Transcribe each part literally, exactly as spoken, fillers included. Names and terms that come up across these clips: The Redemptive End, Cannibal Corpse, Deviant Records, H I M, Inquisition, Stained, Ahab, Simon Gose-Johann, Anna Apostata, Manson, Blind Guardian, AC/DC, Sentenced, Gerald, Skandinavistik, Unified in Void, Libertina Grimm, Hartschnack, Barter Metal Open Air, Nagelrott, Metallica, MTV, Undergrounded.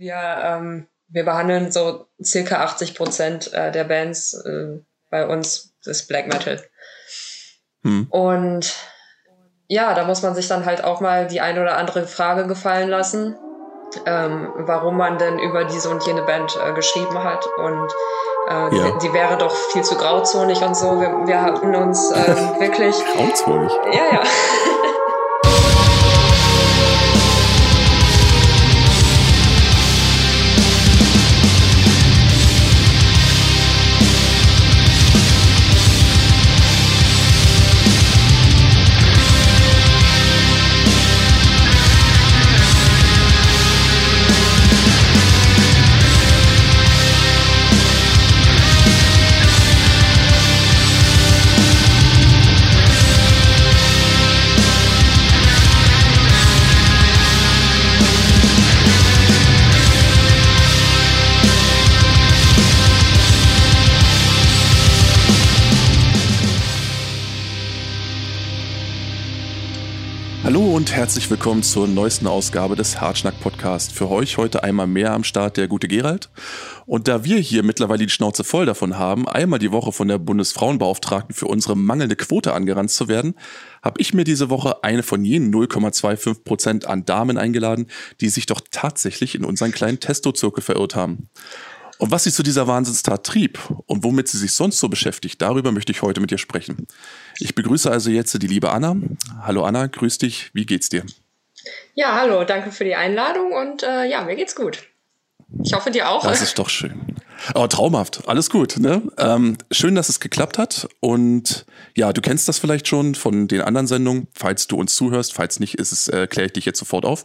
Wir, ähm, wir behandeln so circa achtzig Prozent äh, der Bands äh, bei uns, das ist Black Metal. Hm. Und ja, da muss man sich dann halt auch mal die ein oder andere Frage gefallen lassen, ähm, warum man denn über diese und jene Band äh, geschrieben hat. Und äh, ja. die, die wäre doch viel zu grauzonig und so. Wir, wir hatten uns äh, wirklich... Grauzonig? Ja, ja. Hallo und herzlich willkommen zur neuesten Ausgabe des Hartschnack-Podcasts. Für euch heute einmal mehr am Start der gute Gerald. Und da wir hier mittlerweile die Schnauze voll davon haben, einmal die Woche von der Bundesfrauenbeauftragten für unsere mangelnde Quote angerannt zu werden, habe ich mir diese Woche eine von jenen null Komma fünfundzwanzig Prozent an Damen eingeladen, die sich doch tatsächlich in unseren kleinen Testo-Zirkel verirrt haben. Und was sie zu dieser Wahnsinnstat trieb und womit sie sich sonst so beschäftigt, darüber möchte ich heute mit ihr sprechen. Ich begrüße also jetzt die liebe Anna. Hallo Anna, grüß dich, wie geht's dir? Ja, hallo, danke für die Einladung und äh, ja, mir geht's gut. Ich hoffe dir auch. Das ist doch schön. Aber traumhaft, alles gut, ne? Ähm, schön, dass es geklappt hat und ja, du kennst das vielleicht schon von den anderen Sendungen, falls du uns zuhörst, falls nicht, ist es, äh, kläre ich dich jetzt sofort auf.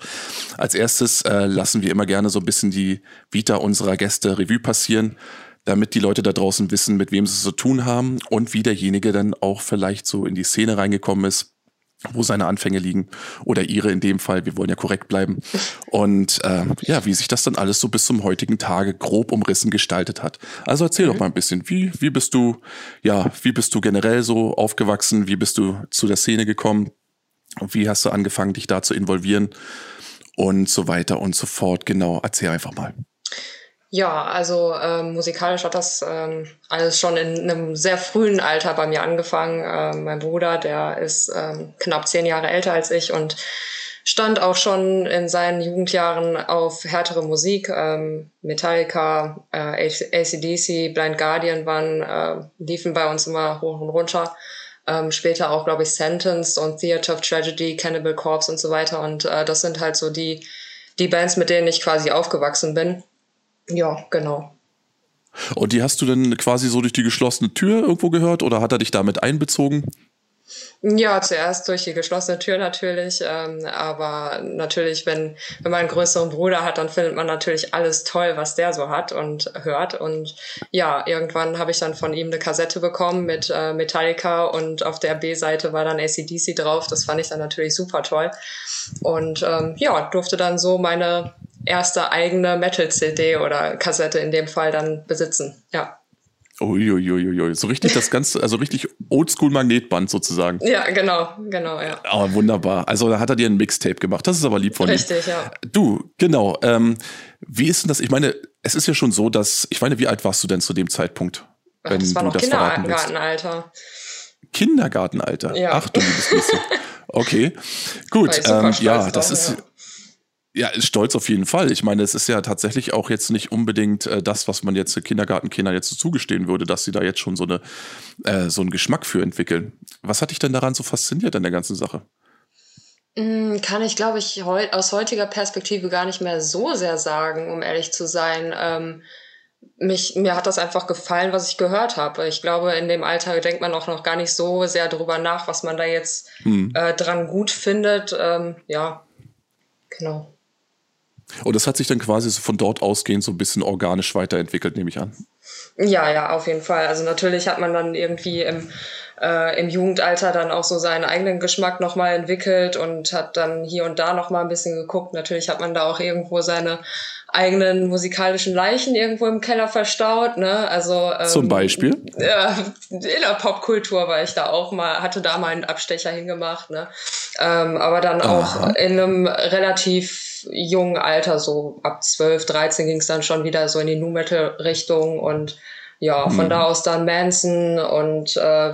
Als erstes äh, lassen wir immer gerne so ein bisschen die Vita unserer Gäste Revue passieren, damit die Leute da draußen wissen, mit wem sie es zu tun haben und wie derjenige dann auch vielleicht so in die Szene reingekommen ist, wo seine Anfänge liegen oder ihre in dem Fall, wir wollen ja korrekt bleiben und äh, ja, wie sich das dann alles so bis zum heutigen Tage grob umrissen gestaltet hat. Also erzähl doch mal ein bisschen, wie wie bist du, ja, wie bist du generell so aufgewachsen, wie bist du zu der Szene gekommen und wie hast du angefangen, dich da zu involvieren und so weiter und so fort. Genau, erzähl einfach mal. Ja, also äh, musikalisch hat das äh, alles schon in einem sehr frühen Alter bei mir angefangen. Äh, mein Bruder, der ist äh, knapp zehn Jahre älter als ich und stand auch schon in seinen Jugendjahren auf härtere Musik. Ähm, Metallica, äh, A C D C, Blind Guardian waren, äh, liefen bei uns immer hoch und runter. Ähm, später auch, glaube ich, Sentenced und Theater of Tragedy, Cannibal Corpse und so weiter. Und äh, das sind halt so die, die Bands, mit denen ich quasi aufgewachsen bin. Ja, genau. Und die hast du dann quasi so durch die geschlossene Tür irgendwo gehört oder hat er dich damit einbezogen? Ja, zuerst durch die geschlossene Tür natürlich, ähm, aber natürlich, wenn, wenn man einen größeren Bruder hat, dann findet man natürlich alles toll, was der so hat und hört und ja, irgendwann habe ich dann von ihm eine Kassette bekommen mit äh, Metallica und auf der B-Seite war dann A C D C drauf, das fand ich dann natürlich super toll und ähm, ja, durfte dann so meine erste eigene Metal-C D oder Kassette in dem Fall dann besitzen, ja. Uiuiuiui, so richtig das Ganze, also richtig Oldschool-Magnetband sozusagen. Ja, genau, genau, ja. Aber wunderbar, also da hat er dir ein Mixtape gemacht, das ist aber lieb von dir. Richtig, ja. Du, genau, ähm, wie ist denn das, ich meine, es ist ja schon so, dass, ich meine, wie alt warst du denn zu dem Zeitpunkt, wenn du das verraten willst? Das war noch Kindergartenalter. Kindergartenalter? Ja. Ach du liebes Bisschen. Okay, gut, ähm, ja, das ist... Ja. Ja, stolz auf jeden Fall. Ich meine, es ist ja tatsächlich auch jetzt nicht unbedingt äh, das, was man jetzt Kindergartenkindern jetzt so zugestehen würde, dass sie da jetzt schon so, eine, äh, so einen Geschmack für entwickeln. Was hat dich denn daran so fasziniert an der ganzen Sache? Mm, kann ich, glaube ich, heu- aus heutiger Perspektive gar nicht mehr so sehr sagen, um ehrlich zu sein. Ähm, mich, mir hat das einfach gefallen, was ich gehört habe. Ich glaube, in dem Alter denkt man auch noch gar nicht so sehr drüber nach, was man da jetzt hm. äh, dran gut findet. Ähm, ja, genau. Und das hat sich dann quasi so von dort ausgehend so ein bisschen organisch weiterentwickelt, nehme ich an. Ja, ja, auf jeden Fall. Also natürlich hat man dann irgendwie im, äh, im Jugendalter dann auch so seinen eigenen Geschmack nochmal entwickelt und hat dann hier und da nochmal ein bisschen geguckt. Natürlich hat man da auch irgendwo seine eigenen musikalischen Leichen irgendwo im Keller verstaut, ne? Also ähm, zum Beispiel? Äh, in der Popkultur war ich da auch mal, hatte da mal einen Abstecher hingemacht, ne? Ähm, aber dann Aha. auch in einem relativ jungen Alter, so ab zwölf, dreizehn ging es dann schon wieder so in die Nu-Metal-Richtung und ja, von mhm. da aus dann Manson und äh,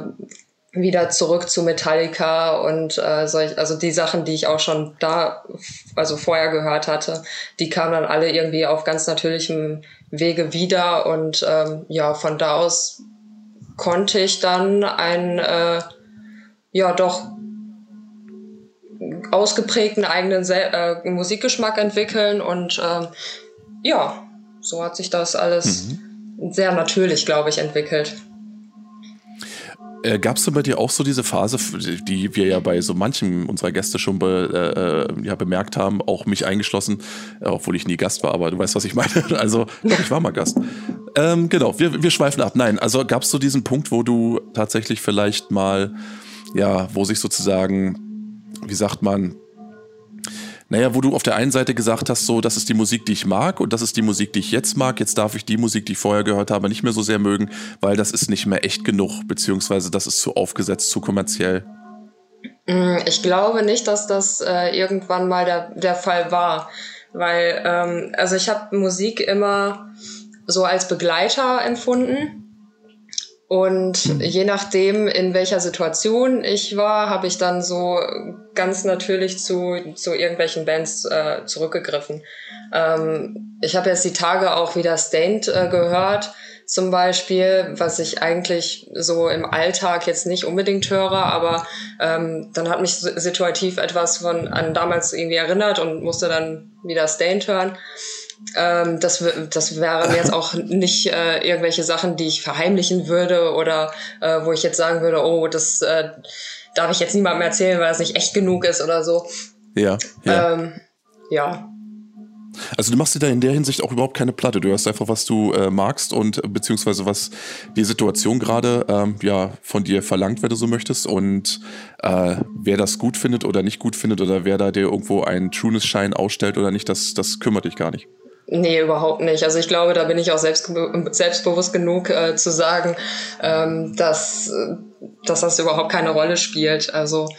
wieder zurück zu Metallica und äh, solch, also die Sachen, die ich auch schon da, also vorher gehört hatte, die kamen dann alle irgendwie auf ganz natürlichem Wege wieder und ähm, ja, von da aus konnte ich dann einen äh, ja doch ausgeprägten eigenen Sel- äh, Musikgeschmack entwickeln und äh, ja, so hat sich das alles mhm. sehr natürlich, glaube ich, entwickelt. Äh, gab es denn bei dir auch so diese Phase, die wir ja bei so manchem unserer Gäste schon be, äh, ja, bemerkt haben, auch mich eingeschlossen, obwohl ich nie Gast war, aber du weißt, was ich meine. Also, doch, ich war mal Gast. Ähm, genau, wir, wir schweifen ab. Nein, also gab es so diesen Punkt, wo du tatsächlich vielleicht mal, ja, wo sich sozusagen, wie sagt man, naja, wo du auf der einen Seite gesagt hast, so, das ist die Musik, die ich mag und das ist die Musik, die ich jetzt mag. Jetzt darf ich die Musik, die ich vorher gehört habe, nicht mehr so sehr mögen, weil das ist nicht mehr echt genug, beziehungsweise das ist zu aufgesetzt, zu kommerziell. Ich glaube nicht, dass das äh, irgendwann mal der, der Fall war, weil ähm, also ich habe Musik immer so als Begleiter empfunden. Und je nachdem, in welcher Situation ich war, habe ich dann so ganz natürlich zu, zu irgendwelchen Bands äh, zurückgegriffen. Ähm, ich habe jetzt die Tage auch wieder Stained äh, gehört, zum Beispiel, was ich eigentlich so im Alltag jetzt nicht unbedingt höre, aber ähm, dann hat mich situativ etwas von an damals irgendwie erinnert und musste dann wieder Stained hören. Ähm, das, das wären jetzt auch nicht äh, irgendwelche Sachen, die ich verheimlichen würde oder äh, wo ich jetzt sagen würde, oh, das äh, darf ich jetzt niemandem erzählen, weil das nicht echt genug ist oder so. Ja, ja. Ähm, ja. Also du machst dir da in der Hinsicht auch überhaupt keine Platte. Du hörst einfach, was du äh, magst und beziehungsweise was die Situation gerade ähm, ja, von dir verlangt, wenn du so möchtest. Und äh, wer das gut findet oder nicht gut findet oder wer da dir irgendwo einen Trueness-Schein ausstellt oder nicht, das, das kümmert dich gar nicht. Nee, überhaupt nicht. Also ich glaube, da bin ich auch selbst, selbstbewusst genug äh, zu sagen, ähm, dass, dass das überhaupt keine Rolle spielt. Also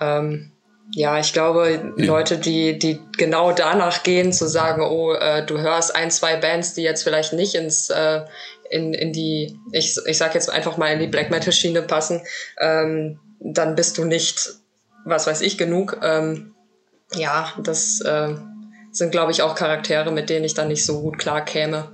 ähm, ja, ich glaube, ja. Leute, die, die genau danach gehen, zu sagen, oh, äh, du hörst ein, zwei Bands, die jetzt vielleicht nicht ins äh, in, in die, ich, ich sag jetzt einfach mal in die Black Metal Schiene passen, ähm, dann bist du nicht, was weiß ich, genug. Ähm, ja, das... Äh, sind, glaube ich, auch Charaktere, mit denen ich dann nicht so gut klar käme.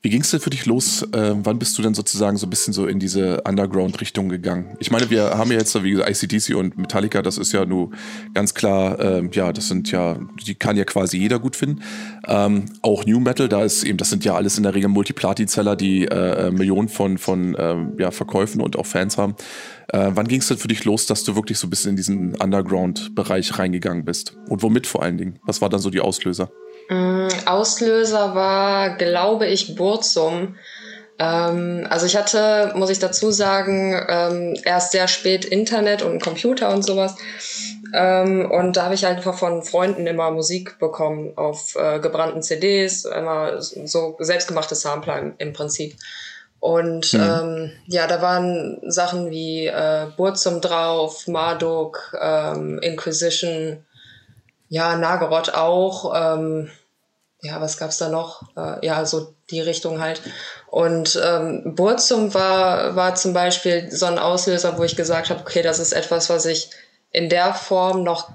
Wie ging es denn für dich los? Äh, wann bist du denn sozusagen so ein bisschen so in diese Underground-Richtung gegangen? Ich meine, wir haben ja jetzt, wie gesagt, A C D C und Metallica, das ist ja nur ganz klar, äh, ja, das sind ja, die kann ja quasi jeder gut finden. Ähm, auch New Metal, da ist eben, das sind ja alles in der Regel Multiplati-Zeller, die äh, Millionen von, von äh, ja, Verkäufen und auch Fans haben. Äh, wann ging es denn für dich los, dass du wirklich so ein bisschen in diesen Underground-Bereich reingegangen bist? Und womit vor allen Dingen? Was war dann so die Auslöser? Auslöser war, glaube ich, Burzum. Ähm, also ich hatte, muss ich dazu sagen, ähm, erst sehr spät Internet und einen Computer und sowas. Ähm, und da habe ich einfach von Freunden immer Musik bekommen auf äh, gebrannten C Ds, immer so selbstgemachte Sampler im Prinzip. Und mhm. ähm, ja, da waren Sachen wie äh, Burzum drauf, Marduk, ähm, Inquisition, ja, Nagelrott auch, ähm, ja, was gab's da noch? Äh, ja, so die Richtung halt. Und ähm, Burzum war, war zum Beispiel so ein Auslöser, wo ich gesagt habe, okay, das ist etwas, was ich in der Form noch,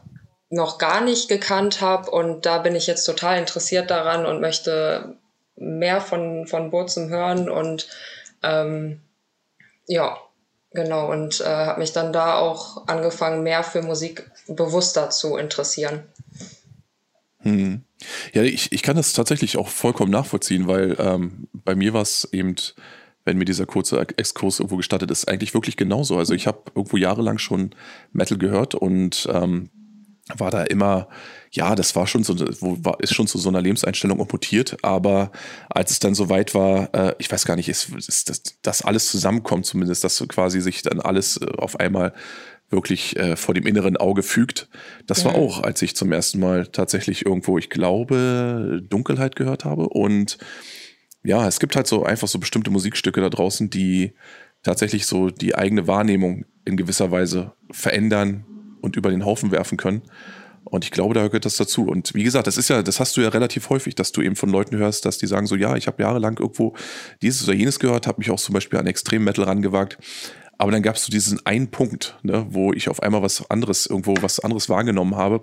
noch gar nicht gekannt habe und da bin ich jetzt total interessiert daran und möchte mehr von, von Burzum hören und ähm, ja, genau, und äh, habe mich dann da auch angefangen, mehr für Musik bewusster zu interessieren. Hm. Ja, ich, ich kann das tatsächlich auch vollkommen nachvollziehen, weil ähm, bei mir war es eben, wenn mir dieser kurze Exkurs irgendwo gestattet ist, eigentlich wirklich genauso. Also ich habe irgendwo jahrelang schon Metal gehört und ähm, war da immer, ja, das war schon so, war, ist schon zu so einer Lebenseinstellung mutiert, aber als es dann so weit war, äh, ich weiß gar nicht, ist, ist das, dass alles zusammenkommt zumindest, dass quasi sich dann alles äh, auf einmal wirklich äh, vor dem inneren Auge fügt. Das ja. war auch, als ich zum ersten Mal tatsächlich irgendwo, ich glaube, Dunkelheit gehört habe. Und ja, es gibt halt so einfach so bestimmte Musikstücke da draußen, die tatsächlich so die eigene Wahrnehmung in gewisser Weise verändern und über den Haufen werfen können. Und ich glaube, da gehört das dazu. Und wie gesagt, das ist ja, das hast du ja relativ häufig, dass du eben von Leuten hörst, dass die sagen so, ja, ich habe jahrelang irgendwo dieses oder jenes gehört, habe mich auch zum Beispiel an Extrem-Metal rangewagt. Aber dann gab es so diesen einen Punkt, ne, wo ich auf einmal was anderes, irgendwo was anderes wahrgenommen habe.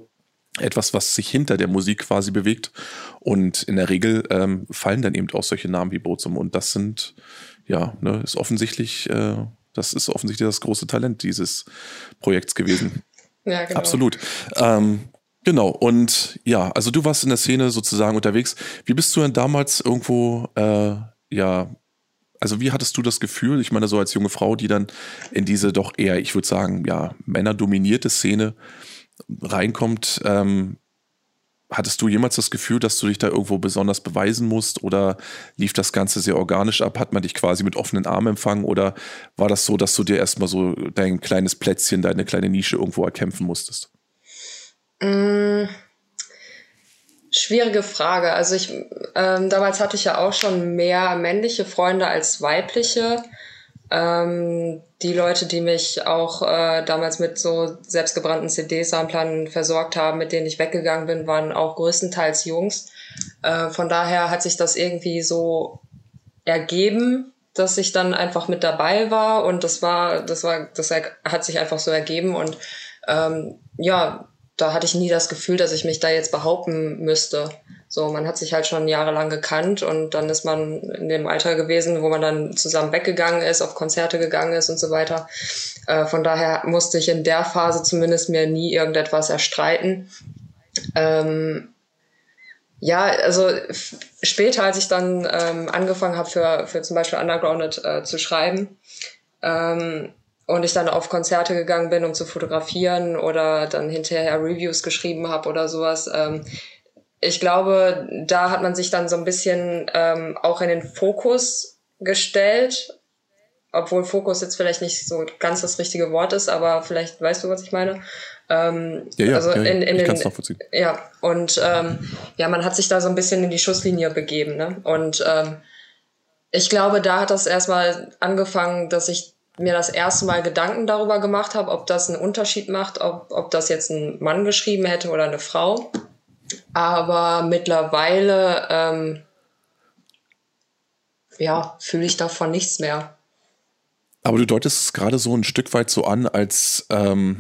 Etwas, was sich hinter der Musik quasi bewegt. Und in der Regel ähm, fallen dann eben auch solche Namen wie Burzum. Und das sind, ja, ne, ist offensichtlich, äh, das ist offensichtlich das große Talent dieses Projekts gewesen. Ja, genau. Absolut. Ähm, Genau, und ja, also du warst in der Szene sozusagen unterwegs. Wie bist du denn damals irgendwo, äh, ja, also wie hattest du das Gefühl, ich meine so als junge Frau, die dann in diese doch eher, ich würde sagen, ja, männerdominierte Szene reinkommt, ähm, hattest du jemals das Gefühl, dass du dich da irgendwo besonders beweisen musst oder lief das Ganze sehr organisch ab? Hat man dich quasi mit offenen Armen empfangen oder war das so, dass du dir erstmal so dein kleines Plätzchen, deine kleine Nische irgendwo erkämpfen musstest? Mmh. Schwierige Frage. Also ich ähm, damals hatte ich ja auch schon mehr männliche Freunde als weibliche. Ähm, die Leute, die mich auch äh, damals mit so selbstgebrannten C D-Samplern versorgt haben, mit denen ich weggegangen bin, waren auch größtenteils Jungs. Äh, von daher hat sich das irgendwie so ergeben, dass ich dann einfach mit dabei war und das war, das war, das hat sich einfach so ergeben und ähm, ja. Da hatte ich nie das Gefühl, dass ich mich da jetzt behaupten müsste. So, man hat sich halt schon jahrelang gekannt und dann ist man in dem Alter gewesen, wo man dann zusammen weggegangen ist, auf Konzerte gegangen ist und so weiter. Äh, von daher musste ich in der Phase zumindest mir nie irgendetwas erstreiten. Ähm, ja, also f- später, als ich dann ähm, angefangen habe, für, für zum Beispiel Undergrounded äh, zu schreiben, ähm, und ich dann auf Konzerte gegangen bin, um zu fotografieren oder dann hinterher Reviews geschrieben habe oder sowas. Ich glaube, da hat man sich dann so ein bisschen auch in den Fokus gestellt, obwohl Fokus jetzt vielleicht nicht so ganz das richtige Wort ist, aber vielleicht weißt du, was ich meine. Ähm, ja, ja, also ja, in, in ich den, ja, und ähm, ja, man hat sich da so ein bisschen in die Schusslinie begeben, ne? Und ähm, ich glaube, da hat das erstmal angefangen, dass ich mir das erste Mal Gedanken darüber gemacht habe, ob das einen Unterschied macht, ob, ob das jetzt ein Mann geschrieben hätte oder eine Frau. Aber mittlerweile ähm, ja, fühle ich davon nichts mehr. Aber du deutest es gerade so ein Stück weit so an, als ähm,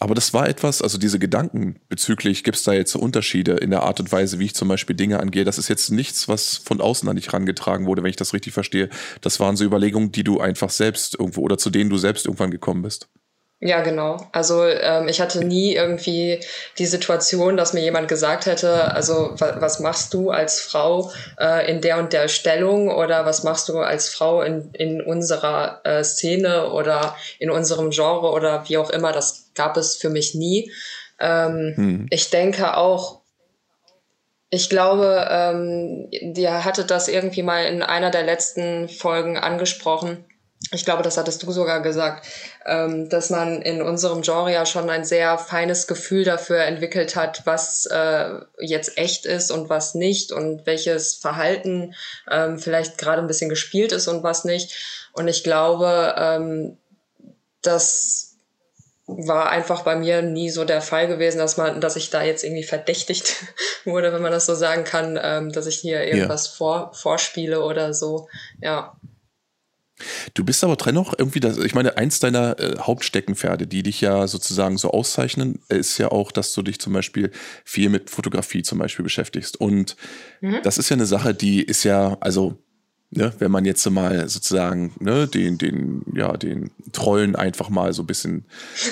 aber das war etwas, also diese Gedanken bezüglich, gibt es da jetzt Unterschiede in der Art und Weise, wie ich zum Beispiel Dinge angehe, das ist jetzt nichts, was von außen an dich herangetragen wurde, wenn ich das richtig verstehe. Das waren so Überlegungen, die du einfach selbst irgendwo oder zu denen du selbst irgendwann gekommen bist. Ja, genau. Also ähm, ich hatte nie irgendwie die Situation, dass mir jemand gesagt hätte, also wa- was machst du als Frau äh, in der und der Stellung oder was machst du als Frau in, in unserer äh, Szene oder in unserem Genre oder wie auch immer. Das gab es für mich nie. Ähm, hm. Ich denke auch, ich glaube, ähm, ihr hattet das irgendwie mal in einer der letzten Folgen angesprochen. Ich glaube, das hattest du sogar gesagt, ähm, dass man in unserem Genre ja schon ein sehr feines Gefühl dafür entwickelt hat, was äh, jetzt echt ist und was nicht und welches Verhalten ähm, vielleicht gerade ein bisschen gespielt ist und was nicht. Und ich glaube, ähm, das war einfach bei mir nie so der Fall gewesen, dass man, dass ich da jetzt irgendwie verdächtigt wurde, wenn man das so sagen kann, ähm, dass ich hier irgendwas ja. vor, vorspiele oder so, ja. Du bist aber dennoch irgendwie, das, ich meine, eins deiner äh, Hauptsteckenpferde, die dich ja sozusagen so auszeichnen, ist ja auch, dass du dich zum Beispiel viel mit Fotografie zum Beispiel beschäftigst. Und mhm. das ist ja eine Sache, die ist ja, also, ne, wenn man jetzt mal sozusagen ne, den, den, ja, den Trollen einfach mal so ein bisschen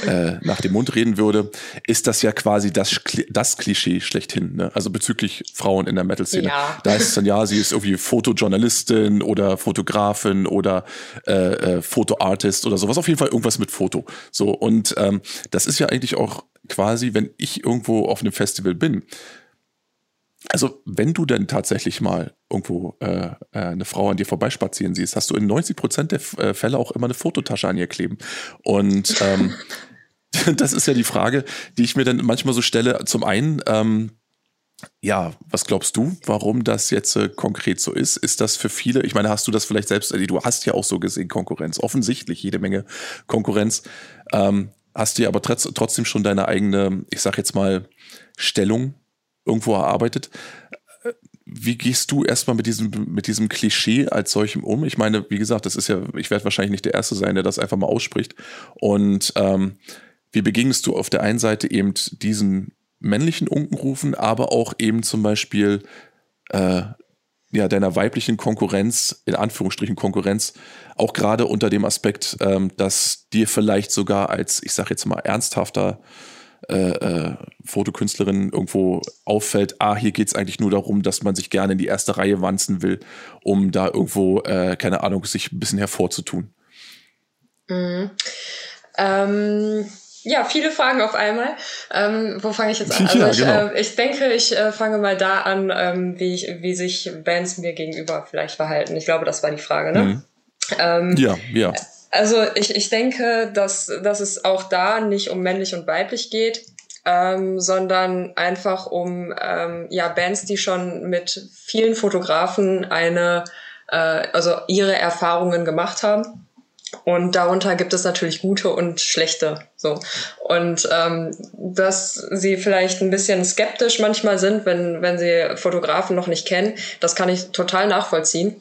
äh, nach dem Mund reden würde, ist das ja quasi das, das Klischee schlechthin, ne? Also bezüglich Frauen in der Metal-Szene. Ja. Da ist es dann, ja, sie ist irgendwie Fotojournalistin oder Fotografin oder äh, äh, Fotoartist oder sowas. Auf jeden Fall irgendwas mit Foto. So, und ähm, das ist ja eigentlich auch quasi, wenn ich irgendwo auf einem Festival bin, also wenn du denn tatsächlich mal irgendwo äh, eine Frau an dir vorbeispazieren siehst, hast du in neunzig Prozent der Fälle auch immer eine Fototasche an ihr kleben. Und ähm, das ist ja die Frage, die ich mir dann manchmal so stelle. Zum einen, ähm, ja, was glaubst du, warum das jetzt äh, konkret so ist? Ist das für viele, ich meine, hast du das vielleicht selbst, also du hast ja auch so gesehen Konkurrenz, offensichtlich jede Menge Konkurrenz. Ähm, hast dir aber trotz, trotzdem schon deine eigene, ich sag jetzt mal, Stellung irgendwo erarbeitet. Wie gehst du erstmal mit diesem, mit diesem Klischee als solchem um? Ich meine, wie gesagt, das ist ja, ich werde wahrscheinlich nicht der Erste sein, der das einfach mal ausspricht. Und ähm, wie begegnest du auf der einen Seite eben diesen männlichen Unkenrufen, aber auch eben zum Beispiel äh, ja, deiner weiblichen Konkurrenz, in Anführungsstrichen Konkurrenz, auch gerade unter dem Aspekt, ähm, dass dir vielleicht sogar als, ich sag jetzt mal, ernsthafter Äh, äh, Fotokünstlerin irgendwo auffällt, ah, hier geht es eigentlich nur darum, dass man sich gerne in die erste Reihe wanzen will, um da irgendwo, äh, keine Ahnung, sich ein bisschen hervorzutun. Mhm. Ähm, ja, viele Fragen auf einmal. Ähm, wo fange ich jetzt an? Also ja, ich, genau. äh, ich denke, ich äh, fange mal da an, ähm, wie, ich, wie sich Bands mir gegenüber vielleicht verhalten. Ich glaube, das war die Frage, ne? Mhm. Ähm, ja, ja. Äh, Also ich, ich denke, dass, dass es auch da nicht um männlich und weiblich geht, ähm, sondern einfach um ähm, ja, Bands, die schon mit vielen Fotografen eine, äh, also ihre Erfahrungen gemacht haben. Und darunter gibt es natürlich gute und schlechte. So. Und ähm, dass sie vielleicht ein bisschen skeptisch manchmal sind, wenn, wenn sie Fotografen noch nicht kennen, das kann ich total nachvollziehen.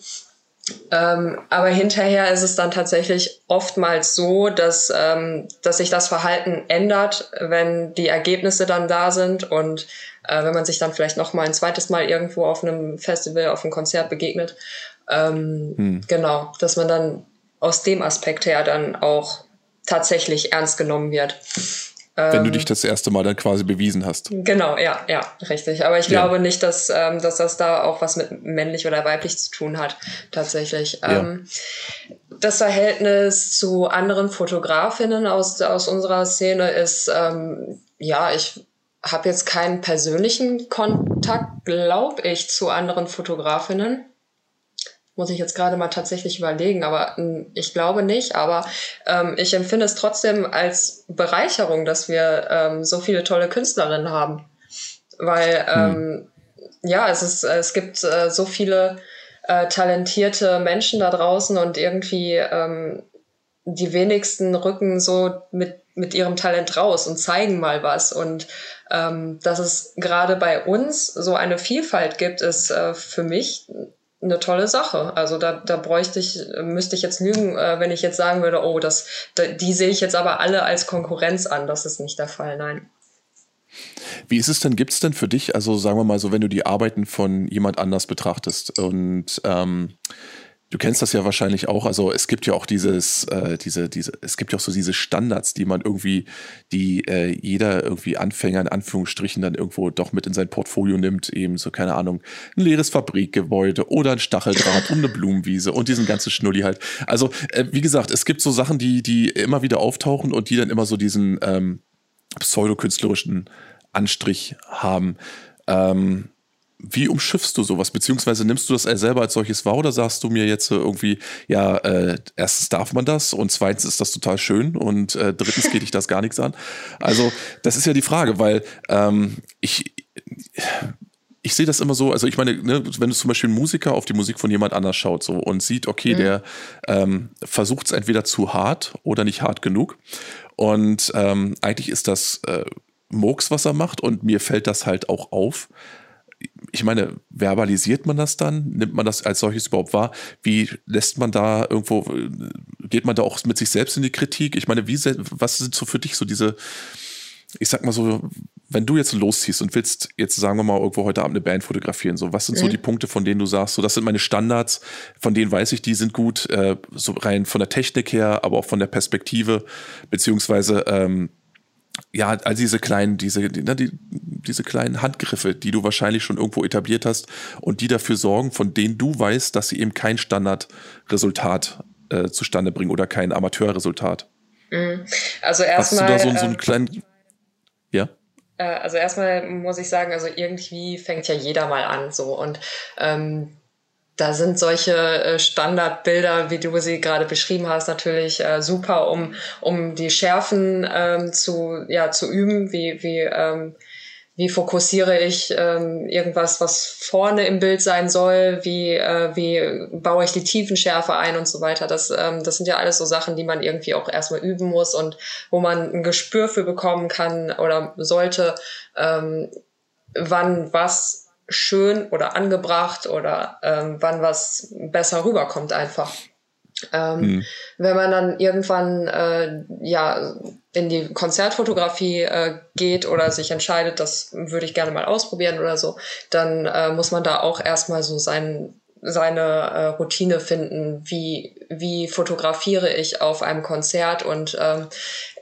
Ähm, aber hinterher ist es dann tatsächlich oftmals so, dass, ähm, dass sich das Verhalten ändert, wenn die Ergebnisse dann da sind und äh, wenn man sich dann vielleicht noch mal ein zweites Mal irgendwo auf einem Festival, auf einem Konzert begegnet. Ähm, hm. Genau, dass man dann aus dem Aspekt her dann auch tatsächlich ernst genommen wird. Wenn du dich das erste Mal dann quasi bewiesen hast. Genau, ja, ja, richtig. Aber ich glaube ja. nicht, dass, ähm, dass das da auch was mit männlich oder weiblich zu tun hat, tatsächlich. Ja. Ähm, das Verhältnis zu anderen Fotografinnen aus, aus unserer Szene ist, ähm, ja, ich habe jetzt keinen persönlichen Kontakt, glaube ich, zu anderen Fotografinnen. Muss ich jetzt gerade mal tatsächlich überlegen, aber ich glaube nicht. Aber ähm, ich empfinde es trotzdem als Bereicherung, dass wir ähm, so viele tolle Künstlerinnen haben. Weil, ähm, mhm. ja, es ist, es gibt äh, so viele äh, talentierte Menschen da draußen und irgendwie ähm, die wenigsten rücken so mit, mit ihrem Talent raus und zeigen mal was. Und ähm, dass es gerade bei uns so eine Vielfalt gibt, ist äh, für mich eine tolle Sache. Also da, da bräuchte ich, müsste ich jetzt lügen, äh, wenn ich jetzt sagen würde, oh, das, die, die sehe ich jetzt aber alle als Konkurrenz an. Das ist nicht der Fall, nein. Wie ist es denn, gibt es denn für dich, also sagen wir mal so, wenn du die Arbeiten von jemand anders betrachtest und ähm, du kennst das ja wahrscheinlich auch, also es gibt ja auch dieses, äh, diese, diese, es gibt ja auch so diese Standards, die man irgendwie, die äh, jeder irgendwie Anfänger in Anführungsstrichen dann irgendwo doch mit in sein Portfolio nimmt, eben so, keine Ahnung, ein leeres Fabrikgebäude oder ein Stacheldraht und eine Blumenwiese und diesen ganzen Schnulli halt. Also äh, wie gesagt, es gibt so Sachen, die, die immer wieder auftauchen und die dann immer so diesen ähm, pseudokünstlerischen Anstrich haben. Ähm, Wie umschiffst du sowas? Beziehungsweise nimmst du das selber als solches wahr oder sagst du mir jetzt irgendwie, ja, äh, erstens darf man das und zweitens ist das total schön und äh, drittens geht dich das gar nichts an? Also das ist ja die Frage, weil ähm, ich... Ich sehe das immer so, also ich meine, ne, wenn du zum Beispiel einen Musiker auf die Musik von jemand anders schaut so, und sieht, okay, mhm. der ähm, versucht es entweder zu hart oder nicht hart genug und ähm, eigentlich ist das äh, Murks, was er macht und mir fällt das halt auch auf. Ich meine, verbalisiert man das dann? Nimmt man das als solches überhaupt wahr? Wie lässt man da irgendwo, geht man da auch mit sich selbst in die Kritik? Ich meine, wie, was sind so für dich so diese, ich sag mal so, wenn du jetzt losziehst und willst jetzt, sagen wir mal, irgendwo heute Abend eine Band fotografieren, so, was sind mhm. so die Punkte, von denen du sagst, so, das sind meine Standards, von denen weiß ich, die sind gut, äh, so rein von der Technik her, aber auch von der Perspektive, beziehungsweise, ähm, ja, all diese kleinen, diese, die, die, diese kleinen Handgriffe, die du wahrscheinlich schon irgendwo etabliert hast und die dafür sorgen, von denen du weißt, dass sie eben kein Standardresultat äh, zustande bringen oder kein Amateurresultat. Also erstmal. Hast du da so, so einen kleinen. Ja? Äh, also erstmal muss ich sagen, also irgendwie fängt ja jeder mal an so und ähm, da sind solche Standardbilder, wie du sie gerade beschrieben hast, natürlich äh, super, um, um die Schärfen ähm, zu, ja, zu üben, wie, wie, ähm, wie fokussiere ich ähm, irgendwas, was vorne im Bild sein soll, wie, äh, wie baue ich die Tiefenschärfe ein und so weiter. Das, ähm, das sind ja alles so Sachen, die man irgendwie auch erstmal üben muss und wo man ein Gespür für bekommen kann oder sollte, ähm, wann was schön oder angebracht oder ähm, wann was besser rüberkommt einfach. Ähm, hm. Wenn man dann irgendwann äh, ja in die Konzertfotografie äh, geht oder sich entscheidet, das würde ich gerne mal ausprobieren oder so, dann äh, muss man da auch erstmal so sein, seine äh, Routine finden, wie, wie fotografiere ich auf einem Konzert. Und ähm,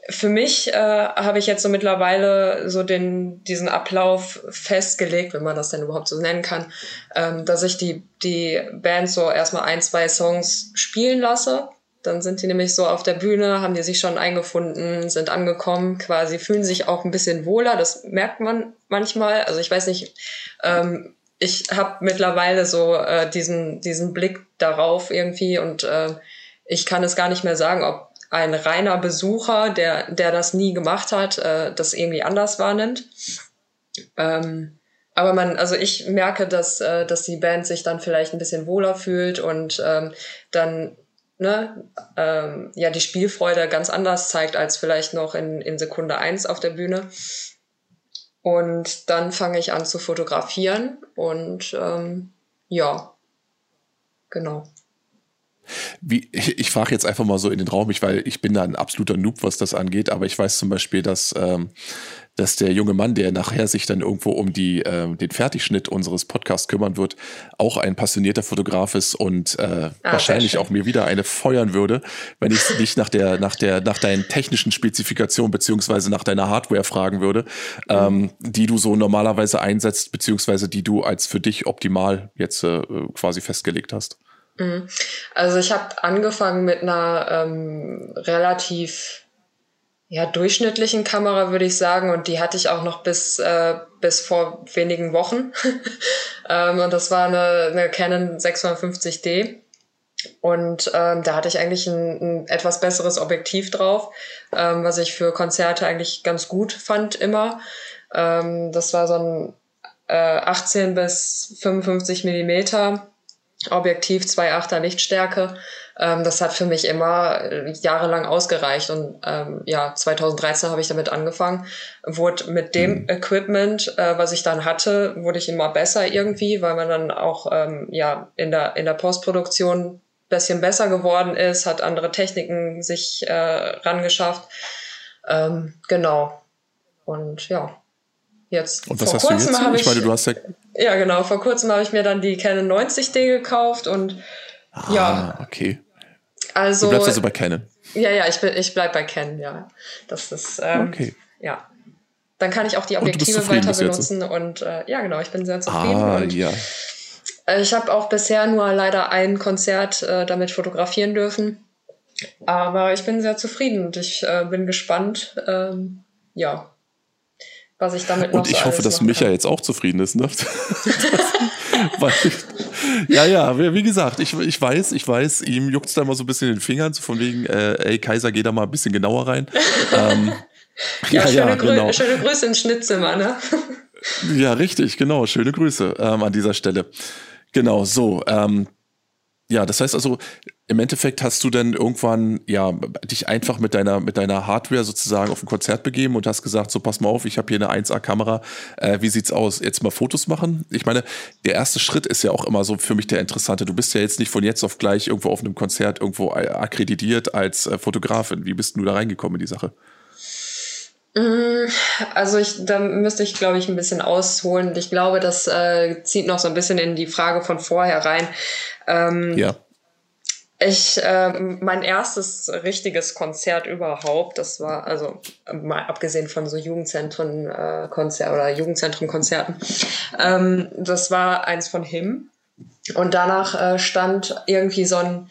für mich äh, habe ich jetzt so mittlerweile so den, diesen Ablauf festgelegt, wenn man das denn überhaupt so nennen kann, ähm, dass ich die, die Band so erstmal ein, zwei Songs spielen lasse. Dann sind die nämlich so auf der Bühne, haben die sich schon eingefunden, sind angekommen, quasi fühlen sich auch ein bisschen wohler. Das merkt man manchmal. Also ich weiß nicht, ähm, ich habe mittlerweile so äh, diesen, diesen Blick darauf irgendwie und äh, ich kann es gar nicht mehr sagen, ob ein reiner Besucher, der, der das nie gemacht hat, äh, das irgendwie anders wahrnimmt. Ähm, aber man, also ich merke, dass, äh, dass die Band sich dann vielleicht ein bisschen wohler fühlt und ähm, dann Ne, ähm, ja, die Spielfreude ganz anders zeigt als vielleicht noch in, in Sekunde eins auf der Bühne. Und dann fange ich an zu fotografieren und ähm, ja, genau. Wie, ich ich frage jetzt einfach mal so in den Raum, ich, weil ich bin da ein absoluter Noob, was das angeht, aber ich weiß zum Beispiel, dass, ähm, dass der junge Mann, der nachher sich dann irgendwo um die, äh, den Fertigschnitt unseres Podcasts kümmern wird, auch ein passionierter Fotograf ist und äh, ah, wahrscheinlich auch mir wieder eine feuern würde, wenn ich dich nach der, nach der, nach deinen technischen Spezifikationen beziehungsweise nach deiner Hardware fragen würde, mhm. ähm, die du so normalerweise einsetzt, beziehungsweise die du als für dich optimal jetzt äh, quasi festgelegt hast. Also ich habe angefangen mit einer ähm, relativ ja, durchschnittlichen Kamera, würde ich sagen. Und die hatte ich auch noch bis, äh, bis vor wenigen Wochen. ähm, und das war eine, eine Canon sechshundertfünfzig D. Und ähm, da hatte ich eigentlich ein, ein etwas besseres Objektiv drauf, ähm, was ich für Konzerte eigentlich ganz gut fand immer. Ähm, das war so ein äh, achtzehn bis fünfundfünfzig Millimeter. Objektiv, zwei Komma achter Lichtstärke. Ähm, das hat für mich immer äh, jahrelang ausgereicht. Und ähm, ja, zweitausenddreizehn habe ich damit angefangen. Wurde mit dem mhm. Equipment, äh, was ich dann hatte, wurde ich immer besser irgendwie, weil man dann auch ähm, ja, in der, in der Postproduktion ein bisschen besser geworden ist, hat andere Techniken sich äh, rangeschafft. Ähm, genau. Und ja, jetzt. Und was hast du jetzt? Ich, ich meine, du hast ja... Ja, genau. Vor kurzem habe ich mir dann die Canon neunzig D gekauft und ah, ja. okay. Also, du bleibst also bei Canon? Ja, ja, ich, bin, ich bleibe bei Canon, ja. Das ist, ähm, okay. Ja. Dann kann ich auch die Objektive weiter benutzen und äh, ja, genau, ich bin sehr zufrieden. Ah, und, ja. Äh, ich habe auch bisher nur leider ein Konzert äh, damit fotografieren dürfen, aber ich bin sehr zufrieden und ich äh, bin gespannt, ähm, ja. Was ich damit noch und ich so hoffe, dass Micha kann. Jetzt auch zufrieden ist, ne? Weil, ja, ja, wie gesagt, ich, ich weiß, ich weiß, ihm juckt es da immer so ein bisschen in den Fingern, so von wegen, äh, ey, Kaiser, geh da mal ein bisschen genauer rein. ähm, ja, ja, schöne, ja Grü- genau. schöne Grüße ins Schnittzimmer, ne? Ja, richtig, genau, schöne Grüße ähm, an dieser Stelle. Genau, so, ähm, ja, das heißt also, im Endeffekt hast du dann irgendwann ja dich einfach mit deiner mit deiner Hardware sozusagen auf ein Konzert begeben und hast gesagt, so pass mal auf, ich habe hier eine eins A Kamera, äh, wie sieht's aus, jetzt mal Fotos machen? Ich meine, der erste Schritt ist ja auch immer so für mich der interessante. Du bist ja jetzt nicht von jetzt auf gleich irgendwo auf einem Konzert irgendwo akkreditiert als äh, Fotografin. Wie bist du da reingekommen in die Sache? Also ich, da müsste ich, glaube ich, ein bisschen ausholen. Ich glaube, das äh, zieht noch so ein bisschen in die Frage von vorher rein. Ähm, ja. Ich, äh, mein erstes richtiges Konzert überhaupt, das war, also mal abgesehen von so Jugendzentren äh, Konzer- oder Jugendzentrum-Konzerten, ähm, das war eins von H I M. Und danach äh, stand irgendwie so ein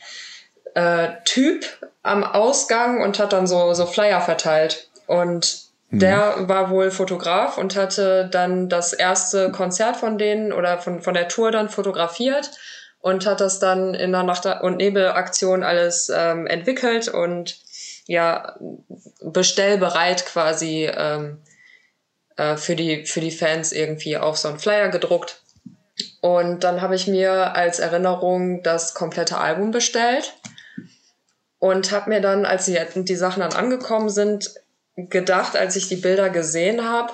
äh, Typ am Ausgang und hat dann so, so Flyer verteilt. Und mhm. der war wohl Fotograf und hatte dann das erste Konzert von denen oder von, von der Tour dann fotografiert. Und hat das dann in der Nacht- und Nebelaktion alles ähm, entwickelt und ja bestellbereit quasi ähm, äh, für die, für die Fans irgendwie auch so einen Flyer gedruckt. Und dann habe ich mir als Erinnerung das komplette Album bestellt und habe mir dann, als die, die Sachen dann angekommen sind, gedacht, als ich die Bilder gesehen habe,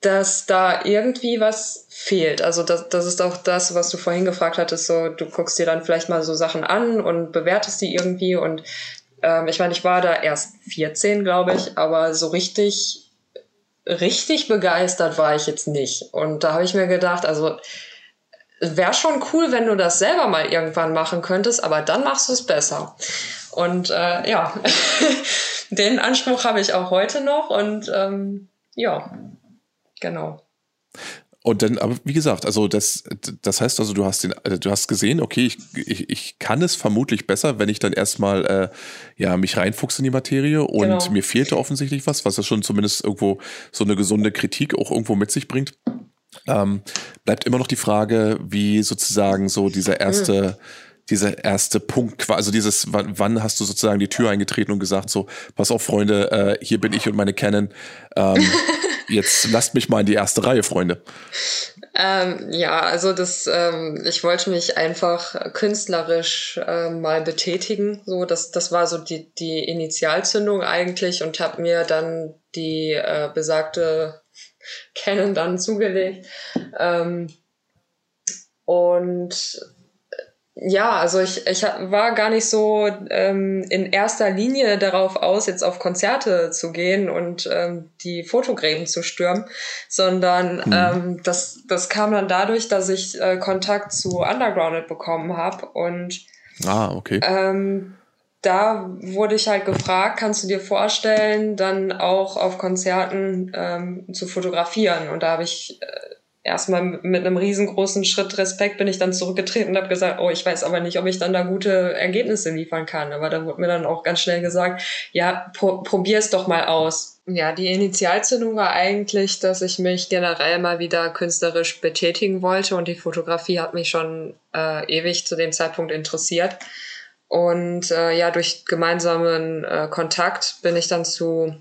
dass da irgendwie was fehlt. Also das, das ist auch das, was du vorhin gefragt hattest, so du guckst dir dann vielleicht mal so Sachen an und bewertest die irgendwie. Und ähm, ich meine, ich war da erst vierzehn, glaube ich, aber so richtig... Richtig begeistert war ich jetzt nicht. Und da habe ich mir gedacht, also wäre schon cool, wenn du das selber mal irgendwann machen könntest, aber dann machst du es besser. Und äh, ja, den Anspruch habe ich auch heute noch. Und ähm, ja, genau. Und dann, aber wie gesagt, also das, das heißt also, du hast den, du hast gesehen, okay, ich, ich, ich kann es vermutlich besser, wenn ich dann erstmal äh, ja, mich reinfuchse in die Materie und genau. Mir fehlte offensichtlich was, was ja schon zumindest irgendwo so eine gesunde Kritik auch irgendwo mit sich bringt. Ähm, bleibt immer noch die Frage, wie sozusagen so dieser erste, mhm. dieser erste Punkt, also dieses, wann hast du sozusagen die Tür eingetreten und gesagt, so, pass auf, Freunde, äh, hier bin ich und meine Canon. Ähm, Jetzt lasst mich mal in die erste Reihe, Freunde. Ähm, ja, also das, ähm, ich wollte mich einfach künstlerisch äh, mal betätigen. So, das, das war so die, die Initialzündung eigentlich und habe mir dann die äh, besagte Canon dann zugelegt. Ähm, und ja, also ich, ich war gar nicht so ähm, in erster Linie darauf aus, jetzt auf Konzerte zu gehen und ähm, die Fotogräben zu stürmen, sondern mhm. ähm, das, das kam dann dadurch, dass ich äh, Kontakt zu Undergrounded bekommen habe. Und ah, okay. ähm, da wurde ich halt gefragt, kannst du dir vorstellen, dann auch auf Konzerten ähm, zu fotografieren? Und da habe ich... Äh, erstmal mit einem riesengroßen Schritt Respekt bin ich dann zurückgetreten und habe gesagt, oh, ich weiß aber nicht, ob ich dann da gute Ergebnisse liefern kann. Aber da wurde mir dann auch ganz schnell gesagt, ja, pro- probier's doch mal aus. Ja, die Initialzündung war eigentlich, dass ich mich generell mal wieder künstlerisch betätigen wollte und die Fotografie hat mich schon äh, ewig zu dem Zeitpunkt interessiert. Und äh, ja, durch gemeinsamen äh, Kontakt bin ich dann zu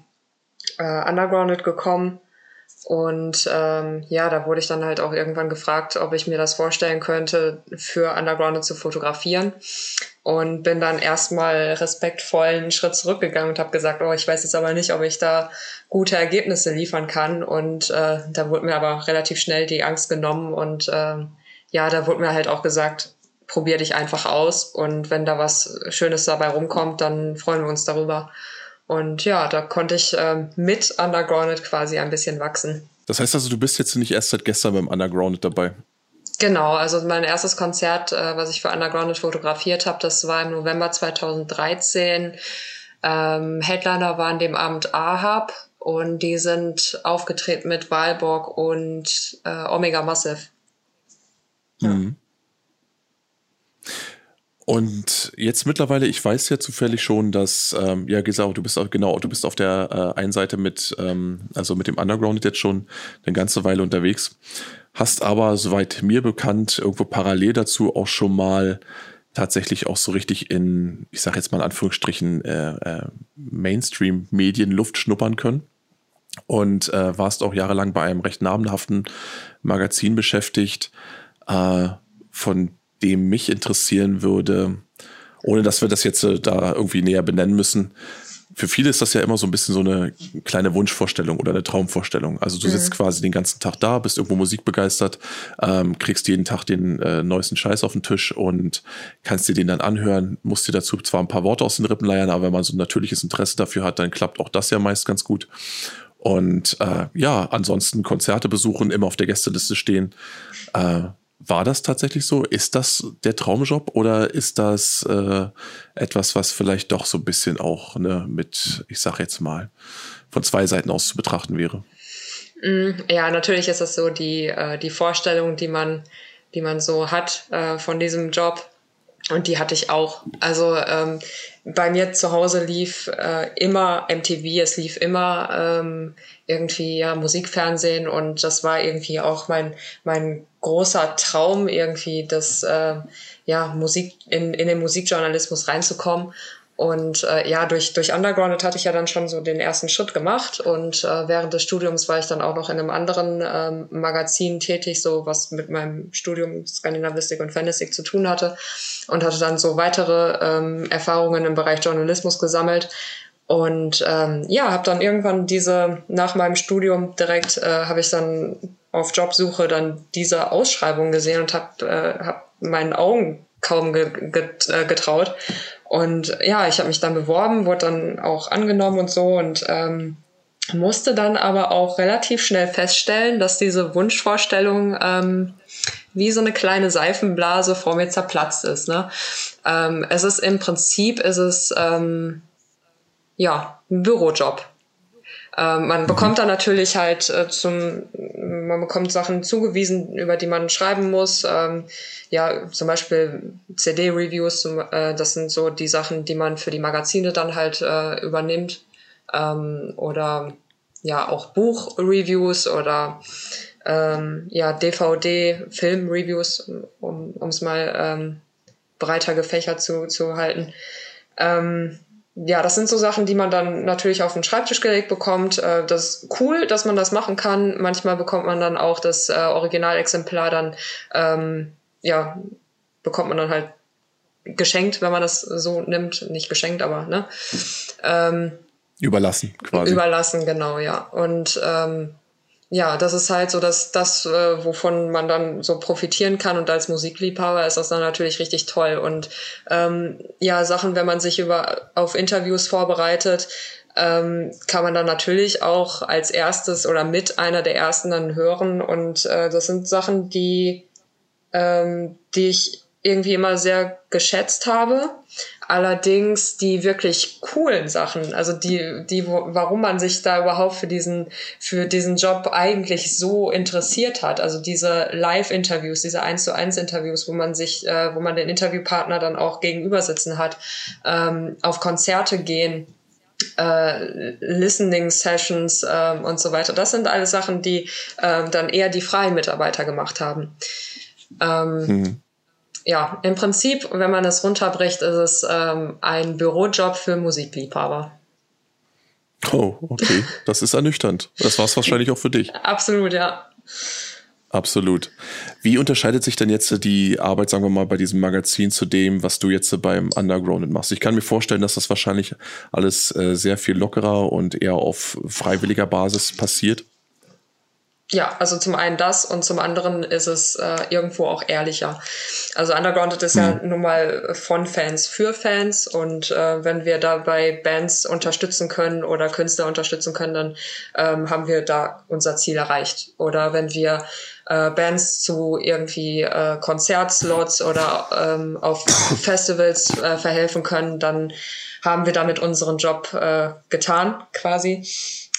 äh, Undergrounded gekommen. Und ähm, ja, da wurde ich dann halt auch irgendwann gefragt, ob ich mir das vorstellen könnte, für Undergrounded zu fotografieren. Und bin dann erstmal respektvoll einen Schritt zurückgegangen und habe gesagt, oh, ich weiß jetzt aber nicht, ob ich da gute Ergebnisse liefern kann. Und äh, da wurde mir aber relativ schnell die Angst genommen. Und äh, ja, da wurde mir halt auch gesagt, probier dich einfach aus. Und wenn da was Schönes dabei rumkommt, dann freuen wir uns darüber. Und ja, da konnte ich äh, mit Undergrounded quasi ein bisschen wachsen. Das heißt also, du bist jetzt nicht erst seit gestern beim Undergrounded dabei? Genau, also mein erstes Konzert, äh, was ich für Undergrounded fotografiert habe, das war im November zwanzig dreizehn. Ähm, Headliner war an dem Abend Ahab und die sind aufgetreten mit Walburg und äh, Omega Massive. Ja. Mhm. Und jetzt mittlerweile, ich weiß ja zufällig schon, dass, ähm, ja, Gesau, du bist auch, genau, du bist auf der äh, einen Seite mit, ähm, also mit dem Undergrounded jetzt schon eine ganze Weile unterwegs, hast aber, soweit mir bekannt, irgendwo parallel dazu auch schon mal tatsächlich auch so richtig in, ich sag jetzt mal in Anführungsstrichen, äh, äh, Mainstream-Medien Luft schnuppern können. Und äh, warst auch jahrelang bei einem recht namenhaften Magazin beschäftigt, äh, von dem mich interessieren würde, ohne dass wir das jetzt äh, da irgendwie näher benennen müssen. Für viele ist das ja immer so ein bisschen so eine kleine Wunschvorstellung oder eine Traumvorstellung. Also du mhm. sitzt quasi den ganzen Tag da, bist irgendwo musikbegeistert, ähm, kriegst jeden Tag den äh, neuesten Scheiß auf den Tisch und kannst dir den dann anhören, musst dir dazu zwar ein paar Worte aus den Rippen leiern, aber wenn man so ein natürliches Interesse dafür hat, dann klappt auch das ja meist ganz gut. Und äh, ja, ansonsten Konzerte besuchen, immer auf der Gästeliste stehen, äh, war das tatsächlich so? Ist das der Traumjob oder ist das äh, etwas, was vielleicht doch so ein bisschen auch ne, mit, ich sag jetzt mal, von zwei Seiten aus zu betrachten wäre? Ja, natürlich ist das so die, äh, die Vorstellung, die man, die man so hat äh, von diesem Job. Und die hatte ich auch. Also ähm, bei mir zu Hause lief äh, immer M T V, es lief immer ähm, irgendwie ja, Musikfernsehen und das war irgendwie auch mein, mein großer Traum, irgendwie das äh, ja, Musik in, in den Musikjournalismus reinzukommen. Und äh, ja, durch, durch Undergrounded hatte ich ja dann schon so den ersten Schritt gemacht. Und äh, während des Studiums war ich dann auch noch in einem anderen ähm, Magazin tätig, so was mit meinem Studium Skandinavistik und Fantastik zu tun hatte. Und hatte dann so weitere ähm, Erfahrungen im Bereich Journalismus gesammelt. Und ähm, ja, habe dann irgendwann diese, nach meinem Studium direkt, äh, habe ich dann auf Jobsuche dann diese Ausschreibung gesehen und habe äh, hab meinen Augen kaum getraut. Und ja, ich habe mich dann beworben, wurde dann auch angenommen und so und ähm, musste dann aber auch relativ schnell feststellen, dass diese Wunschvorstellung ähm, wie so eine kleine Seifenblase vor mir zerplatzt ist. Ne? Ähm, es ist im Prinzip, ist es ähm, ja, ein Bürojob. Ähm, man bekommt dann natürlich halt äh, zum, man bekommt Sachen zugewiesen, über die man schreiben muss. Ähm, ja, zum Beispiel C D-Reviews, äh, das sind so die Sachen, die man für die Magazine dann halt äh, übernimmt. Ähm, oder ja, auch Buch-Reviews oder ähm, ja, D V D-Film-Reviews, um es mal ähm, breiter gefächert zu, zu halten. Ähm, Ja, das sind so Sachen, die man dann natürlich auf den Schreibtisch gelegt bekommt. Das ist cool, dass man das machen kann. Manchmal bekommt man dann auch das Originalexemplar dann, ähm, ja, bekommt man dann halt geschenkt, wenn man das so nimmt. Nicht geschenkt, aber, ne? Ähm, überlassen, quasi. Überlassen, genau, ja. Und, ähm, ja, das ist halt so, dass das, äh, wovon man dann so profitieren kann, und als Musikliebhaber ist das dann natürlich richtig toll. Und ähm, ja, Sachen, wenn man sich über auf Interviews vorbereitet, ähm, kann man dann natürlich auch als erstes oder mit einer der ersten dann hören. Und äh, das sind Sachen, die, ähm, die ich irgendwie immer sehr geschätzt habe. Allerdings die wirklich coolen Sachen, also die, die, warum man sich da überhaupt für diesen, für diesen Job eigentlich so interessiert hat. Also diese Live-Interviews, diese eins zu eins Interviews, wo man sich, äh, wo man den Interviewpartner dann auch gegenüber sitzen hat, ähm, auf Konzerte gehen, äh, Listening-Sessions äh, und so weiter. Das sind alles Sachen, die äh, dann eher die freien Mitarbeiter gemacht haben. Ähm, mhm. Ja, im Prinzip, wenn man es runterbricht, ist es ähm, ein Bürojob für Musikliebhaber. Oh, okay. Das ist ernüchternd. Das war es wahrscheinlich auch für dich. Absolut, ja. Absolut. Wie unterscheidet sich denn jetzt die Arbeit, sagen wir mal, bei diesem Magazin zu dem, was du jetzt beim Undergrounded machst? Ich kann mir vorstellen, dass das wahrscheinlich alles äh, sehr viel lockerer und eher auf freiwilliger Basis passiert. Ja, also zum einen das und zum anderen ist es äh, irgendwo auch ehrlicher. Also Undergrounded ist ja nun mal von Fans für Fans, und äh, wenn wir dabei Bands unterstützen können oder Künstler unterstützen können, dann ähm, haben wir da unser Ziel erreicht. Oder wenn wir äh, Bands zu irgendwie äh, Konzertslots oder ähm, auf Festivals äh, verhelfen können, dann haben wir damit unseren Job äh, getan quasi.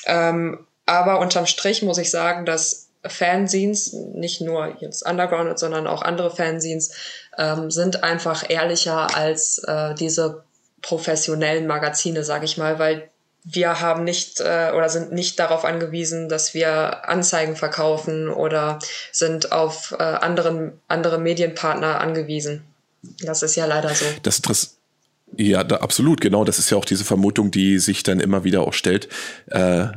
Ähm, Aber unterm Strich muss ich sagen, dass Fanzines, nicht nur jetzt Undergrounded, sondern auch andere Fanzines, ähm, sind einfach ehrlicher als äh, diese professionellen Magazine, sage ich mal, weil wir haben nicht äh, oder sind nicht darauf angewiesen, dass wir Anzeigen verkaufen oder sind auf äh, anderen, andere Medienpartner angewiesen. Das ist ja leider so. Das ist ja, da, absolut, genau. Das ist ja auch diese Vermutung, die sich dann immer wieder auch stellt. Äh,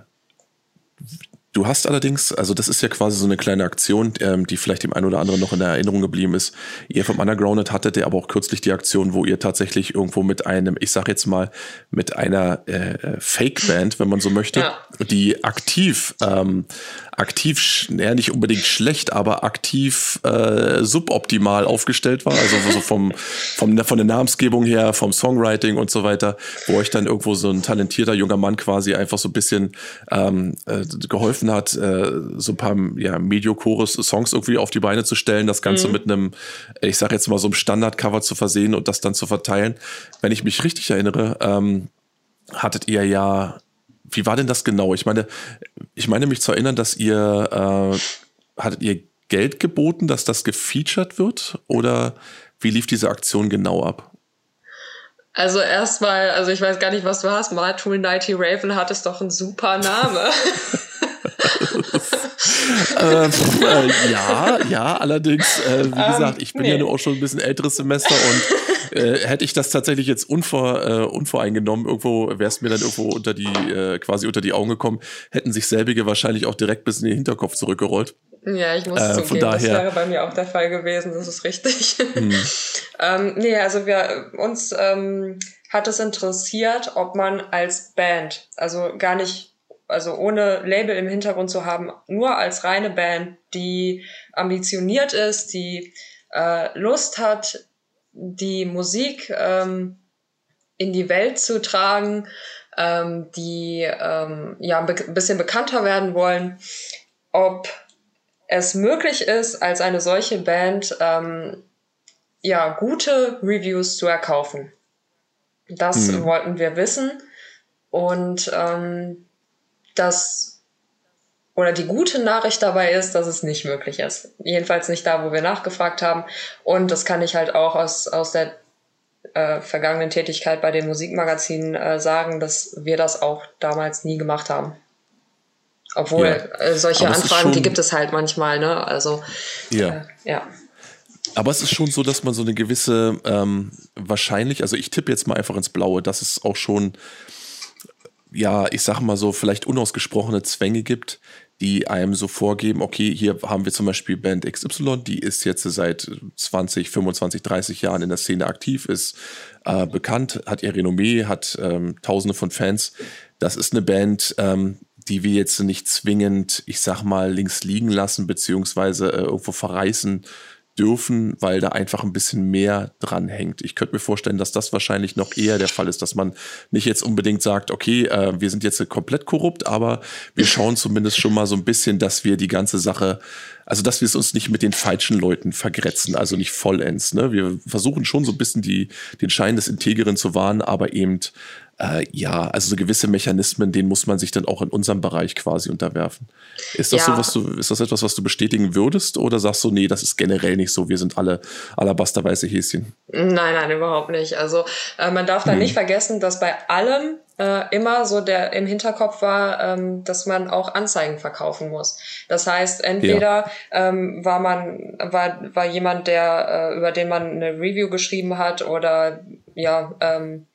Du hast allerdings, also das ist ja quasi so eine kleine Aktion, ähm, die vielleicht dem einen oder anderen noch in der Erinnerung geblieben ist. Ihr vom Undergrounded hattet ja aber auch kürzlich die Aktion, wo ihr tatsächlich irgendwo mit einem, ich sag jetzt mal, mit einer äh, Fake-Band, wenn man so möchte, ja, die aktiv, ähm, aktiv, ja, nicht unbedingt schlecht, aber aktiv äh, suboptimal aufgestellt war. Also so vom, vom, von der Namensgebung her, vom Songwriting und so weiter, wo euch dann irgendwo so ein talentierter junger Mann quasi einfach so ein bisschen ähm, äh, geholfen hat, so ein paar ja, mediokores Songs irgendwie auf die Beine zu stellen, das Ganze mhm. mit einem, ich sag jetzt mal, so einem Standardcover zu versehen und das dann zu verteilen. Wenn ich mich richtig erinnere, ähm, hattet ihr ja, wie war denn das genau? Ich meine, ich meine mich zu erinnern, dass ihr, äh, hattet ihr Geld geboten, dass das gefeatured wird? Oder wie lief diese Aktion genau ab? Also erstmal, also ich weiß gar nicht, was du hast, Martul Nighty Raven, hattest doch einen super Name. äh, äh, ja, ja, allerdings, äh, wie gesagt, ich bin nee. ja nur auch schon ein bisschen älteres Semester und äh, hätte ich das tatsächlich jetzt unvor, äh, unvoreingenommen, irgendwo wäre es mir dann irgendwo unter die, äh, quasi unter die Augen gekommen, hätten sich selbige wahrscheinlich auch direkt bis in den Hinterkopf zurückgerollt. Ja, ich muss äh, zugeben, das wäre bei mir auch der Fall gewesen, das ist richtig. Hm. ähm, nee, also wir uns ähm, hat es interessiert, ob man als Band, also gar nicht, also ohne Label im Hintergrund zu haben, nur als reine Band, die ambitioniert ist, die äh, Lust hat, die Musik ähm, in die Welt zu tragen, ähm, die ähm, ja ein be- bisschen bekannter werden wollen, ob es möglich ist, als eine solche Band ähm, ja, gute Reviews zu erkaufen. Das mhm. wollten wir wissen. Und ähm, das, oder die gute Nachricht dabei ist, dass es nicht möglich ist. Jedenfalls nicht da, wo wir nachgefragt haben. Und das kann ich halt auch aus, aus der äh, vergangenen Tätigkeit bei den Musikmagazinen äh, sagen, dass wir das auch damals nie gemacht haben. Obwohl, ja. äh, solche Aber Anfragen, die gibt es halt manchmal, ne? Also, ja. Äh, ja. Aber es ist schon so, dass man so eine gewisse, ähm, wahrscheinlich, also ich tippe jetzt mal einfach ins Blaue, dass es auch schon, ja, ich sag mal so, vielleicht unausgesprochene Zwänge gibt, die einem so vorgeben, okay, hier haben wir zum Beispiel Band X Y, die ist jetzt seit zwanzig, fünfundzwanzig, dreißig Jahren in der Szene aktiv, ist äh, bekannt, hat ihr Renommee, hat ähm, Tausende von Fans. Das ist eine Band, ähm, die wir jetzt nicht zwingend, ich sag mal, links liegen lassen, beziehungsweise äh, irgendwo verreißen dürfen, weil da einfach ein bisschen mehr dran hängt. Ich könnte mir vorstellen, dass das wahrscheinlich noch eher der Fall ist, dass man nicht jetzt unbedingt sagt, okay, äh, wir sind jetzt komplett korrupt, aber wir schauen zumindest schon mal so ein bisschen, dass wir die ganze Sache, also dass wir es uns nicht mit den falschen Leuten vergrätzen, also nicht vollends. Ne? Wir versuchen schon so ein bisschen die, den Schein des Integeren zu wahren, aber eben Äh, ja, also so gewisse Mechanismen, denen muss man sich dann auch in unserem Bereich quasi unterwerfen. Ist das ja. so, was du, ist das etwas, was du bestätigen würdest, oder sagst du, nee, das ist generell nicht so, wir sind alle alabasterweiße Häschen? Nein, nein, überhaupt nicht. Also äh, man darf da hm. nicht vergessen, dass bei allem äh, immer so der im Hinterkopf war, ähm, dass man auch Anzeigen verkaufen muss. Das heißt, entweder ja. ähm, war man, war, war jemand, der, äh, über den man eine Review geschrieben hat, oder ja, ähm,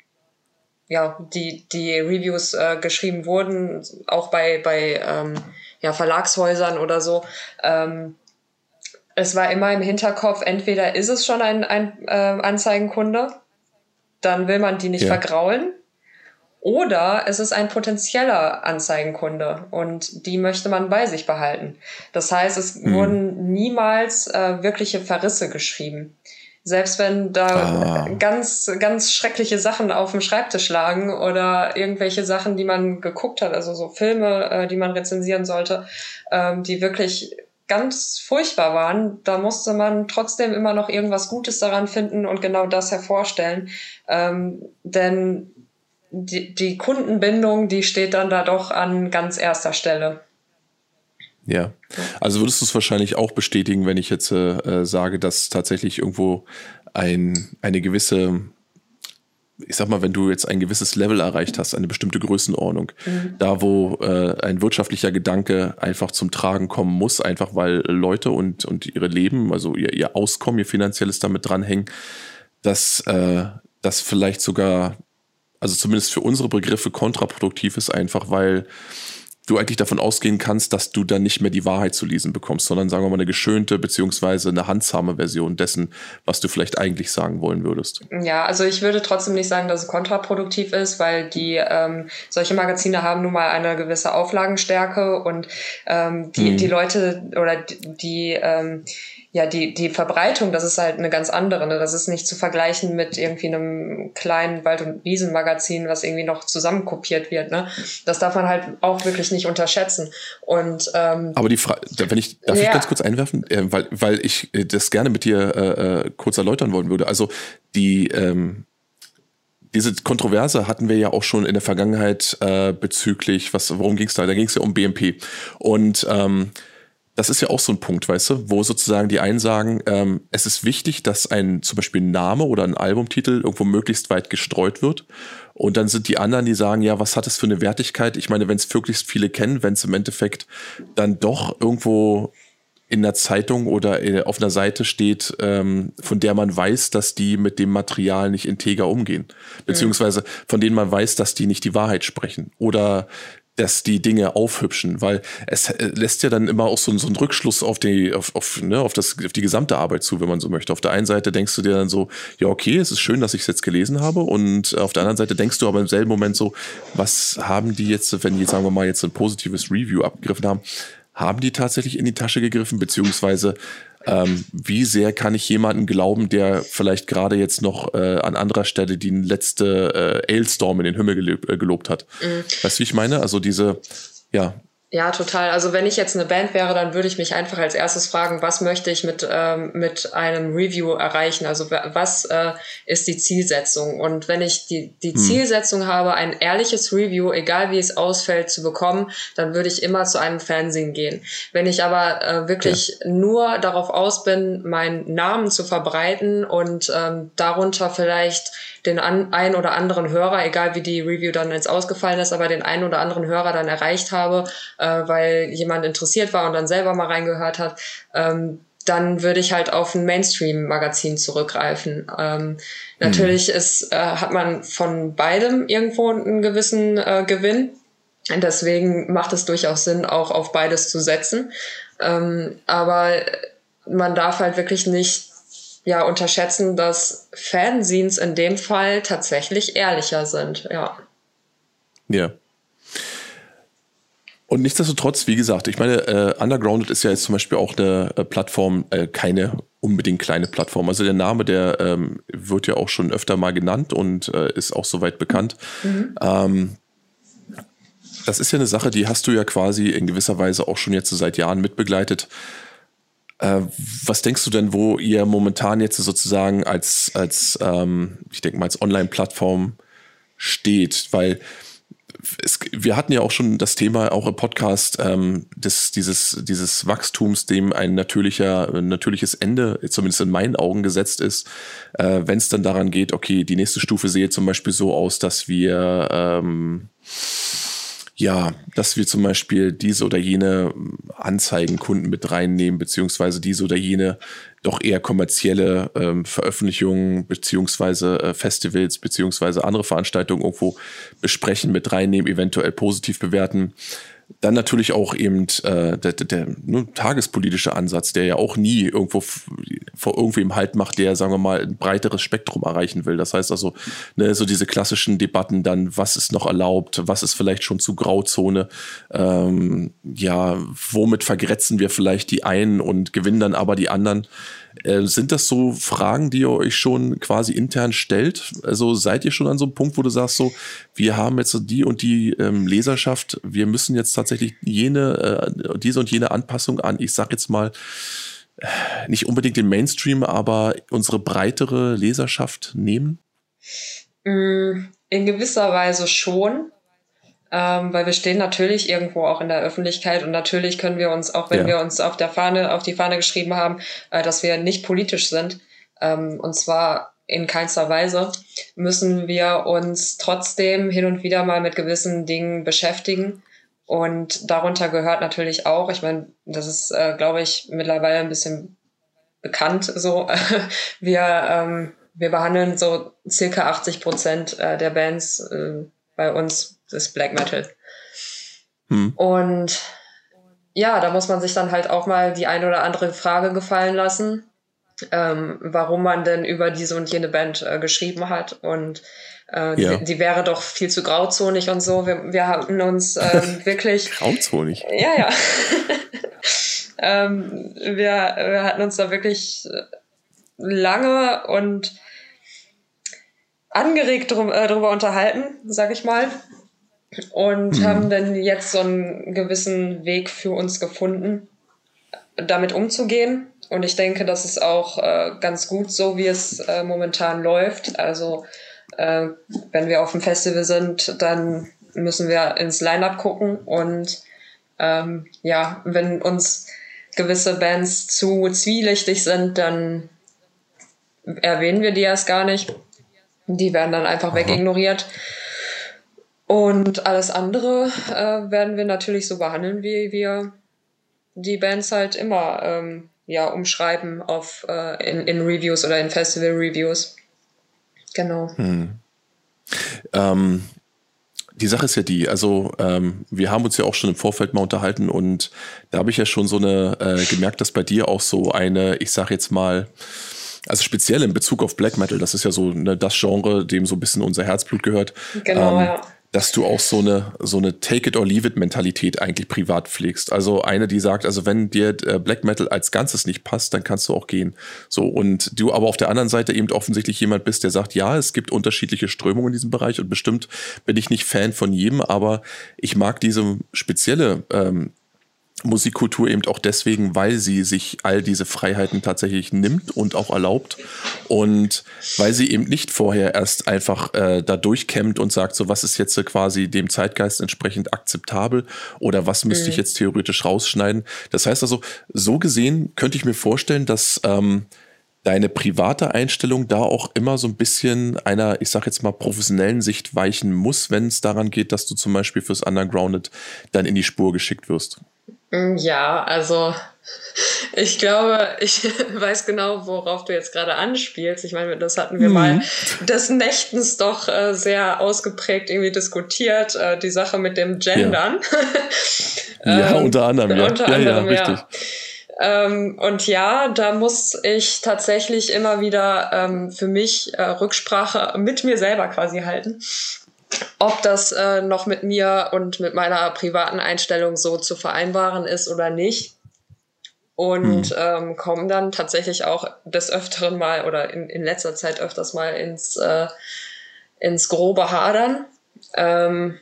ja, die, die Reviews äh, geschrieben wurden, auch bei, bei ähm, ja, Verlagshäusern oder so. Ähm, es war immer im Hinterkopf, entweder ist es schon ein, ein äh, Anzeigenkunde, dann will man die nicht ja. vergraulen, oder es ist ein potenzieller Anzeigenkunde und die möchte man bei sich behalten. Das heißt, es hm. wurden niemals äh, wirkliche Verrisse geschrieben. Selbst wenn da ah. ganz, ganz schreckliche Sachen auf dem Schreibtisch lagen oder irgendwelche Sachen, die man geguckt hat, also so Filme, äh, die man rezensieren sollte, ähm, die wirklich ganz furchtbar waren, da musste man trotzdem immer noch irgendwas Gutes daran finden und genau das hervorstellen. Ähm, denn die, die Kundenbindung, die steht dann da doch an ganz erster Stelle. Ja, also würdest du es wahrscheinlich auch bestätigen, wenn ich jetzt äh, sage, dass tatsächlich irgendwo ein, eine gewisse, ich sag mal, wenn du jetzt ein gewisses Level erreicht hast, eine bestimmte Größenordnung, mhm. da wo äh, ein wirtschaftlicher Gedanke einfach zum Tragen kommen muss, einfach weil Leute und, und ihre Leben, also ihr, ihr Auskommen, ihr Finanzielles damit dranhängen, dass äh, das vielleicht sogar, also zumindest für unsere Begriffe kontraproduktiv ist, einfach weil du eigentlich davon ausgehen kannst, dass du dann nicht mehr die Wahrheit zu lesen bekommst, sondern sagen wir mal eine geschönte beziehungsweise eine handsame Version dessen, was du vielleicht eigentlich sagen wollen würdest. Ja, also ich würde trotzdem nicht sagen, dass es kontraproduktiv ist, weil die ähm, solche Magazine haben nun mal eine gewisse Auflagenstärke und ähm, die, hm. die Leute oder die, die ähm, ja, die, die Verbreitung, das ist halt eine ganz andere, ne? Das ist nicht zu vergleichen mit irgendwie einem kleinen Wald- und Wiesenmagazin, was irgendwie noch zusammenkopiert wird, ne? Das darf man halt auch wirklich nicht unterschätzen. Und, ähm, aber die Frage, wenn ich, darf ja. ich ganz kurz einwerfen, äh, weil, weil ich das gerne mit dir äh, kurz erläutern wollen würde. Also, die, ähm, diese Kontroverse hatten wir ja auch schon in der Vergangenheit äh, bezüglich, was, worum ging es da? Da ging es ja um B M P. Und, ähm, das ist ja auch so ein Punkt, weißt du, wo sozusagen die einen sagen, ähm, es ist wichtig, dass ein zum Beispiel ein Name oder ein Albumtitel irgendwo möglichst weit gestreut wird. Und dann sind die anderen, die sagen, ja, was hat es für eine Wertigkeit? Ich meine, wenn es möglichst viele kennen, wenn es im Endeffekt dann doch irgendwo in einer Zeitung oder auf einer Seite steht, ähm, von der man weiß, dass die mit dem Material nicht integer umgehen. Beziehungsweise von denen man weiß, dass die nicht die Wahrheit sprechen. Oder dass die Dinge aufhübschen, weil es lässt ja dann immer auch so, so einen Rückschluss auf die, auf, auf, ne, auf, das, auf die gesamte Arbeit zu, wenn man so möchte. Auf der einen Seite denkst du dir dann so, ja okay, es ist schön, dass ich es jetzt gelesen habe, und auf der anderen Seite denkst du aber im selben Moment so, was haben die jetzt, wenn die jetzt, sagen wir mal, jetzt ein positives Review abgegriffen haben, haben die tatsächlich in die Tasche gegriffen, beziehungsweise ähm, wie sehr kann ich jemanden glauben, der vielleicht gerade jetzt noch äh, an anderer Stelle die letzte äh, Ailstorm in den Himmel gelob, äh, gelobt hat. Mhm. Weißt du, wie ich meine? Also diese, ja. Ja, total. Also wenn ich jetzt eine Band wäre, dann würde ich mich einfach als erstes fragen, was möchte ich mit, ähm, mit einem Review erreichen? Also was äh, ist die Zielsetzung? Und wenn ich die, die hm. Zielsetzung habe, ein ehrliches Review, egal wie es ausfällt, zu bekommen, dann würde ich immer zu einem Fanzine gehen. Wenn ich aber äh, wirklich ja. nur darauf aus bin, meinen Namen zu verbreiten und ähm, darunter vielleicht den an, ein oder anderen Hörer, egal wie die Review dann jetzt ausgefallen ist, aber den einen oder anderen Hörer dann erreicht habe, äh, weil jemand interessiert war und dann selber mal reingehört hat, ähm, dann würde ich halt auf ein Mainstream-Magazin zurückgreifen. Ähm, natürlich mhm. ist, äh, hat man von beidem irgendwo einen gewissen äh, Gewinn. Deswegen macht es durchaus Sinn, auch auf beides zu setzen. Ähm, aber man darf halt wirklich nicht ja unterschätzen, dass Fanzines in dem Fall tatsächlich ehrlicher sind, ja. Ja. Und nichtsdestotrotz, wie gesagt, ich meine, äh, Undergrounded ist ja jetzt zum Beispiel auch eine äh, Plattform, äh, keine unbedingt kleine Plattform. Also der Name, der ähm, wird ja auch schon öfter mal genannt und äh, ist auch soweit bekannt. Mhm. Ähm, das ist ja eine Sache, die hast du ja quasi in gewisser Weise auch schon jetzt seit Jahren mitbegleitet. Was denkst du denn, wo ihr momentan jetzt sozusagen als, als ähm, ich denke mal, als Online-Plattform steht? Weil es, wir hatten ja auch schon das Thema, auch im Podcast, ähm, des, dieses, dieses Wachstums, dem ein natürlicher, ein natürliches Ende, zumindest in meinen Augen, gesetzt ist. Äh, wenn es dann daran geht, okay, die nächste Stufe sehe zum Beispiel so aus, dass wir... Ähm, Ja, dass wir zum Beispiel diese oder jene Anzeigenkunden mit reinnehmen, beziehungsweise diese oder jene doch eher kommerzielle ähm, Veröffentlichungen, beziehungsweise äh, Festivals, beziehungsweise andere Veranstaltungen irgendwo besprechen, mit reinnehmen, eventuell positiv bewerten. Dann natürlich auch eben äh, der, der ne, tagespolitische Ansatz, der ja auch nie irgendwo f- vor irgendwem Halt macht, der, sagen wir mal, ein breiteres Spektrum erreichen will. Das heißt also, ne, so diese klassischen Debatten dann, was ist noch erlaubt, was ist vielleicht schon zu Grauzone, ähm, ja, womit vergrätzen wir vielleicht die einen und gewinnen dann aber die anderen. Äh, sind das so Fragen, die ihr euch schon quasi intern stellt? Also seid ihr schon an so einem Punkt, wo du sagst so, wir haben jetzt so die und die ähm, Leserschaft, wir müssen jetzt tatsächlich jene, äh, diese und jene Anpassung an, ich sag jetzt mal, nicht unbedingt den Mainstream, aber unsere breitere Leserschaft nehmen? In gewisser Weise schon. Ähm, weil wir stehen natürlich irgendwo auch in der Öffentlichkeit und natürlich können wir uns, auch wenn ja. wir uns auf der Fahne, auf die Fahne geschrieben haben, äh, dass wir nicht politisch sind, ähm, und zwar in keinster Weise, müssen wir uns trotzdem hin und wieder mal mit gewissen Dingen beschäftigen. Und darunter gehört natürlich auch, ich meine, das ist, äh, glaube ich, mittlerweile ein bisschen bekannt so, wir, ähm, wir behandeln so circa achtzig Prozent äh, der Bands äh, bei uns, das ist Black Metal. Hm. Und ja, da muss man sich dann halt auch mal die ein oder andere Frage gefallen lassen, ähm, warum man denn über diese und jene Band äh, geschrieben hat. Und äh, ja. die, die wäre doch viel zu grauzonig und so. Wir, wir haben uns ähm, wirklich... grauzonig? Ja, ja. ähm, wir, wir hatten uns da wirklich lange und angeregt drum, äh, drüber unterhalten, sag ich mal. Und mhm. haben dann jetzt so einen gewissen Weg für uns gefunden, damit umzugehen. Und ich denke, das ist auch äh, ganz gut so, wie es äh, momentan läuft. Also äh, wenn wir auf dem Festival sind, dann müssen wir ins Line-Up gucken. Und ähm, ja, wenn uns gewisse Bands zu zwielichtig sind, dann erwähnen wir die erst gar nicht. Die werden dann einfach wegignoriert. Und alles andere äh, werden wir natürlich so behandeln, wie wir die Bands halt immer ähm, ja, umschreiben auf, äh, in, in Reviews oder in Festival-Reviews. Genau. Hm. Ähm, die Sache ist ja die, also ähm, wir haben uns ja auch schon im Vorfeld mal unterhalten und da habe ich ja schon so eine, äh, gemerkt, dass bei dir auch so eine, ich sag jetzt mal, also speziell in Bezug auf Black Metal, das ist ja so ne, das Genre, dem so ein bisschen unser Herzblut gehört. Genau, ähm, ja. Dass du auch so eine, so eine Take-it-or-leave-it-Mentalität eigentlich privat pflegst. Also eine, die sagt, also wenn dir Black Metal als Ganzes nicht passt, dann kannst du auch gehen. So, und du aber auf der anderen Seite eben offensichtlich jemand bist, der sagt, ja, es gibt unterschiedliche Strömungen in diesem Bereich und bestimmt bin ich nicht Fan von jedem, aber ich mag diese spezielle ähm, Musikkultur eben auch deswegen, weil sie sich all diese Freiheiten tatsächlich nimmt und auch erlaubt und weil sie eben nicht vorher erst einfach äh, da durchkämmt und sagt, so was ist jetzt quasi dem Zeitgeist entsprechend akzeptabel oder was müsste mhm. ich jetzt theoretisch rausschneiden. Das heißt also, so gesehen könnte ich mir vorstellen, dass ähm, deine private Einstellung da auch immer so ein bisschen einer, ich sag jetzt mal, professionellen Sicht weichen muss, wenn es daran geht, dass du zum Beispiel fürs Undergrounded dann in die Spur geschickt wirst. Ja, also ich glaube, ich weiß genau, worauf du jetzt gerade anspielst. Ich meine, das hatten wir mhm. mal des Nächtens doch äh, sehr ausgeprägt irgendwie diskutiert, äh, die Sache mit dem Gendern. Ja, ja ähm, unter anderem. Ja, unter ja, anderem, ja, richtig. Ja. Ähm, und ja, da muss ich tatsächlich immer wieder ähm, für mich äh, Rücksprache mit mir selber quasi halten, ob das äh, noch mit mir und mit meiner privaten Einstellung so zu vereinbaren ist oder nicht. Und mhm. ähm, komme dann tatsächlich auch des Öfteren mal oder in, in letzter Zeit öfters mal ins, äh, ins grobe Hadern. Ähm,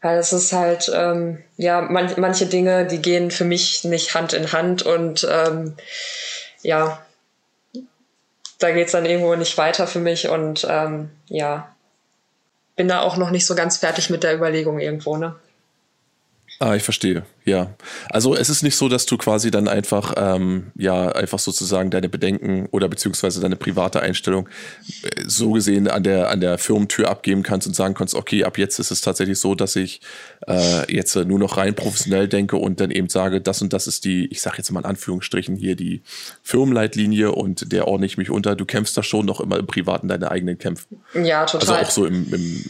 weil es ist halt, ähm, ja, man, manche Dinge, die gehen für mich nicht Hand in Hand und ähm, ja, da geht es dann irgendwo nicht weiter für mich und ähm, ja, bin da auch noch nicht so ganz fertig mit der Überlegung irgendwo, ne? Ah, ich verstehe, ja. Also es ist nicht so, dass du quasi dann einfach, ähm, ja, einfach sozusagen deine Bedenken oder beziehungsweise deine private Einstellung äh, so gesehen an der, an der Firmentür abgeben kannst und sagen kannst, okay, ab jetzt ist es tatsächlich so, dass ich äh, jetzt äh, nur noch rein professionell denke und dann eben sage, das und das ist die, ich sag jetzt mal in Anführungsstrichen hier die Firmenleitlinie und der ordne ich mich unter. Du kämpfst da schon noch immer im Privaten deine eigenen Kämpfe. Ja, total. Also auch so im, im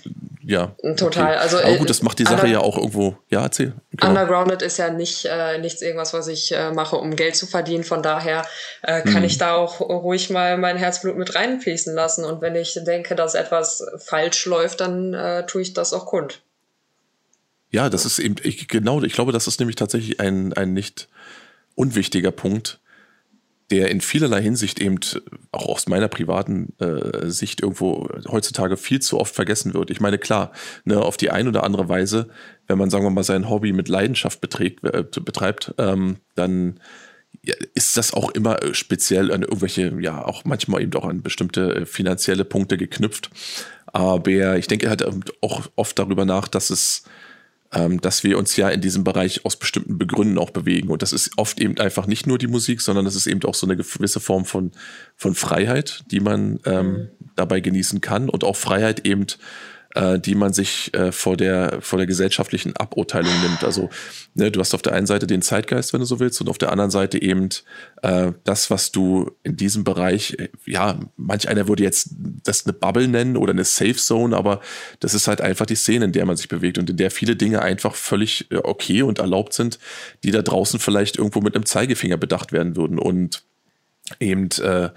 ja. Total. Okay. Also, aber gut, das macht die Sache ja auch irgendwo, ja, erzähl. Genau. Undergrounded ist ja nicht äh, nichts irgendwas, was ich äh, mache, um Geld zu verdienen. Von daher äh, kann mhm. ich da auch ruhig mal mein Herzblut mit reinfließen lassen. Und wenn ich denke, dass etwas falsch läuft, dann äh, tue ich das auch kund. Ja, das ist eben, ich, genau, ich glaube, das ist nämlich tatsächlich ein, ein nicht unwichtiger Punkt, der in vielerlei Hinsicht eben auch aus meiner privaten äh, Sicht irgendwo heutzutage viel zu oft vergessen wird. Ich meine, klar, ne, auf die ein oder andere Weise, wenn man, sagen wir mal, sein Hobby mit Leidenschaft beträgt, äh, betreibt, ähm, dann ist das auch immer speziell an irgendwelche, ja, auch manchmal eben auch an bestimmte finanzielle Punkte geknüpft. Aber ich denke halt auch oft darüber nach, dass es Ähm, dass wir uns ja in diesem Bereich aus bestimmten Begründen auch bewegen. Und das ist oft eben einfach nicht nur die Musik, sondern das ist eben auch so eine gewisse Form von, von Freiheit, die man ähm, dabei genießen kann und auch Freiheit eben, äh, die man sich äh, vor der, vor der gesellschaftlichen Aburteilung nimmt. Also ne, du hast auf der einen Seite den Zeitgeist, wenn du so willst, und auf der anderen Seite eben äh, das, was du in diesem Bereich, äh, ja, manch einer würde jetzt das eine Bubble nennen oder eine Safe Zone, aber das ist halt einfach die Szene, in der man sich bewegt und in der viele Dinge einfach völlig okay und erlaubt sind, die da draußen vielleicht irgendwo mit einem Zeigefinger bedacht werden würden. Und eben, äh,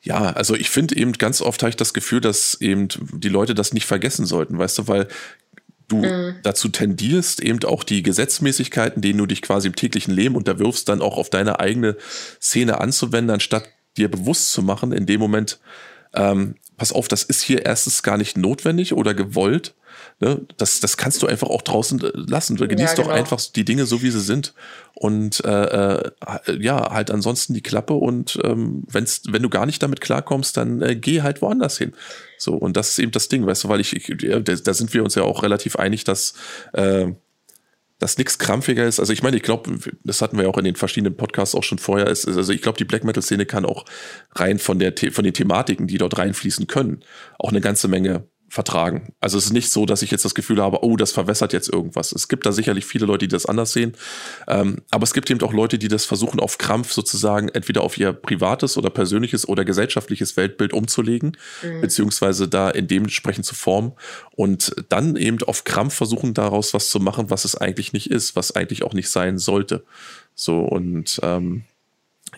ja, also ich finde eben ganz oft habe ich das Gefühl, dass eben die Leute das nicht vergessen sollten, weißt du, weil du mhm. dazu tendierst, eben auch die Gesetzmäßigkeiten, denen du dich quasi im täglichen Leben unterwirfst, dann auch auf deine eigene Szene anzuwenden, anstatt dir bewusst zu machen, in dem Moment, ähm, pass auf, das ist hier erstens gar nicht notwendig oder gewollt. Ne? Das, das kannst du einfach auch draußen lassen. Du genießt ja, genau. doch einfach die Dinge so, wie sie sind. Und äh, äh, ja, halt ansonsten die Klappe. Und ähm, wenn's, wenn du gar nicht damit klarkommst, dann äh, geh halt woanders hin. So, und das ist eben das Ding, weißt du, weil ich, ich da sind wir uns ja auch relativ einig, dass äh, dass nichts krampfiger ist. Also ich meine, ich glaube, das hatten wir ja auch in den verschiedenen Podcasts auch schon vorher. Ist, also ich glaube, die Black-Metal-Szene kann auch rein von der The- von den Thematiken, die dort reinfließen können, auch eine ganze Menge vertragen. Also es ist nicht so, dass ich jetzt das Gefühl habe, oh, das verwässert jetzt irgendwas. Es gibt da sicherlich viele Leute, die das anders sehen. Ähm, aber es gibt eben auch Leute, die das versuchen, auf Krampf sozusagen entweder auf ihr privates oder persönliches oder gesellschaftliches Weltbild umzulegen, mhm. beziehungsweise da in dementsprechend zu formen und dann eben auf Krampf versuchen, daraus was zu machen, was es eigentlich nicht ist, was eigentlich auch nicht sein sollte. So, und ähm,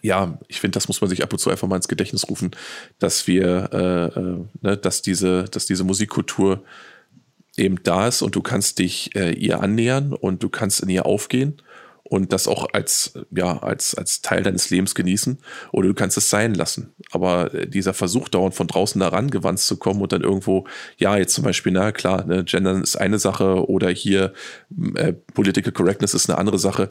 ja, ich finde, das muss man sich ab und zu einfach mal ins Gedächtnis rufen, dass wir, äh, äh, ne, dass diese, dass diese Musikkultur eben da ist und du kannst dich äh, ihr annähern und du kannst in ihr aufgehen und das auch als, ja, als, als Teil deines Lebens genießen oder du kannst es sein lassen. Aber dieser Versuch dauernd von draußen da rangewandt zu kommen und dann irgendwo, ja, jetzt zum Beispiel, na klar, ne, Gendern ist eine Sache oder hier äh, Political Correctness ist eine andere Sache,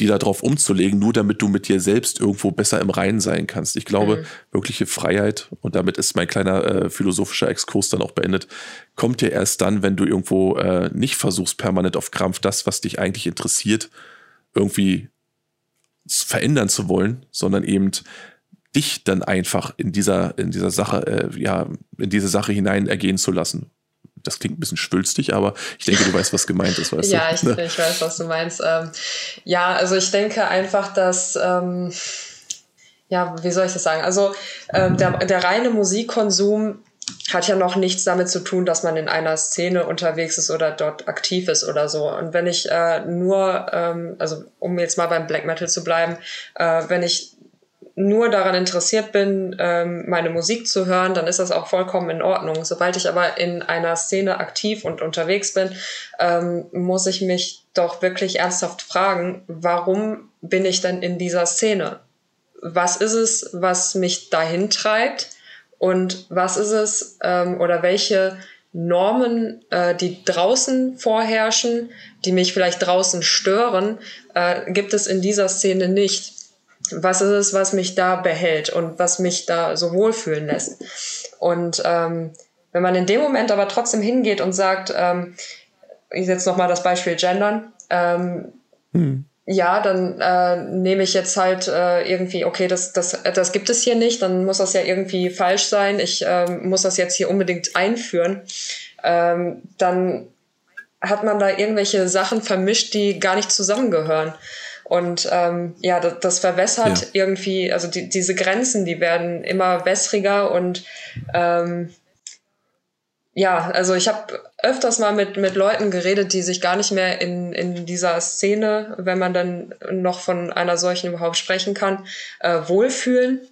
die da drauf umzulegen, nur damit du mit dir selbst irgendwo besser im Reinen sein kannst. Ich glaube, mhm. wirkliche Freiheit, und damit ist mein kleiner äh, philosophischer Exkurs dann auch beendet, kommt dir ja erst dann, wenn du irgendwo äh, nicht versuchst, permanent auf Krampf das, was dich eigentlich interessiert, irgendwie verändern zu wollen, sondern eben dich dann einfach in dieser, in dieser Sache, äh, ja, in diese Sache hinein ergehen zu lassen. Das klingt ein bisschen schwülstig, aber ich denke, du weißt, was gemeint ist, weißt ja, du? Ja, ich, ich weiß, was du meinst. Ähm, ja, also ich denke einfach, dass, ähm, ja, wie soll ich das sagen? Also ähm, der, der reine Musikkonsum hat ja noch nichts damit zu tun, dass man in einer Szene unterwegs ist oder dort aktiv ist oder so. Und wenn ich äh, nur, ähm, also um jetzt mal beim Black Metal zu bleiben, äh, wenn ich nur daran interessiert bin, meine Musik zu hören, dann ist das auch vollkommen in Ordnung. Sobald ich aber in einer Szene aktiv und unterwegs bin, muss ich mich doch wirklich ernsthaft fragen, warum bin ich denn in dieser Szene? Was ist es, was mich dahin treibt? Und was ist es oder welche Normen, äh, die draußen vorherrschen, die mich vielleicht draußen stören, äh, gibt es in dieser Szene nicht? Was ist es, was mich da behält und was mich da so wohlfühlen lässt? Und ähm, wenn man in dem Moment aber trotzdem hingeht und sagt, ähm, ich setze nochmal das Beispiel Gendern, ähm, hm. ja, dann äh, nehme ich jetzt halt äh, irgendwie, okay, das, das, das gibt es hier nicht, dann muss das ja irgendwie falsch sein, ich äh, muss das jetzt hier unbedingt einführen, ähm, dann hat man da irgendwelche Sachen vermischt, die gar nicht zusammengehören. Und ähm, ja, das, das verwässert ja. irgendwie, also die, diese Grenzen, die werden immer wässriger und ähm, ja, also ich habe öfters mal mit, mit Leuten geredet, die sich gar nicht mehr in, in dieser Szene, wenn man dann noch von einer solchen überhaupt sprechen kann, äh, wohlfühlen.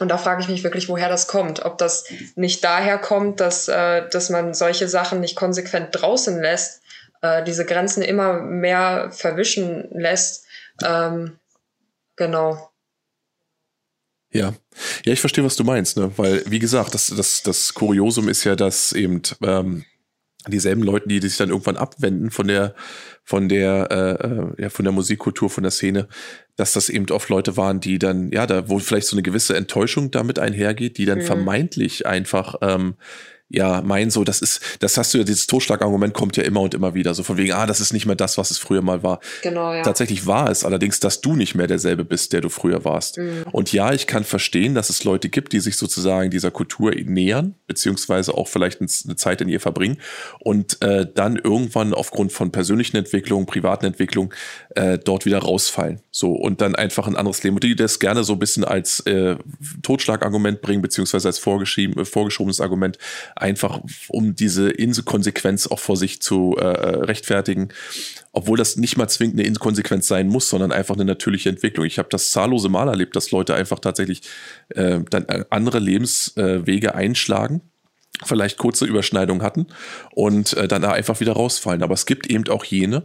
Und da frage ich mich wirklich, woher das kommt. Ob das nicht daher kommt, dass, äh, dass man solche Sachen nicht konsequent draußen lässt, äh, diese Grenzen immer mehr verwischen lässt. Ähm, genau. Ja. Ja, ich verstehe, was du meinst, ne? Weil, wie gesagt, das, das, das Kuriosum ist ja, dass eben ähm, dieselben Leute, die, die sich dann irgendwann abwenden von der, von der, äh, ja, von der Musikkultur, von der Szene, dass das eben oft Leute waren, die dann, ja, da, wo vielleicht so eine gewisse Enttäuschung damit einhergeht, die dann mhm. vermeintlich einfach, ähm, ja, mein so, das ist, das hast du ja, dieses Totschlagargument kommt ja immer und immer wieder, so von wegen, ah, das ist nicht mehr das, was es früher mal war. Genau, ja. Tatsächlich war es allerdings, dass du nicht mehr derselbe bist, der du früher warst. Mhm. Und ja, ich kann verstehen, dass es Leute gibt, die sich sozusagen dieser Kultur nähern, beziehungsweise auch vielleicht eine Zeit in ihr verbringen und äh, dann irgendwann aufgrund von persönlichen Entwicklungen, privaten Entwicklungen äh, dort wieder rausfallen. So, und dann einfach ein anderes Leben. Und die das gerne so ein bisschen als äh, Totschlagargument bringen, beziehungsweise als vorgeschrieben, äh, vorgeschobenes Argument, einfach um diese Inkonsequenz auch vor sich zu äh, rechtfertigen, obwohl das nicht mal zwingend eine Inkonsequenz sein muss, sondern einfach eine natürliche Entwicklung. Ich habe das zahllose Mal erlebt, dass Leute einfach tatsächlich äh, dann andere Lebenswege äh, einschlagen, vielleicht kurze Überschneidungen hatten und äh, dann einfach wieder rausfallen. Aber es gibt eben auch jene,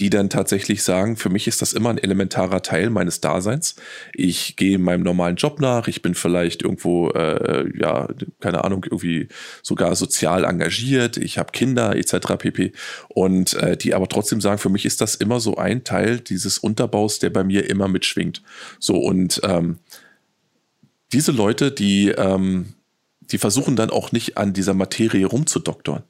die dann tatsächlich sagen, für mich ist das immer ein elementarer Teil meines Daseins. Ich gehe meinem normalen Job nach, ich bin vielleicht irgendwo, äh, ja, keine Ahnung, irgendwie sogar sozial engagiert, ich habe Kinder et cetera pp. Und äh, die aber trotzdem sagen, für mich ist das immer so ein Teil dieses Unterbaus, der bei mir immer mitschwingt. So, und ähm, diese Leute, die, ähm, die versuchen dann auch nicht an dieser Materie rumzudoktorn.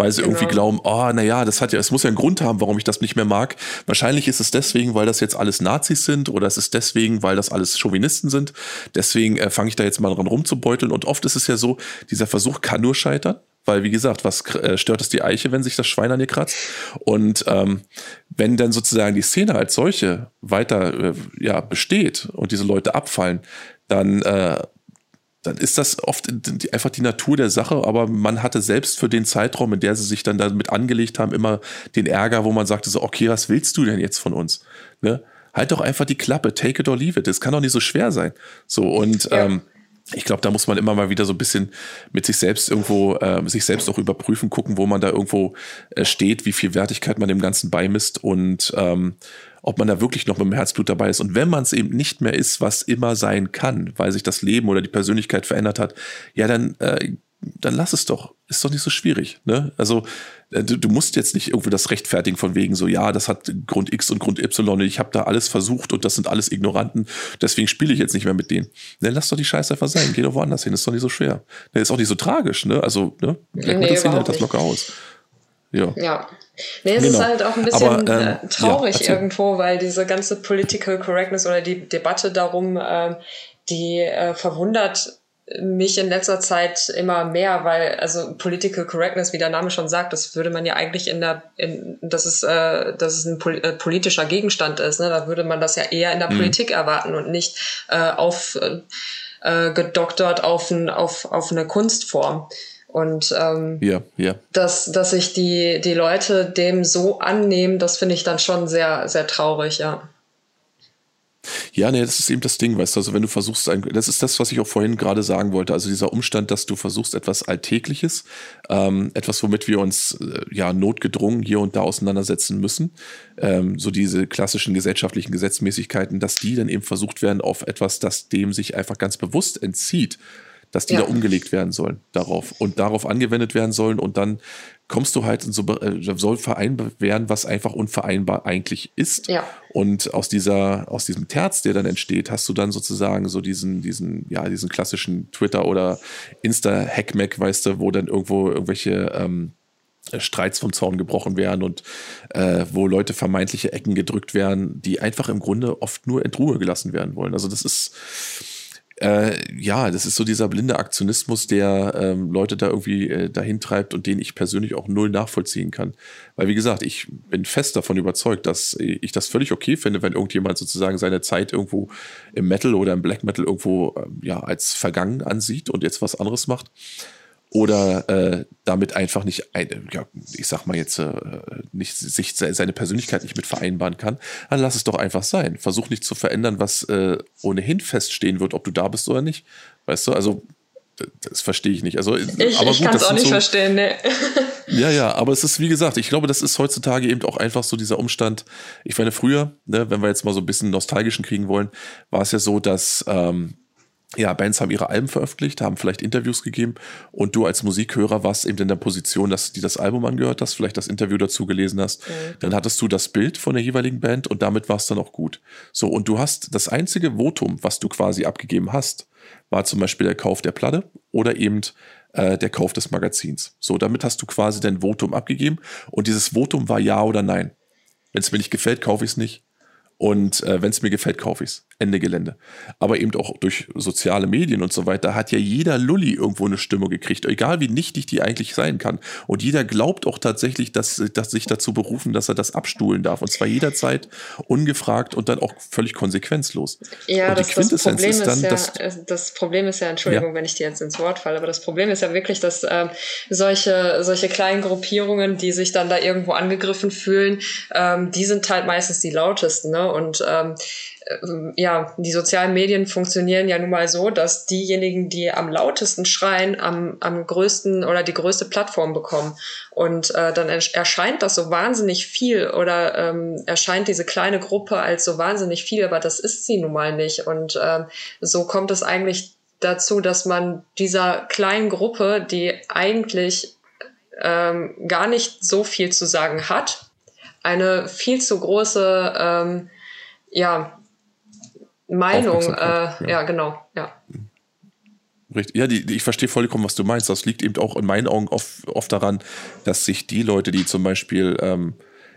weil sie genau. irgendwie glauben, oh, naja, das hat ja, es muss ja einen Grund haben, warum ich das nicht mehr mag. Wahrscheinlich ist es deswegen, weil das jetzt alles Nazis sind, oder es ist deswegen, weil das alles Chauvinisten sind. Deswegen äh, fange ich da jetzt mal dran rumzubeuteln. Und oft ist es ja so, dieser Versuch kann nur scheitern. Weil, wie gesagt, was äh, stört es die Eiche, wenn sich das Schwein an ihr kratzt? Und ähm, wenn dann sozusagen die Szene als solche weiter äh, ja, besteht und diese Leute abfallen, dann, äh, dann ist das oft die, einfach die Natur der Sache. Aber man hatte selbst für den Zeitraum, in der sie sich dann damit angelegt haben, immer den Ärger, wo man sagte so, okay, was willst du denn jetzt von uns? Ne? Halt doch einfach die Klappe, take it or leave it. Das kann doch nicht so schwer sein. So, und ja. ähm, ich glaube, da muss man immer mal wieder so ein bisschen mit sich selbst irgendwo, äh, sich selbst auch überprüfen, gucken, wo man da irgendwo äh, steht, wie viel Wertigkeit man dem Ganzen beimisst und ähm, ob man da wirklich noch mit dem Herzblut dabei ist. Und wenn man es eben nicht mehr ist, was immer sein kann, weil sich das Leben oder die Persönlichkeit verändert hat, ja, dann, äh, dann lass es doch. Ist doch nicht so schwierig. Ne? Also äh, du, du musst jetzt nicht irgendwie das rechtfertigen von wegen so, ja, das hat Grund X und Grund Y, ich habe da alles versucht und das sind alles Ignoranten, deswegen spiele ich jetzt nicht mehr mit denen. Ne, lass doch die Scheiße einfach sein, geh doch woanders hin, ist doch nicht so schwer. Ne, ist auch nicht so tragisch, ne? Also, ne? Black Metal Szene hält das locker aus. Ja. ja. Nee, es genau. ist halt auch ein bisschen aber, ähm, traurig ja, irgendwo, weil diese ganze Political Correctness oder die Debatte darum, äh, die äh, verwundert mich in letzter Zeit immer mehr, weil, also Political Correctness, wie der Name schon sagt, das würde man ja eigentlich in der, in, dass es, äh, dass es ein pol- äh, politischer Gegenstand ist, ne? Da würde man das ja eher in der mhm. Politik erwarten und nicht äh, auf äh, gedoktert auf, ein, auf, auf eine Kunstform. Und ähm, yeah, yeah. dass dass sich die, die Leute dem so annehmen, das finde ich dann schon sehr, sehr traurig, ja. Ja, nee, das ist eben das Ding, weißt du, also wenn du versuchst, das ist das, was ich auch vorhin gerade sagen wollte, also dieser Umstand, dass du versuchst, etwas Alltägliches, ähm, etwas, womit wir uns äh, ja notgedrungen hier und da auseinandersetzen müssen, ähm, so diese klassischen gesellschaftlichen Gesetzmäßigkeiten, dass die dann eben versucht werden auf etwas, das dem sich einfach ganz bewusst entzieht, dass die ja. da umgelegt werden sollen darauf und darauf angewendet werden sollen und dann kommst du halt in so, soll vereinbar werden, was einfach unvereinbar eigentlich ist. Ja. Und aus dieser, aus diesem Terz, der dann entsteht, hast du dann sozusagen so diesen, diesen, ja, diesen klassischen Twitter- oder Insta-Hackmack, weißt du, wo dann irgendwo irgendwelche ähm, Streits vom Zaun gebrochen werden und äh, wo Leute vermeintliche Ecken gedrückt werden, die einfach im Grunde oft nur in Ruhe gelassen werden wollen. Also das ist Äh, ja, das ist so dieser blinde Aktionismus, der ähm, Leute da irgendwie äh, dahin treibt und den ich persönlich auch null nachvollziehen kann. Weil wie gesagt, ich bin fest davon überzeugt, dass ich das völlig okay finde, wenn irgendjemand sozusagen seine Zeit irgendwo im Metal oder im Black Metal irgendwo äh, ja, als vergangen ansieht und jetzt was anderes macht. Oder äh, damit einfach nicht, ein, ja, ich sag mal jetzt, äh, nicht sich seine Persönlichkeit nicht mit vereinbaren kann, dann lass es doch einfach sein. Versuch nicht zu verändern, was äh, ohnehin feststehen wird, ob du da bist oder nicht. Weißt du, also das verstehe ich nicht. Also, ich aber ich kann es auch nicht so, verstehen, ne. Ja, ja, aber es ist, wie gesagt, ich glaube, das ist heutzutage eben auch einfach so dieser Umstand. Ich meine, früher, ne, wenn wir jetzt mal so ein bisschen nostalgischen kriegen wollen, war es ja so, dass Ähm, ja, Bands haben ihre Alben veröffentlicht, haben vielleicht Interviews gegeben und du als Musikhörer warst eben in der Position, dass du dir das Album angehört hast, vielleicht das Interview dazu gelesen hast. Mhm. Dann hattest du das Bild von der jeweiligen Band und damit war es dann auch gut. So, und du hast das einzige Votum, was du quasi abgegeben hast, war zum Beispiel der Kauf der Platte oder eben äh, der Kauf des Magazins. So, damit hast du quasi dein Votum abgegeben und dieses Votum war ja oder nein. Wenn es mir nicht gefällt, kaufe ich es nicht. Und äh, wenn es mir gefällt, kaufe ich es. Ende Gelände. Aber eben auch durch soziale Medien und so weiter hat ja jeder Lulli irgendwo eine Stimme gekriegt, egal wie nichtig die eigentlich sein kann. Und jeder glaubt auch tatsächlich, dass, dass sich dazu berufen, dass er das abstuhlen darf. Und zwar jederzeit ungefragt und dann auch völlig konsequenzlos. Ja, das, das Problem ist, ist dann, ja, dass, das Problem ist ja, Entschuldigung, ja. wenn ich dir jetzt ins Wort falle, aber das Problem ist ja wirklich, dass äh, solche, solche kleinen Gruppierungen, die sich dann da irgendwo angegriffen fühlen, ähm, die sind halt meistens die lautesten, ne? Und ähm, ja, die sozialen Medien funktionieren ja nun mal so, dass diejenigen, die am lautesten schreien, am, am größten oder die größte Plattform bekommen. Und äh, dann erscheint das so wahnsinnig viel oder ähm, erscheint diese kleine Gruppe als so wahnsinnig viel, aber das ist sie nun mal nicht. Und äh, so kommt es eigentlich dazu, dass man dieser kleinen Gruppe, die eigentlich ähm, gar nicht so viel zu sagen hat, eine viel zu große ähm, ja, Meinung, äh, ja. ja, genau, ja. Richtig. Ja, die, die, ich verstehe vollkommen, was du meinst. Das liegt eben auch in meinen Augen oft, oft daran, dass sich die Leute, die zum Beispiel, ähm,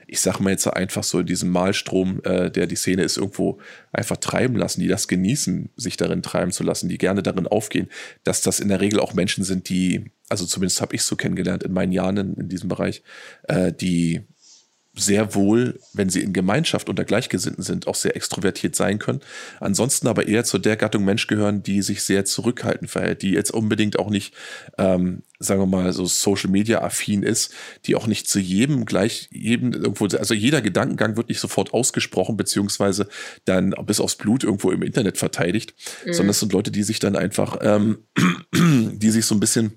ich sag mal jetzt einfach so in diesem Malstrom, äh, der die Szene ist, irgendwo einfach treiben lassen, die das genießen, sich darin treiben zu lassen, die gerne darin aufgehen, dass das in der Regel auch Menschen sind, die, also zumindest habe ich so kennengelernt in meinen Jahren in, in diesem Bereich, äh, die sehr wohl, wenn sie in Gemeinschaft unter Gleichgesinnten sind, auch sehr extrovertiert sein können. Ansonsten aber eher zu der Gattung Mensch gehören, die sich sehr zurückhaltend verhält, die jetzt unbedingt auch nicht, ähm, sagen wir mal, so Social-Media-affin ist, die auch nicht zu jedem gleich, jedem irgendwo, also jeder Gedankengang wird nicht sofort ausgesprochen, beziehungsweise dann bis aufs Blut irgendwo im Internet verteidigt, mhm. sondern es sind Leute, die sich dann einfach, ähm, die sich so ein bisschen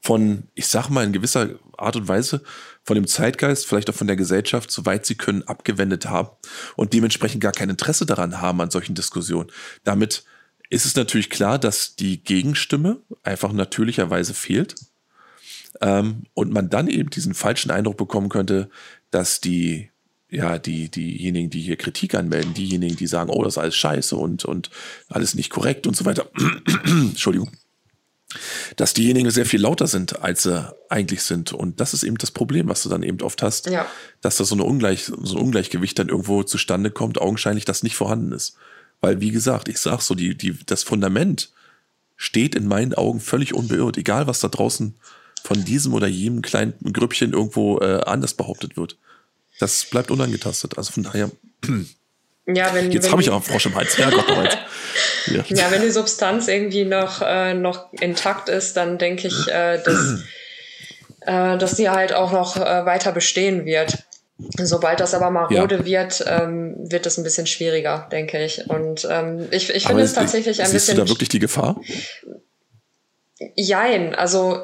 von, ich sag mal, in gewisser Art und Weise von dem Zeitgeist, vielleicht auch von der Gesellschaft, soweit sie können, abgewendet haben und dementsprechend gar kein Interesse daran haben an solchen Diskussionen. Damit ist es natürlich klar, dass die Gegenstimme einfach natürlicherweise fehlt, ähm, und man dann eben diesen falschen Eindruck bekommen könnte, dass die, ja, die, diejenigen, die hier Kritik anmelden, diejenigen, die sagen, oh, das ist alles scheiße und, und alles nicht korrekt und so weiter, Entschuldigung, dass diejenigen sehr viel lauter sind, als sie eigentlich sind. Und das ist eben das Problem, was du dann eben oft hast, ja. dass da so, eine Ungleich, so ein Ungleichgewicht dann irgendwo zustande kommt, augenscheinlich das nicht vorhanden ist. Weil, wie gesagt, ich sag so, die, die, das Fundament steht in meinen Augen völlig unbeirrt, egal was da draußen von diesem oder jenem kleinen Grüppchen irgendwo äh, anders behauptet wird. Das bleibt unangetastet. Also von daher... Ja, wenn, jetzt habe ich auch einen Frosch im Hals. Ja, Gott, ja. ja, wenn die Substanz irgendwie noch, äh, noch intakt ist, dann denke ich, äh, dass, äh, dass die halt auch noch äh, weiter bestehen wird. Sobald das aber marode ja. wird, ähm, wird es ein bisschen schwieriger, denke ich. Und ähm, ich, ich finde es tatsächlich ich, ein bisschen... Siehst du da wirklich die Gefahr? Jein, also...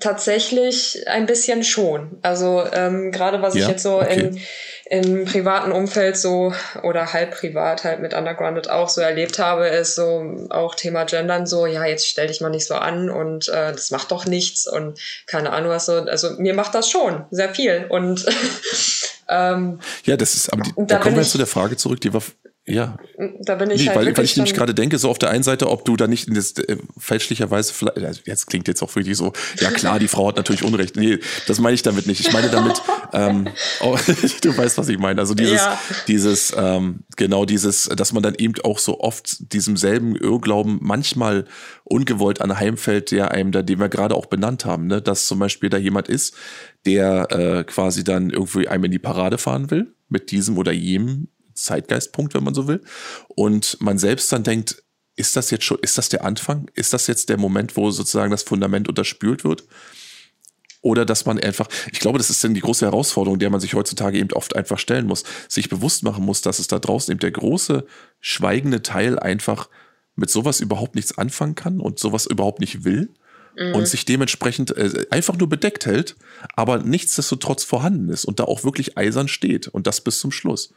Tatsächlich ein bisschen schon. Also ähm, gerade was ja, ich jetzt so okay. in, im privaten Umfeld so oder halb privat, halb mit Undergrounded auch so erlebt habe, ist so auch Thema Gendern so, ja, jetzt stell dich mal nicht so an und äh, das macht doch nichts und keine Ahnung was so. Also mir macht das schon sehr viel. Und ähm, ja, das ist, aber die, da, da kommen wir jetzt zu der Frage zurück, die war... Ja, da bin ich nee, halt weil, weil ich nämlich gerade denke, so auf der einen Seite, ob du da nicht in das, äh, fälschlicherweise, jetzt klingt jetzt auch wirklich so, ja klar, die Frau hat natürlich Unrecht. Nee, das meine ich damit nicht. Ich meine damit, ähm, oh, du weißt, was ich meine. Also dieses, ja. dieses ähm, genau dieses, dass man dann eben auch so oft diesem selben Irrglauben manchmal ungewollt anheimfällt, der einem, da, den wir gerade auch benannt haben, ne? Dass zum Beispiel da jemand ist, der äh, quasi dann irgendwie einem in die Parade fahren will, mit diesem oder jenem Zeitgeistpunkt, wenn man so will. Und man selbst dann denkt, ist das jetzt schon, ist das der Anfang? Ist das jetzt der Moment, wo sozusagen das Fundament unterspült wird? Oder dass man einfach, ich glaube, das ist dann die große Herausforderung, der man sich heutzutage eben oft einfach stellen muss, sich bewusst machen muss, dass es da draußen eben der große, schweigende Teil einfach mit sowas überhaupt nichts anfangen kann und sowas überhaupt nicht will. Mhm. Und sich dementsprechend äh, einfach nur bedeckt hält, aber nichtsdestotrotz vorhanden ist und da auch wirklich eisern steht. Und das bis zum Schluss.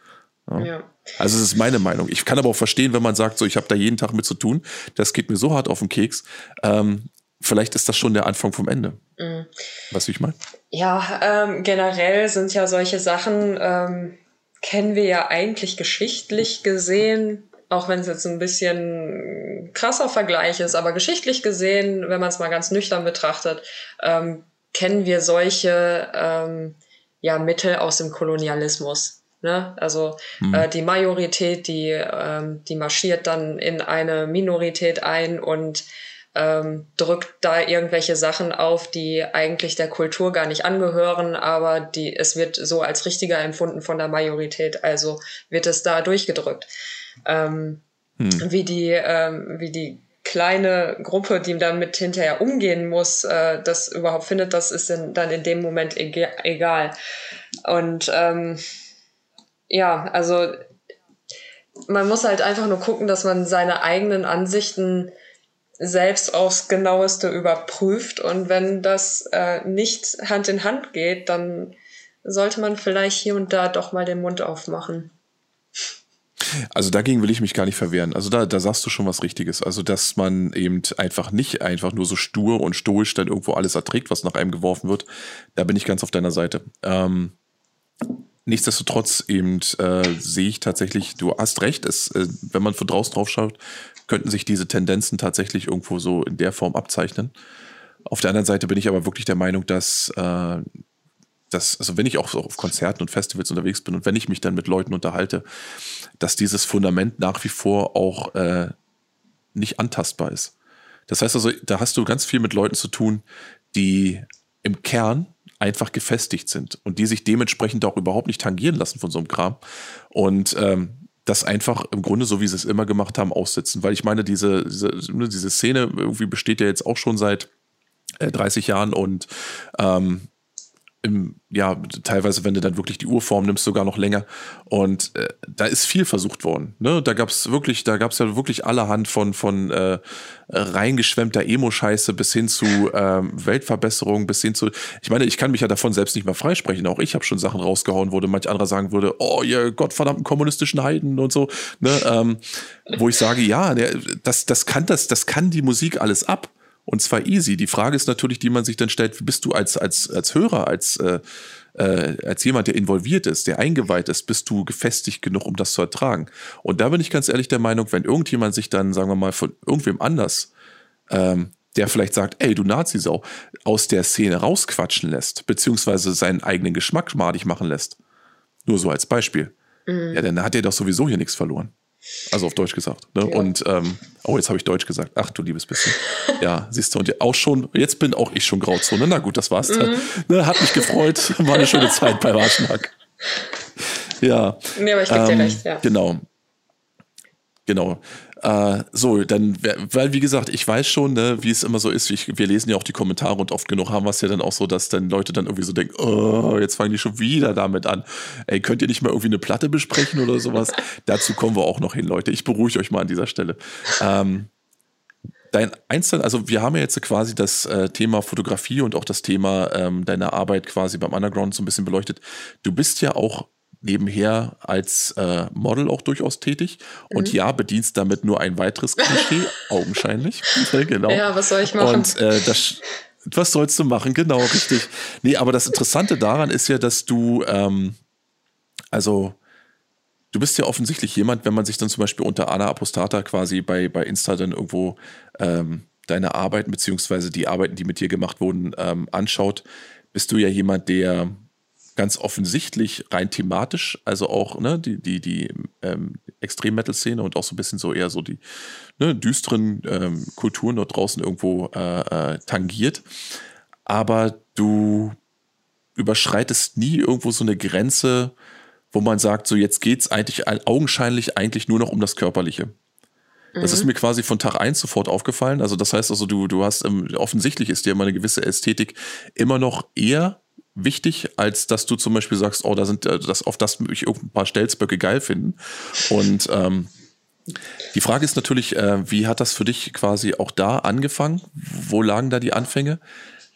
Ja. Ja. Also, es ist meine Meinung. Ich kann aber auch verstehen, wenn man sagt, so, ich habe da jeden Tag mit zu tun, das geht mir so hart auf den Keks. Ähm, vielleicht ist das schon der Anfang vom Ende. Mhm. Weißt du, wie ich meine? Ja, ähm, generell sind ja solche Sachen, ähm, kennen wir ja eigentlich geschichtlich gesehen, auch wenn es jetzt ein bisschen krasser Vergleich ist, aber geschichtlich gesehen, wenn man es mal ganz nüchtern betrachtet, ähm, kennen wir solche ähm, ja, Mittel aus dem Kolonialismus. Ne? Also mhm. äh, die Majorität, die, ähm, die marschiert dann in eine Minorität ein und ähm, drückt da irgendwelche Sachen auf, die eigentlich der Kultur gar nicht angehören, aber die, es wird so als richtiger empfunden von der Majorität, also wird es da durchgedrückt. Ähm, mhm. wie, die, ähm, wie die kleine Gruppe, die damit hinterher umgehen muss, äh, das überhaupt findet, das ist in, dann in dem Moment e- egal. Und ähm, ja, also man muss halt einfach nur gucken, dass man seine eigenen Ansichten selbst aufs Genaueste überprüft. Und wenn das äh, nicht Hand in Hand geht, dann sollte man vielleicht hier und da doch mal den Mund aufmachen. Also dagegen will ich mich gar nicht verwehren. Also da, da sagst du schon was Richtiges. Also dass man eben einfach nicht einfach nur so stur und stoisch dann irgendwo alles erträgt, was nach einem geworfen wird. Da bin ich ganz auf deiner Seite. Ähm Nichtsdestotrotz eben äh, sehe ich tatsächlich, du hast recht, es, äh, wenn man von draußen drauf schaut, könnten sich diese Tendenzen tatsächlich irgendwo so in der Form abzeichnen. Auf der anderen Seite bin ich aber wirklich der Meinung, dass, äh, dass also wenn ich auch so auf Konzerten und Festivals unterwegs bin und wenn ich mich dann mit Leuten unterhalte, dass dieses Fundament nach wie vor auch äh, nicht antastbar ist. Das heißt also, da hast du ganz viel mit Leuten zu tun, die im Kern einfach gefestigt sind und die sich dementsprechend auch überhaupt nicht tangieren lassen von so einem Kram und ähm, das einfach im Grunde, so wie sie es immer gemacht haben, aussitzen. Weil ich meine, diese, diese, diese Szene irgendwie besteht ja jetzt auch schon seit äh, dreißig Jahren und ähm, im, ja, teilweise, wenn du dann wirklich die Urform nimmst, sogar noch länger. Und äh, da ist viel versucht worden. Ne? Da gab es wirklich, da gab es ja wirklich allerhand von, von äh, reingeschwemmter Emo-Scheiße bis hin zu äh, Weltverbesserung, bis hin zu. Ich meine, ich kann mich ja davon selbst nicht mehr freisprechen. Auch ich habe schon Sachen rausgehauen, wo manch anderer sagen würde, oh, ihr gottverdammten kommunistischen Heiden und so. Ne? Ähm, wo ich sage, ja, das, das kann das, das kann die Musik alles ab. Und zwar easy. Die Frage ist natürlich, die man sich dann stellt, bist du als, als, als Hörer, als, äh, äh, als jemand, der involviert ist, der eingeweiht ist, bist du gefestigt genug, um das zu ertragen? Und da bin ich ganz ehrlich der Meinung, wenn irgendjemand sich dann, sagen wir mal, von irgendwem anders, ähm, der vielleicht sagt, ey, du Nazisau, aus der Szene rausquatschen lässt, beziehungsweise seinen eigenen Geschmack madig machen lässt, nur so als Beispiel, mhm. ja, dann hat er doch sowieso hier nichts verloren. Also auf Deutsch gesagt. Ne? Ja. Und, ähm, oh, jetzt habe ich Deutsch gesagt. Ach, du liebes bisschen. Ja, siehst du, und auch schon, jetzt bin auch ich schon Grauzone. Na gut, das war's dann. Mhm. Ne, hat mich gefreut. War eine schöne Zeit bei Hartschnack. Ja. Nee, aber ich gebe ähm, dir recht, ja. Genau. Genau. Äh, so, dann, weil wie gesagt, ich weiß schon, ne, wie es immer so ist, ich, wir lesen ja auch die Kommentare und oft genug haben wir es ja dann auch so, dass dann Leute dann irgendwie so denken, oh, jetzt fangen die schon wieder damit an. Ey, könnt ihr nicht mal irgendwie eine Platte besprechen oder sowas? Dazu kommen wir auch noch hin, Leute. Ich beruhige euch mal an dieser Stelle. Ähm, dein Einzel, also wir haben ja jetzt quasi das äh, Thema Fotografie und auch das Thema ähm, deiner Arbeit quasi beim Underground so ein bisschen beleuchtet. Du bist ja auch nebenher als äh, Model auch durchaus tätig. Und mhm. ja, bedienst damit nur ein weiteres Klischee, augenscheinlich. Genau. Ja, was soll ich machen? Und äh, das, was sollst du machen? Genau, richtig. Nee, aber das Interessante daran ist ja, dass du, ähm, also du bist ja offensichtlich jemand, wenn man sich dann zum Beispiel unter Anna Apostata quasi bei, bei Insta dann irgendwo ähm, deine Arbeiten beziehungsweise die Arbeiten, die mit dir gemacht wurden, ähm, anschaut, bist du ja jemand, der ganz offensichtlich rein thematisch, also auch ne, die, die, die ähm, Extrem-Metal-Szene und auch so ein bisschen so eher so die ne, düsteren ähm, Kulturen dort draußen irgendwo äh, äh, tangiert. Aber du überschreitest nie irgendwo so eine Grenze, wo man sagt, so jetzt geht's eigentlich augenscheinlich eigentlich nur noch um das Körperliche. Das ist mir quasi von Tag eins sofort aufgefallen. Also das heißt also, du, du hast, ähm, offensichtlich ist dir immer eine gewisse Ästhetik immer noch eher wichtig, als dass du zum Beispiel sagst, oh, da sind das, auf das ich ein paar Stelzböcke geil finden. Und ähm, die Frage ist natürlich, äh, wie hat das für dich quasi auch da angefangen? Wo lagen da die Anfänge?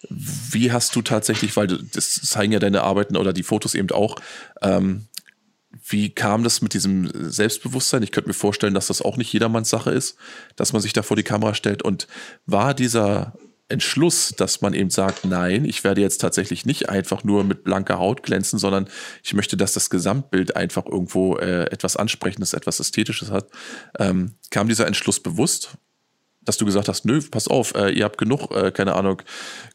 Wie hast du tatsächlich, weil das zeigen ja deine Arbeiten oder die Fotos eben auch, ähm, wie kam das mit diesem Selbstbewusstsein? Ich könnte mir vorstellen, dass das auch nicht jedermanns Sache ist, dass man sich da vor die Kamera stellt. Und war dieser Entschluss, dass man eben sagt, nein, ich werde jetzt tatsächlich nicht einfach nur mit blanker Haut glänzen, sondern ich möchte, dass das Gesamtbild einfach irgendwo äh, etwas Ansprechendes, etwas Ästhetisches hat. Ähm, kam dieser Entschluss bewusst, dass du gesagt hast, nö, pass auf, äh, ihr habt genug, äh, keine Ahnung,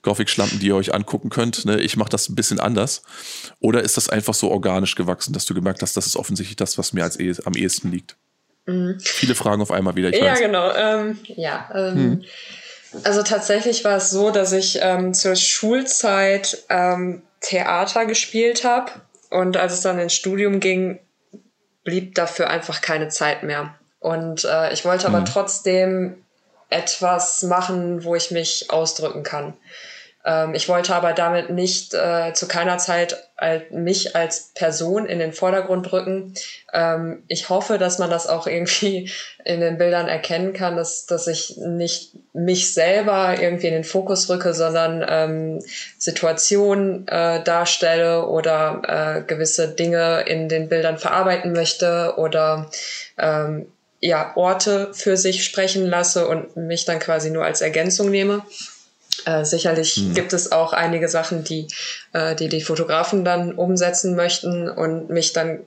Gothic-Schlampen, die ihr euch angucken könnt, ne? Ich mache das ein bisschen anders. Oder ist das einfach so organisch gewachsen, dass du gemerkt hast, das ist offensichtlich das, was mir als eh, am ehesten liegt? Mhm. Viele Fragen auf einmal wieder, ich weiß. Ja, genau. Ähm, ja, ähm, hm. Also tatsächlich war es so, dass ich ähm, zur Schulzeit ähm, Theater gespielt habe und als es dann ins Studium ging, blieb dafür einfach keine Zeit mehr. Und äh, ich wollte aber mhm. trotzdem etwas machen, wo ich mich ausdrücken kann. Ähm, ich wollte aber damit nicht äh, zu keiner Zeit als, mich als Person in den Vordergrund rücken. Ähm, ich hoffe, dass man das auch irgendwie in den Bildern erkennen kann, dass, dass ich nicht mich selber irgendwie in den Fokus rücke, sondern ähm, Situationen äh, darstelle oder äh, gewisse Dinge in den Bildern verarbeiten möchte oder ähm, ja, Orte für sich sprechen lasse und mich dann quasi nur als Ergänzung nehme. Äh, sicherlich hm. gibt es auch einige Sachen, die, äh, die die Fotografen dann umsetzen möchten und mich dann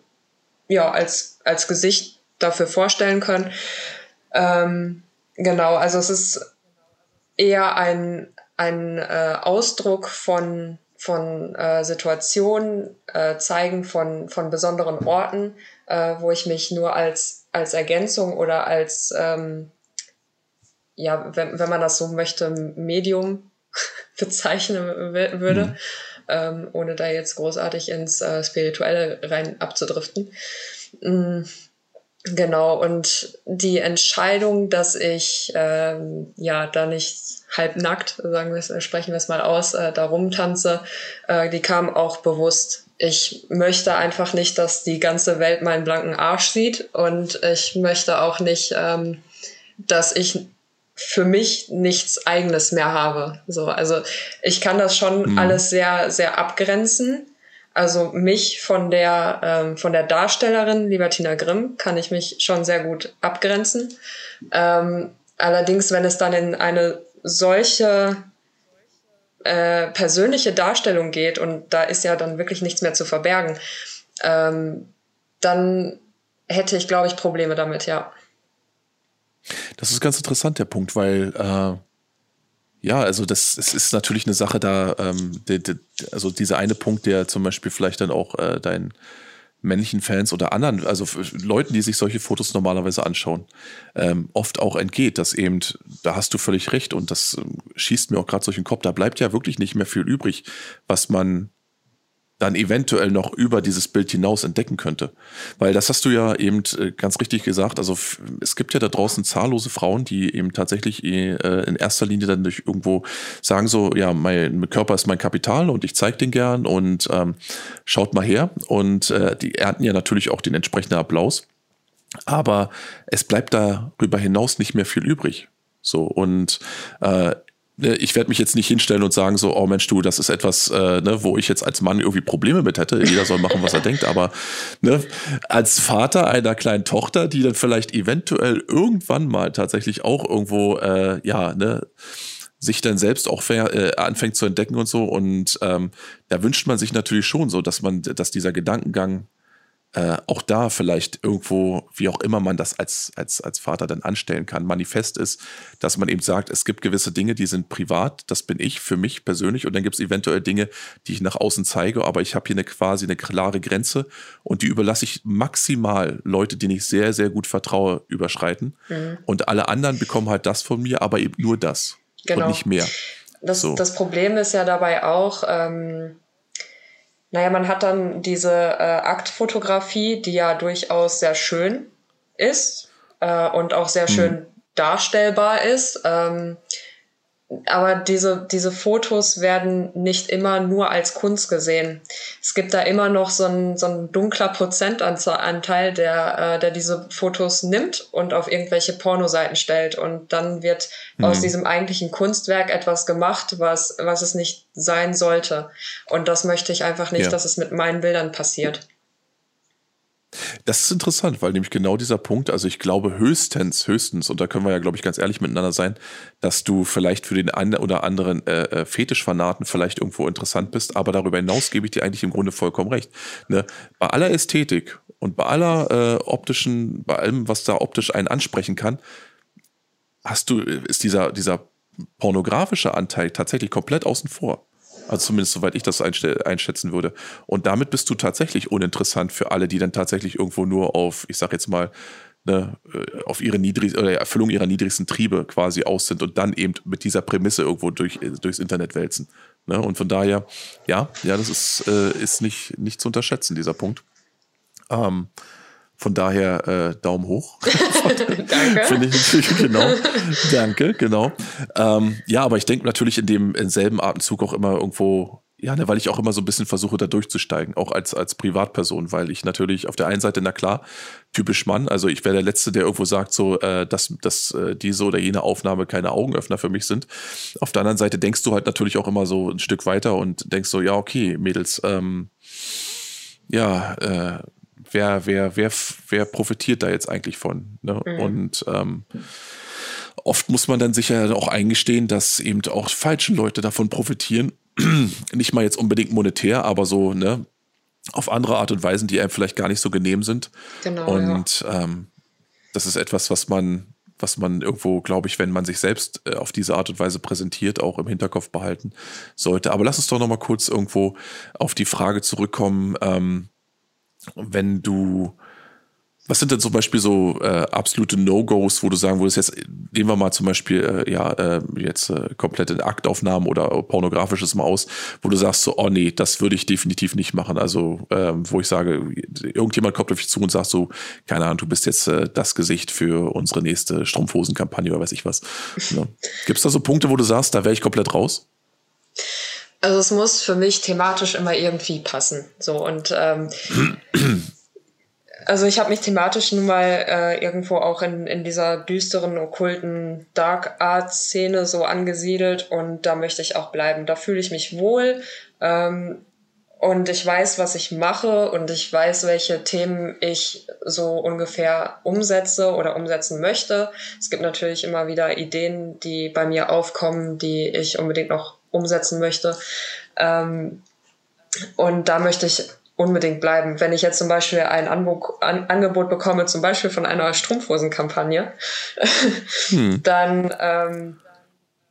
ja als, als Gesicht dafür vorstellen können. Ähm, genau, also es ist eher ein, ein äh, Ausdruck von, von äh, Situationen, äh, Zeigen von, von besonderen Orten, äh, wo ich mich nur als, als Ergänzung oder als... Ähm, ja, wenn, wenn man das so möchte, Medium bezeichnen würde, mhm. ähm, ohne da jetzt großartig ins äh, Spirituelle rein abzudriften. Mhm. Genau, und die Entscheidung, dass ich ähm, ja da nicht halbnackt, sagen wir, sprechen wir es mal aus, äh, da rumtanze, äh, die kam auch bewusst. Ich möchte einfach nicht, dass die ganze Welt meinen blanken Arsch sieht, und ich möchte auch nicht, ähm, dass ich für mich nichts Eigenes mehr habe. So, also ich kann das schon mhm. alles sehr, sehr abgrenzen. Also mich von der, ähm, von der Darstellerin Libertina Grimm kann ich mich schon sehr gut abgrenzen. Ähm, allerdings, wenn es dann in eine solche äh, persönliche Darstellung geht, und da ist ja dann wirklich nichts mehr zu verbergen, ähm, dann hätte ich, glaube ich, Probleme damit, ja. Das ist ganz interessant, der Punkt, weil äh, ja, also das es ist natürlich eine Sache da, ähm, de, de, also dieser eine Punkt, der zum Beispiel vielleicht dann auch äh, deinen männlichen Fans oder anderen, also Leuten, die sich solche Fotos normalerweise anschauen, ähm, oft auch entgeht, dass eben, da hast du völlig recht, und das äh, schießt mir auch gerade durch den Kopf, da bleibt ja wirklich nicht mehr viel übrig, was man dann eventuell noch über dieses Bild hinaus entdecken könnte. Weil das hast du ja eben ganz richtig gesagt, also es gibt ja da draußen zahllose Frauen, die eben tatsächlich in erster Linie dann durch irgendwo sagen so, ja, mein Körper ist mein Kapital und ich zeige den gern und ähm, schaut mal her. Und äh, die ernten ja natürlich auch den entsprechenden Applaus. Aber es bleibt darüber hinaus nicht mehr viel übrig. So, und äh, ich werde mich jetzt nicht hinstellen und sagen so, oh Mensch, du, das ist etwas, äh, ne, wo ich jetzt als Mann irgendwie Probleme mit hätte. Jeder soll machen, was er denkt. Aber ne, als Vater einer kleinen Tochter, die dann vielleicht eventuell irgendwann mal tatsächlich auch irgendwo, äh, ja, ne, sich dann selbst auch äh, anfängt zu entdecken und so. Und ähm, da wünscht man sich natürlich schon so, dass man, dass dieser Gedankengang äh, auch da vielleicht irgendwo, wie auch immer man das als, als, als Vater dann anstellen kann, manifest ist, dass man eben sagt, es gibt gewisse Dinge, die sind privat, das bin ich für mich persönlich, und dann gibt es eventuell Dinge, die ich nach außen zeige, aber ich habe hier eine, quasi eine klare Grenze, und die überlasse ich maximal Leute, denen ich sehr, sehr gut vertraue, überschreiten, mhm. und alle anderen bekommen halt das von mir, aber eben nur das, genau. Und nicht mehr. Das, so. Das Problem ist ja dabei auch, ähm naja, man hat dann diese äh, Aktfotografie, die ja durchaus sehr schön ist äh, und auch sehr schön darstellbar ist. Ähm, aber diese, diese Fotos werden nicht immer nur als Kunst gesehen. Es gibt da immer noch so einen so einen dunkler Prozentanteil, der, äh, der diese Fotos nimmt und auf irgendwelche Pornoseiten stellt. Und dann wird mhm. aus diesem eigentlichen Kunstwerk etwas gemacht, was, was es nicht sein sollte. Und das möchte ich einfach nicht, ja. dass es mit meinen Bildern passiert. Das ist interessant, weil nämlich genau dieser Punkt, also ich glaube höchstens, höchstens, und da können wir ja, glaube ich, ganz ehrlich miteinander sein, dass du vielleicht für den einen oder anderen äh, Fetischfanaten vielleicht irgendwo interessant bist, aber darüber hinaus gebe ich dir eigentlich im Grunde vollkommen recht. Ne? Bei aller Ästhetik und bei aller äh, optischen, bei allem, was da optisch einen ansprechen kann, hast du, ist dieser, dieser pornografische Anteil tatsächlich komplett außen vor. Also zumindest soweit ich das einschätzen würde. Und damit bist du tatsächlich uninteressant für alle, die dann tatsächlich irgendwo nur auf, ich sag jetzt mal, ne, auf ihre niedrig oder Erfüllung ihrer niedrigsten Triebe quasi aus sind und dann eben mit dieser Prämisse irgendwo durch, durchs Internet wälzen. Ne? Und von daher, ja, ja, das ist, äh, ist nicht, nicht zu unterschätzen, dieser Punkt. Ähm, Von daher äh, Daumen hoch. Danke. Finde ich natürlich, genau. Danke, genau. Ähm, ja, aber ich denke natürlich in dem in selben Atemzug auch immer irgendwo, ja, ne, weil ich auch immer so ein bisschen versuche, da durchzusteigen, auch als, als Privatperson, weil ich natürlich auf der einen Seite, na klar, typisch Mann, also ich wäre der Letzte, der irgendwo sagt, so, äh, dass, dass äh, diese oder jene Aufnahme keine Augenöffner für mich sind. Auf der anderen Seite denkst du halt natürlich auch immer so ein Stück weiter und denkst so, ja, okay, Mädels, ähm, ja, äh, Wer, wer, wer, wer profitiert da jetzt eigentlich von? Ne? Mhm. Und ähm, Oft muss man dann sicher auch eingestehen, dass eben auch falsche Leute davon profitieren. Nicht mal jetzt unbedingt monetär, aber so, ne, auf andere Art und Weisen, die einem vielleicht gar nicht so genehm sind. Genau. Und ja. ähm, das ist etwas, was man, was man irgendwo, glaube ich, wenn man sich selbst äh, auf diese Art und Weise präsentiert, auch im Hinterkopf behalten sollte. Aber lass uns doch noch mal kurz irgendwo auf die Frage zurückkommen, ähm, wenn du, was sind denn zum Beispiel so äh, absolute No-Gos, wo du sagen würdest, jetzt nehmen wir mal zum Beispiel äh, ja äh, jetzt äh, komplette Aktaufnahmen oder Pornografisches mal aus, wo du sagst so, oh nee, das würde ich definitiv nicht machen. Also äh, wo ich sage, irgendjemand kommt auf dich zu und sagt so, keine Ahnung, du bist jetzt äh, das Gesicht für unsere nächste Strumpfhosenkampagne oder weiß ich was. Ne? Gibt es da so Punkte, wo du sagst, da wäre ich komplett raus? Also es muss für mich thematisch immer irgendwie passen. So und ähm, also ich habe mich thematisch nun mal äh, irgendwo auch in, in dieser düsteren, okkulten Dark-Art-Szene so angesiedelt und da möchte ich auch bleiben. Da fühle ich mich wohl ähm, und ich weiß, was ich mache und ich weiß, welche Themen ich so ungefähr umsetze oder umsetzen möchte. Es gibt natürlich immer wieder Ideen, die bei mir aufkommen, die ich unbedingt noch umsetzen möchte. Ähm, und da möchte ich unbedingt bleiben. Wenn ich jetzt zum Beispiel ein Anbog, an, Angebot bekomme, zum Beispiel von einer Strumpfhosenkampagne, hm. dann ähm,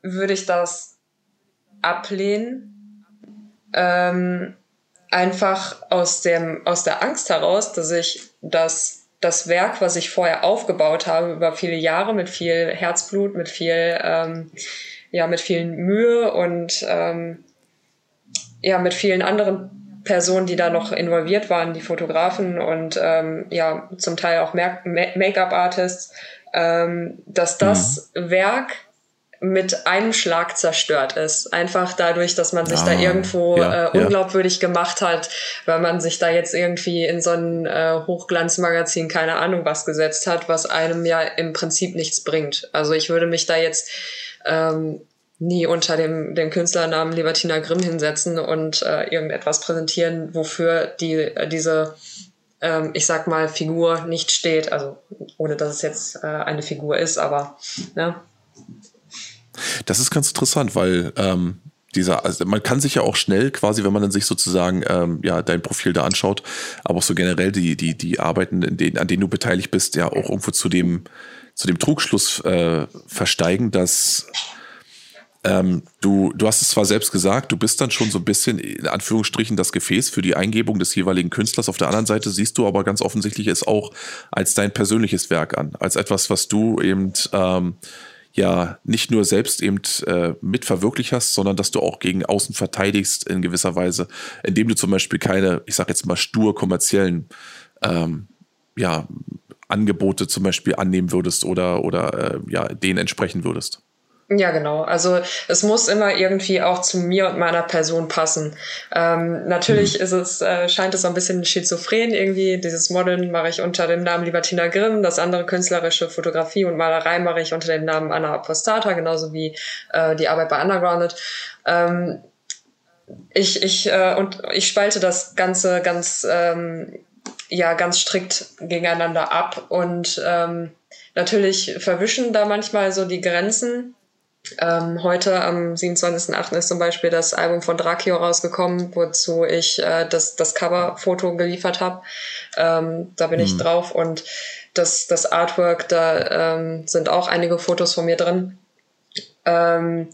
würde ich das ablehnen. Ähm, einfach aus dem, aus der Angst heraus, dass ich das, das Werk, was ich vorher aufgebaut habe, über viele Jahre mit viel Herzblut, mit viel, ähm, ja, mit vielen Mühe und ähm, ja, mit vielen anderen Personen, die da noch involviert waren, die Fotografen und ähm, ja zum Teil auch Make-up-Artists, ähm, dass das mhm. Werk mit einem Schlag zerstört ist. Einfach dadurch, dass man sich ah, da irgendwo ja, äh, unglaubwürdig ja. gemacht hat, weil man sich da jetzt irgendwie in so ein äh, Hochglanzmagazin keine Ahnung was gesetzt hat, was einem ja im Prinzip nichts bringt. Also ich würde mich da jetzt ähm, nie unter dem, dem Künstlernamen Libertina Grimm hinsetzen und äh, irgendetwas präsentieren, wofür die diese, ähm, ich sag mal, Figur nicht steht. Also ohne, dass es jetzt äh, eine Figur ist, aber ne. Das ist ganz interessant, weil ähm, dieser, also man kann sich ja auch schnell quasi, wenn man dann sich sozusagen ähm, ja, dein Profil da anschaut, aber auch so generell die, die, die Arbeiten, in denen, an denen du beteiligt bist, ja auch irgendwo zu dem, zu dem Trugschluss äh, versteigen, dass Ähm, du, du hast es zwar selbst gesagt, du bist dann schon so ein bisschen in Anführungsstrichen das Gefäß für die Eingebung des jeweiligen Künstlers. Auf der anderen Seite siehst du aber ganz offensichtlich es auch als dein persönliches Werk an, als etwas, was du eben ähm, ja nicht nur selbst eben äh, mitverwirklicht hast, sondern dass du auch gegen außen verteidigst in gewisser Weise, indem du zum Beispiel keine, ich sag jetzt mal stur kommerziellen ähm, ja, Angebote zum Beispiel annehmen würdest oder, oder äh, ja, denen entsprechen würdest. Ja, genau. Also es muss immer irgendwie auch zu mir und meiner Person passen. Ähm, natürlich ist es, äh, scheint es so ein bisschen schizophren irgendwie. Dieses Modeln mache ich unter dem Namen Libertina Grimm, das andere künstlerische Fotografie und Malerei mache ich unter dem Namen Anna Apostata, genauso wie äh, die Arbeit bei Undergrounded. Ähm, ich ich, äh, und ich spalte das Ganze ganz, ähm, ja, ganz strikt gegeneinander ab und ähm, natürlich verwischen da manchmal so die Grenzen. Ähm, heute am siebenundzwanzigsten achten ist zum Beispiel das Album von Dracchio rausgekommen, wozu ich äh, das, das Coverfoto geliefert habe. Ähm, da bin mhm. ich drauf und das, das Artwork, da ähm, sind auch einige Fotos von mir drin. Ähm,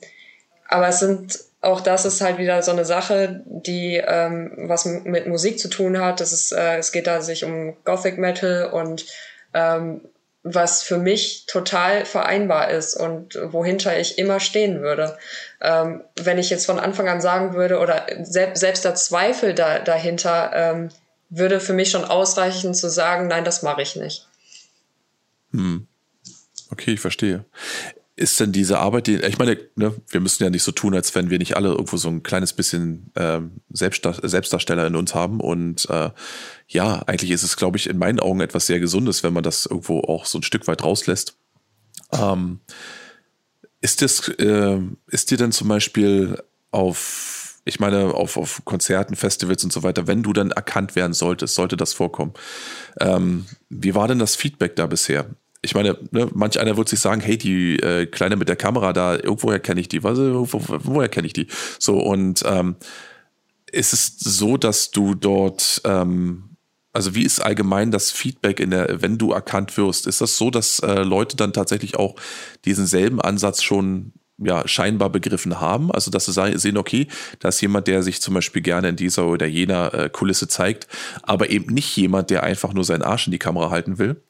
aber es sind auch das ist halt wieder so eine Sache, die ähm, was mit Musik zu tun hat. Das ist, äh, es geht da sich um Gothic Metal und ähm, was für mich total vereinbar ist und wohinter ich immer stehen würde. Ähm, wenn ich jetzt von Anfang an sagen würde, oder selbst, selbst der Zweifel da, dahinter, ähm, würde für mich schon ausreichen zu sagen, nein, das mache ich nicht. Hm. Okay, ich verstehe. Ist denn diese Arbeit, die, ich meine, ne, wir müssen ja nicht so tun, als wenn wir nicht alle irgendwo so ein kleines bisschen ähm, Selbstdar- Selbstdarsteller in uns haben und äh, ja, eigentlich ist es, glaube ich, in meinen Augen etwas sehr Gesundes, wenn man das irgendwo auch so ein Stück weit rauslässt. Ähm, ist das, äh, ist dir denn zum Beispiel auf Ich meine, auf, auf Konzerten, Festivals und so weiter, wenn du dann erkannt werden solltest, sollte das vorkommen. Ähm, wie war denn das Feedback da bisher? ich meine, ne, manch einer wird sich sagen, hey, die äh, Kleine mit der Kamera da, irgendwoher kenne ich die, was, wo, wo, woher kenne ich die? So, und ähm, ist es so, dass du dort, ähm, also wie ist allgemein das Feedback, in der, wenn du erkannt wirst? Ist das so, dass äh, Leute dann tatsächlich auch diesen selben Ansatz schon ja scheinbar begriffen haben? Also dass sie sehen, okay, da ist jemand, der sich zum Beispiel gerne in dieser oder jener äh, Kulisse zeigt, aber eben nicht jemand, der einfach nur seinen Arsch in die Kamera halten will?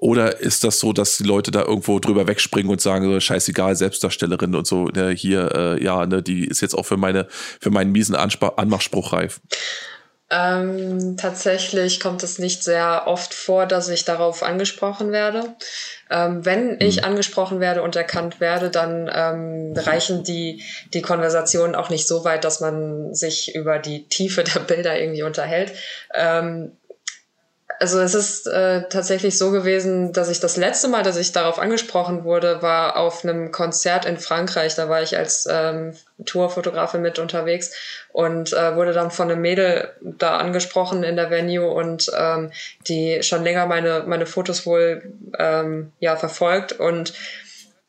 Oder ist das so, dass die Leute da irgendwo drüber wegspringen und sagen, so, scheißegal, Selbstdarstellerin und so, ne, hier, äh, ja, ne, die ist jetzt auch für meine, für meinen miesen Anspr- Anmachspruch reif? Ähm, tatsächlich kommt es nicht sehr oft vor, dass ich darauf angesprochen werde. Ähm, wenn ich mhm. angesprochen werde und erkannt werde, dann ähm, reichen die, die Konversationen auch nicht so weit, dass man sich über die Tiefe der Bilder irgendwie unterhält. Ähm, Also es ist äh, tatsächlich so gewesen, dass ich das letzte Mal, dass ich darauf angesprochen wurde, war auf einem Konzert in Frankreich. Da war ich als ähm, Tourfotografin mit unterwegs und äh, wurde dann von einem Mädel da angesprochen in der Venue und ähm, die schon länger meine meine Fotos wohl ähm, ja verfolgt. Und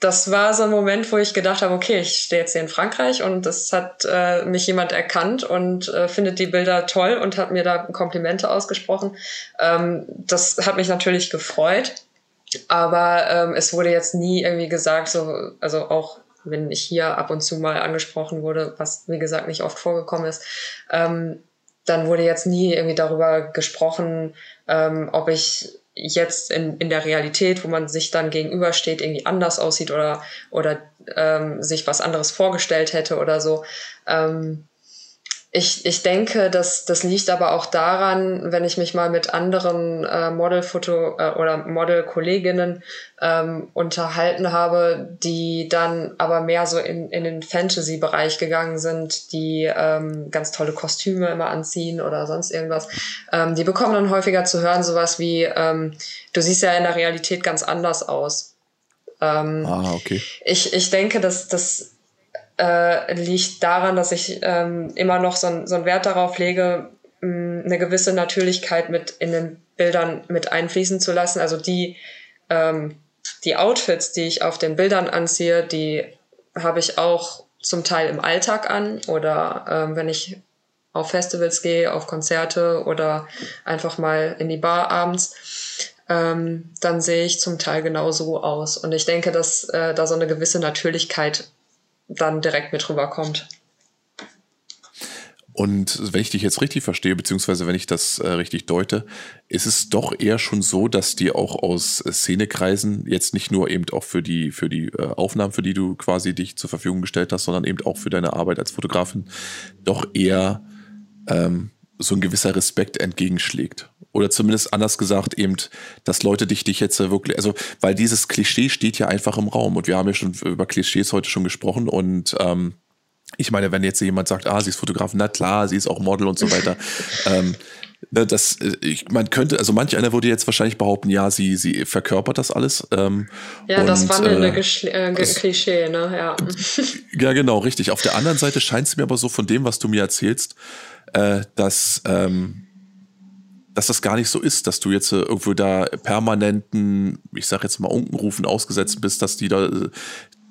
das war so ein Moment, wo ich gedacht habe, okay, ich stehe jetzt hier in Frankreich und es hat äh, mich jemand erkannt und äh, findet die Bilder toll und hat mir da Komplimente ausgesprochen. Ähm, das hat mich natürlich gefreut, aber ähm, es wurde jetzt nie irgendwie gesagt, so, also auch wenn ich hier ab und zu mal angesprochen wurde, was wie gesagt nicht oft vorgekommen ist, ähm, dann wurde jetzt nie irgendwie darüber gesprochen, ähm, ob ich jetzt in, in der Realität, wo man sich dann gegenübersteht, irgendwie anders aussieht oder, oder ähm, sich was anderes vorgestellt hätte oder so. Ähm, ich, ich denke, dass, das liegt aber auch daran, wenn ich mich mal mit anderen äh, Modelfoto- äh, oder Modelkolleginnen ähm, unterhalten habe, die dann aber mehr so in, in den Fantasy-Bereich gegangen sind, die ähm, ganz tolle Kostüme immer anziehen oder sonst irgendwas. Ähm, die bekommen dann häufiger zu hören sowas wie, ähm, du siehst ja in der Realität ganz anders aus. Ähm, ah, okay. Ich, ich denke, dass das Äh, liegt daran, dass ich ähm, immer noch so einen so Wert darauf lege, mh, eine gewisse Natürlichkeit mit in den Bildern mit einfließen zu lassen. Also die, ähm, die Outfits, die ich auf den Bildern anziehe, die habe ich auch zum Teil im Alltag an oder ähm, wenn ich auf Festivals gehe, auf Konzerte oder einfach mal in die Bar abends, ähm, dann sehe ich zum Teil genau so aus. Und ich denke, dass äh, da so eine gewisse Natürlichkeit dann direkt mit rüberkommt. Und wenn ich dich jetzt richtig verstehe, beziehungsweise wenn ich das äh, richtig deute, ist es doch eher schon so, dass dir auch aus äh, Szenekreisen jetzt nicht nur eben auch für die, für die äh, Aufnahmen, für die du quasi dich zur Verfügung gestellt hast, sondern eben auch für deine Arbeit als Fotografin doch eher ähm, so ein gewisser Respekt entgegenschlägt. Oder zumindest anders gesagt eben, dass Leute dich, dich jetzt wirklich, also weil dieses Klischee steht ja einfach im Raum und wir haben ja schon über Klischees heute schon gesprochen und ähm, ich meine, wenn jetzt jemand sagt, ah, sie ist Fotografin, na klar, sie ist auch Model und so weiter, ähm, das, ich, man könnte, also manch einer würde jetzt wahrscheinlich behaupten, ja, sie, sie verkörpert das alles. Ähm, ja, und, das war eine äh, Geschl- äh, das, Klischee, ne, ja. Ja, genau, richtig. Auf der anderen Seite scheint es mir aber so von dem, was du mir erzählst, äh, dass ähm, dass das gar nicht so ist, dass du jetzt irgendwo da permanenten, ich sag jetzt mal, Unkenrufen ausgesetzt bist, dass die da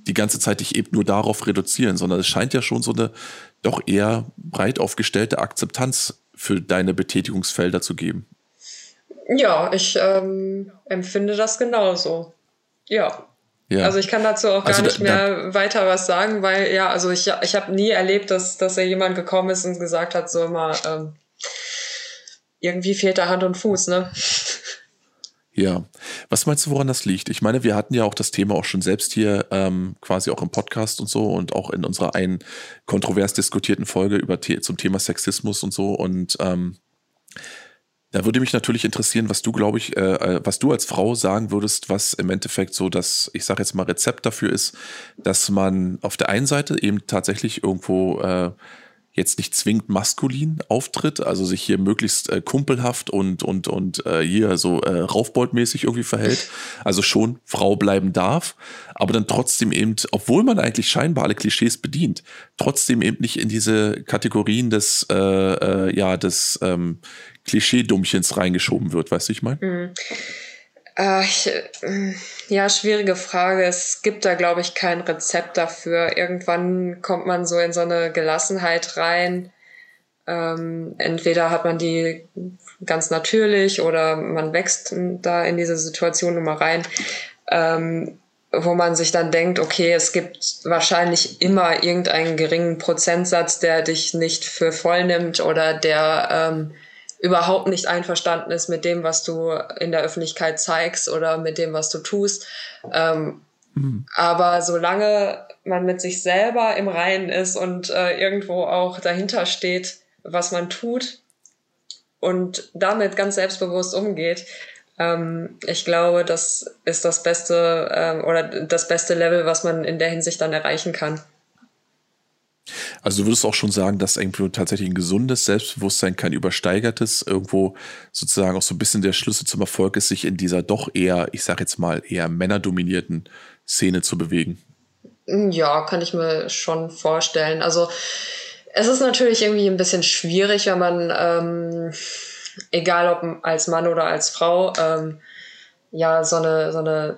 die ganze Zeit dich eben nur darauf reduzieren, sondern es scheint ja schon so eine doch eher breit aufgestellte Akzeptanz für deine Betätigungsfelder zu geben. Ja, ich ähm, empfinde das genauso. Ja. Ja. Also ich kann dazu auch gar also da, nicht mehr da, weiter was sagen, weil ja, also ich, ich habe nie erlebt, dass, dass da jemand gekommen ist und gesagt hat, so immer, ähm, irgendwie fehlt da Hand und Fuß, ne? Ja. Was meinst du, woran das liegt? Ich meine, wir hatten ja auch das Thema auch schon selbst hier ähm, quasi auch im Podcast und so und auch in unserer einen kontrovers diskutierten Folge über The- zum Thema Sexismus und so. Und ähm, da würde mich natürlich interessieren, was du, glaube ich, äh, was du als Frau sagen würdest, was im Endeffekt so das, ich sage jetzt mal, Rezept dafür ist, dass man auf der einen Seite eben tatsächlich irgendwo äh, jetzt nicht zwingend maskulin auftritt, also sich hier möglichst äh, kumpelhaft und, und, und äh, hier so äh, raufboldmäßig irgendwie verhält, also schon Frau bleiben darf, aber dann trotzdem eben, obwohl man eigentlich scheinbar alle Klischees bedient, trotzdem eben nicht in diese Kategorien des, äh, äh, ja, des ähm, Klischee-Dummchens reingeschoben wird, weißt du, ich meine? Mhm. Äh, ich, äh, ja, schwierige Frage. Es gibt da, glaube ich, kein Rezept dafür. Irgendwann kommt man so in so eine Gelassenheit rein. Ähm, entweder hat man die ganz natürlich oder man wächst da in diese Situation nochmal rein, ähm, wo man sich dann denkt, okay, es gibt wahrscheinlich immer irgendeinen geringen Prozentsatz, der dich nicht für voll nimmt oder der ähm, überhaupt nicht einverstanden ist mit dem, was du in der Öffentlichkeit zeigst oder mit dem, was du tust. Ähm, mhm. Aber solange man mit sich selber im Reinen ist und äh, irgendwo auch dahinter steht, was man tut und damit ganz selbstbewusst umgeht, ähm, ich glaube, das ist das beste ähm, oder das beste Level, was man in der Hinsicht dann erreichen kann. Also du würdest auch schon sagen, dass irgendwie tatsächlich ein gesundes Selbstbewusstsein, kein übersteigertes, irgendwo sozusagen auch so ein bisschen der Schlüssel zum Erfolg ist, sich in dieser doch eher, ich sag jetzt mal, eher männerdominierten Szene zu bewegen. Ja, kann ich mir schon vorstellen. Also es ist natürlich irgendwie ein bisschen schwierig, wenn man, ähm, egal ob als Mann oder als Frau, ähm, ja, so eine, so eine,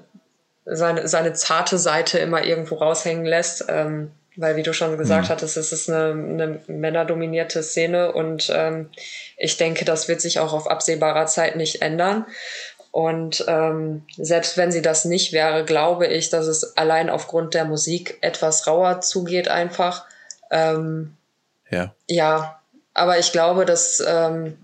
seine, seine zarte Seite immer irgendwo raushängen lässt. Ähm, weil, wie du schon gesagt mhm. hattest, es ist eine, eine männerdominierte Szene und ähm, ich denke, das wird sich auch auf absehbarer Zeit nicht ändern. Und ähm, selbst wenn sie das nicht wäre, glaube ich, dass es allein aufgrund der Musik etwas rauer zugeht einfach. Ähm, Ja. ja, aber ich glaube, dass ähm,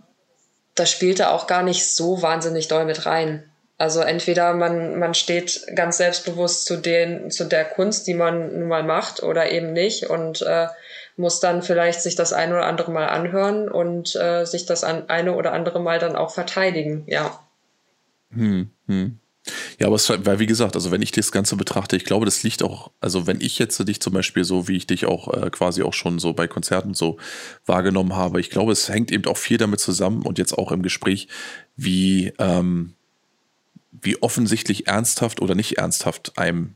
das spielte auch gar nicht so wahnsinnig doll mit rein. Also entweder man, man steht ganz selbstbewusst zu den, zu der Kunst, die man nun mal macht, oder eben nicht und äh, muss dann vielleicht sich das ein oder andere Mal anhören und äh, sich das an eine oder andere Mal dann auch verteidigen, ja. Hm, hm. Ja, aber es war, wie gesagt, also wenn ich das Ganze betrachte, ich glaube, das liegt auch, also wenn ich jetzt dich zum Beispiel so, wie ich dich auch äh, quasi auch schon so bei Konzerten so wahrgenommen habe, ich glaube, es hängt eben auch viel damit zusammen und jetzt auch im Gespräch, wie, ähm, wie offensichtlich ernsthaft oder nicht ernsthaft einem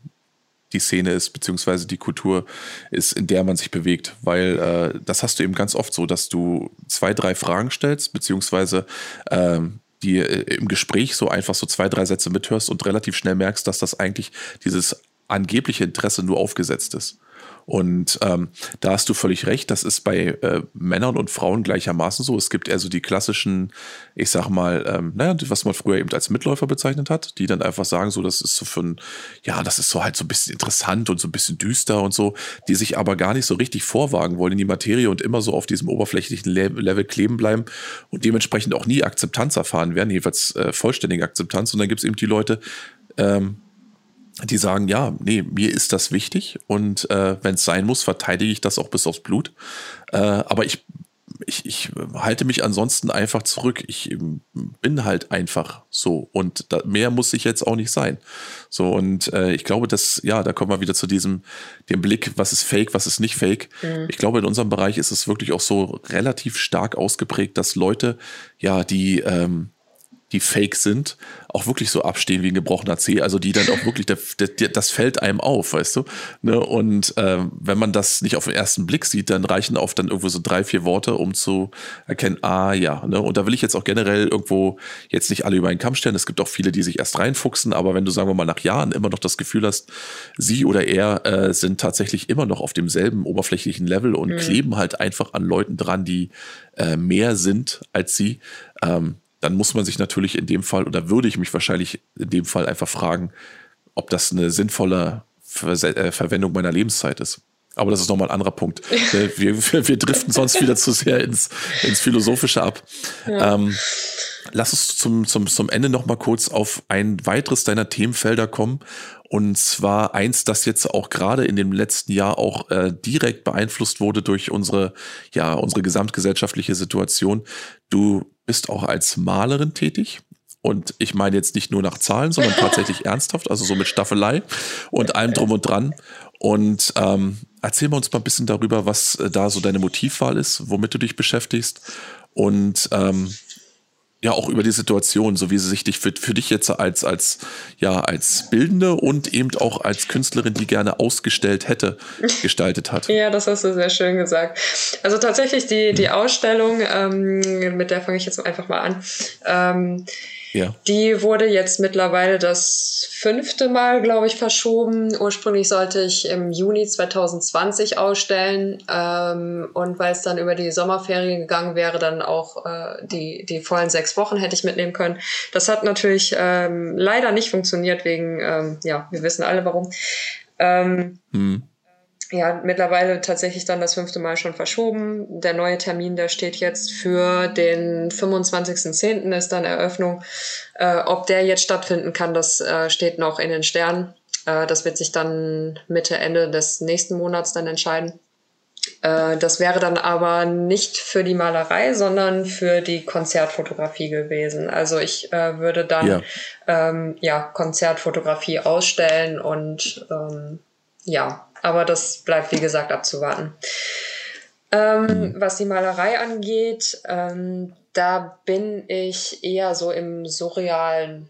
die Szene ist, beziehungsweise die Kultur ist, in der man sich bewegt, weil äh, das hast du eben ganz oft so, dass du zwei, drei Fragen stellst, beziehungsweise ähm, die im Gespräch so einfach so zwei, drei Sätze mithörst und relativ schnell merkst, dass das eigentlich dieses angebliche Interesse nur aufgesetzt ist. Und ähm, da hast du völlig recht, das ist bei äh, Männern und Frauen gleichermaßen so. Es gibt eher so die klassischen, ich sag mal, ähm, naja, was man früher eben als Mitläufer bezeichnet hat, die dann einfach sagen, so, das ist so für ein, ja, das ist so halt so ein bisschen interessant und so ein bisschen düster und so, die sich aber gar nicht so richtig vorwagen wollen in die Materie und immer so auf diesem oberflächlichen Le- Level kleben bleiben und dementsprechend auch nie Akzeptanz erfahren werden, jedenfalls äh, vollständige Akzeptanz. Und dann gibt es eben die Leute, ähm, die sagen, ja, nee, mir ist das wichtig und äh, wenn es sein muss, verteidige ich das auch bis aufs Blut. Äh, aber ich, ich, ich halte mich ansonsten einfach zurück. Ich bin halt einfach so und da, mehr muss ich jetzt auch nicht sein. So und äh, ich glaube, dass, ja, da kommen wir wieder zu diesem, dem Blick, was ist fake, was ist nicht fake. Mhm. Ich glaube, in unserem Bereich ist es wirklich auch so relativ stark ausgeprägt, dass Leute, ja, die, ähm, die fake sind, auch wirklich so abstehen wie ein gebrochener Zeh, also die dann auch wirklich, das, das fällt einem auf, weißt du, ne? Und ähm, wenn man das nicht auf den ersten Blick sieht, dann reichen oft dann irgendwo so drei, vier Worte, um zu erkennen, ah ja, ne? Und da will ich jetzt auch generell irgendwo jetzt nicht alle über einen Kamm stellen, es gibt auch viele, die sich erst reinfuchsen, aber wenn du, sagen wir mal, nach Jahren immer noch das Gefühl hast, sie oder er äh, sind tatsächlich immer noch auf demselben oberflächlichen Level und mhm. kleben halt einfach an Leuten dran, die äh, mehr sind als sie, ähm, dann muss man sich natürlich in dem Fall, oder würde ich mich wahrscheinlich in dem Fall einfach fragen, ob das eine sinnvolle Ver- äh, Verwendung meiner Lebenszeit ist. Aber das ist nochmal ein anderer Punkt. Wir, wir, wir driften sonst wieder zu sehr ins, ins Philosophische ab. Ja. Ähm, lass uns zum, zum, zum Ende nochmal kurz auf ein weiteres deiner Themenfelder kommen. Und zwar eins, das jetzt auch gerade in dem letzten Jahr auch äh, direkt beeinflusst wurde durch unsere, ja, unsere gesamtgesellschaftliche Situation. Du bist auch als Malerin tätig. Und ich meine jetzt nicht nur nach Zahlen, sondern tatsächlich ernsthaft, also so mit Staffelei und allem drum und dran. Und ähm, erzähl mal uns mal ein bisschen darüber, was äh, da so deine Motivwahl ist, womit du dich beschäftigst und ähm, ja auch über die Situation, so wie sie sich dich für, für dich jetzt als, als, ja, als Bildende und eben auch als Künstlerin, die gerne ausgestellt hätte, gestaltet hat. Ja, das hast du sehr schön gesagt. Also tatsächlich die, die Ausstellung, ähm, mit der fange ich jetzt einfach mal an, ähm, Ja. Die wurde jetzt mittlerweile das fünfte Mal, glaube ich, verschoben. Ursprünglich sollte ich im Juni zwanzig zwanzig ausstellen. Ähm, und weil es dann über die Sommerferien gegangen wäre, dann auch äh, die, die vollen sechs Wochen hätte ich mitnehmen können. Das hat natürlich ähm, leider nicht funktioniert wegen, ähm, ja, wir wissen alle warum. Ähm, hm. Ja, mittlerweile tatsächlich dann das fünfte Mal schon verschoben. Der neue Termin, der steht jetzt für den fünfundzwanzigsten zehnten ist dann Eröffnung. Äh, ob der jetzt stattfinden kann, das äh, steht noch in den Sternen. Äh, das wird sich dann Mitte, Ende des nächsten Monats dann entscheiden. Äh, das wäre dann aber nicht für die Malerei, sondern für die Konzertfotografie gewesen. Also ich äh, würde dann ja. Ähm, ja, Konzertfotografie ausstellen und ähm, ja, aber das bleibt, wie gesagt, abzuwarten. Ähm, was die Malerei angeht, ähm, da bin ich eher so im surrealen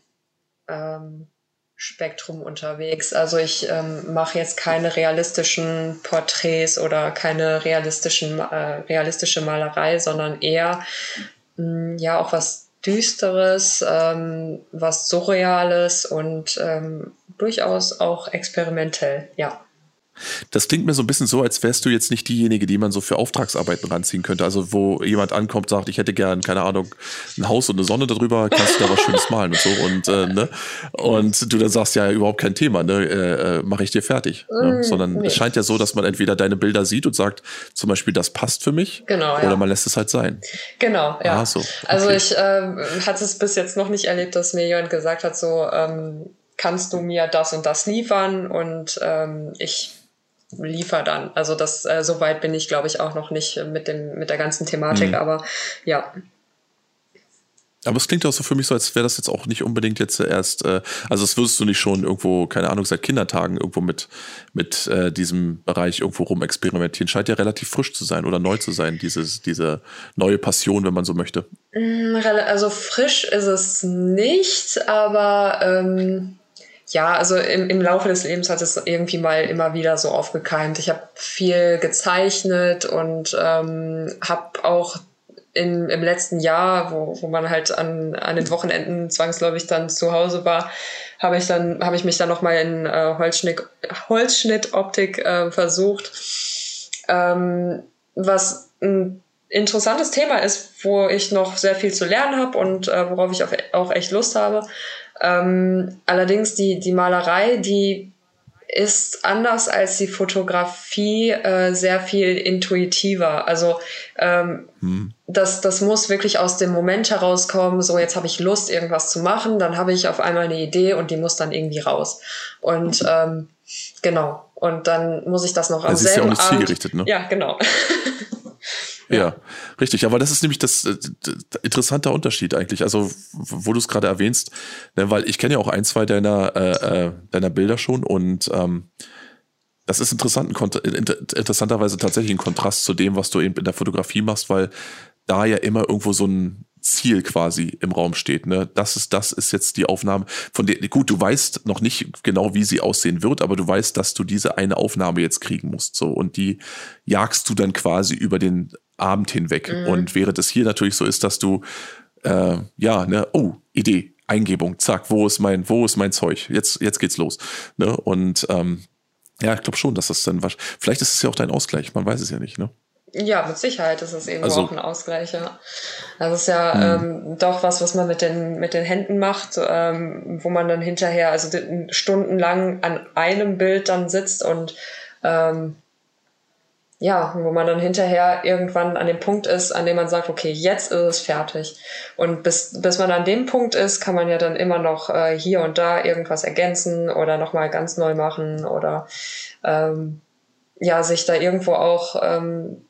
ähm, Spektrum unterwegs. Also ich ähm, mache jetzt keine realistischen Porträts oder keine realistischen, äh, realistische Malerei, sondern eher mh, ja auch was Düsteres, ähm, was Surreales und ähm, durchaus auch experimentell, ja. Das klingt mir so ein bisschen so, als wärst du jetzt nicht diejenige, die man so für Auftragsarbeiten ranziehen könnte. Also wo jemand ankommt und sagt, ich hätte gern, keine Ahnung, ein Haus und eine Sonne darüber, kannst du da was Schönes malen und so. Und, äh, ne? und du dann sagst, ja, überhaupt kein Thema, ne? äh, mache ich dir fertig. Mm, ne? Sondern nee. Es scheint ja so, dass man entweder deine Bilder sieht und sagt, zum Beispiel, das passt für mich. Genau, oder ja. man lässt es halt sein. Genau, ja. Ah, so. Okay. Also ich ähm, hatte es bis jetzt noch nicht erlebt, dass mir jemand gesagt hat, so ähm, kannst du mir das und das liefern und ähm, ich liefer dann. Also das, äh, so weit bin ich, glaube ich, auch noch nicht mit dem, mit der ganzen Thematik, mhm. aber ja. Aber es klingt auch so für mich so, als wäre das jetzt auch nicht unbedingt jetzt erst, äh, also das würdest du nicht schon irgendwo, keine Ahnung, seit Kindertagen irgendwo mit, mit äh, diesem Bereich irgendwo rumexperimentieren. Scheint ja relativ frisch zu sein oder neu zu sein, dieses, diese neue Passion, wenn man so möchte. Also frisch ist es nicht, aber ähm ja, also im, im Laufe des Lebens hat es irgendwie mal immer wieder so aufgekeimt. Ich habe viel gezeichnet und ähm, habe auch in, im letzten Jahr, wo, wo man halt an, an den Wochenenden zwangsläufig dann zu Hause war, habe ich dann habe ich mich dann nochmal in äh, Holzschnitt, Holzschnittoptik äh, versucht, ähm, was ein interessantes Thema ist, wo ich noch sehr viel zu lernen habe und äh, worauf ich auch echt Lust habe. Ähm, allerdings die, die Malerei, die ist anders als die Fotografie äh, sehr viel intuitiver. Also ähm, hm. das, das muss wirklich aus dem Moment herauskommen, so jetzt habe ich Lust, irgendwas zu machen, dann habe ich auf einmal eine Idee und die muss dann irgendwie raus. Und ähm, genau, und dann muss ich das noch am also selben Abend... Das ist ja auch nicht zielgerichtet, ne? Ja, genau. Ja. ja, richtig. Aber das ist nämlich das äh, interessanter Unterschied eigentlich. Also, wo du es gerade erwähnst, ne, weil ich kenne ja auch ein, zwei deiner, äh, äh, deiner Bilder schon und ähm, das ist interessant, inter, interessanterweise tatsächlich ein Kontrast zu dem, was du eben in der Fotografie machst, weil da ja immer irgendwo so ein Ziel quasi im Raum steht. Ne? Das ist, das ist jetzt die Aufnahme, von der, gut, du weißt noch nicht genau, wie sie aussehen wird, aber du weißt, dass du diese eine Aufnahme jetzt kriegen musst. So, und die jagst du dann quasi über den Abend hinweg. Mhm. Und während es hier natürlich so ist, dass du, äh, ja, ne, oh, Idee, Eingebung, zack, wo ist mein, wo ist mein Zeug? Jetzt, jetzt geht's los. Ne? Und ähm, ja, ich glaube schon, dass das dann, vielleicht ist es ja auch dein Ausgleich, man weiß es ja nicht, ne? Ja, mit Sicherheit ist es irgendwo also, auch ein Ausgleich, ja. Das ist ja ähm, doch was, was man mit den, mit den Händen macht, ähm, wo man dann hinterher, also stundenlang an einem Bild dann sitzt und ähm, ja, wo man dann hinterher irgendwann an dem Punkt ist, an dem man sagt, okay, jetzt ist es fertig. Und bis, bis man an dem Punkt ist, kann man ja dann immer noch äh, hier und da irgendwas ergänzen oder nochmal ganz neu machen oder ähm, ja, sich da irgendwo auch ähm,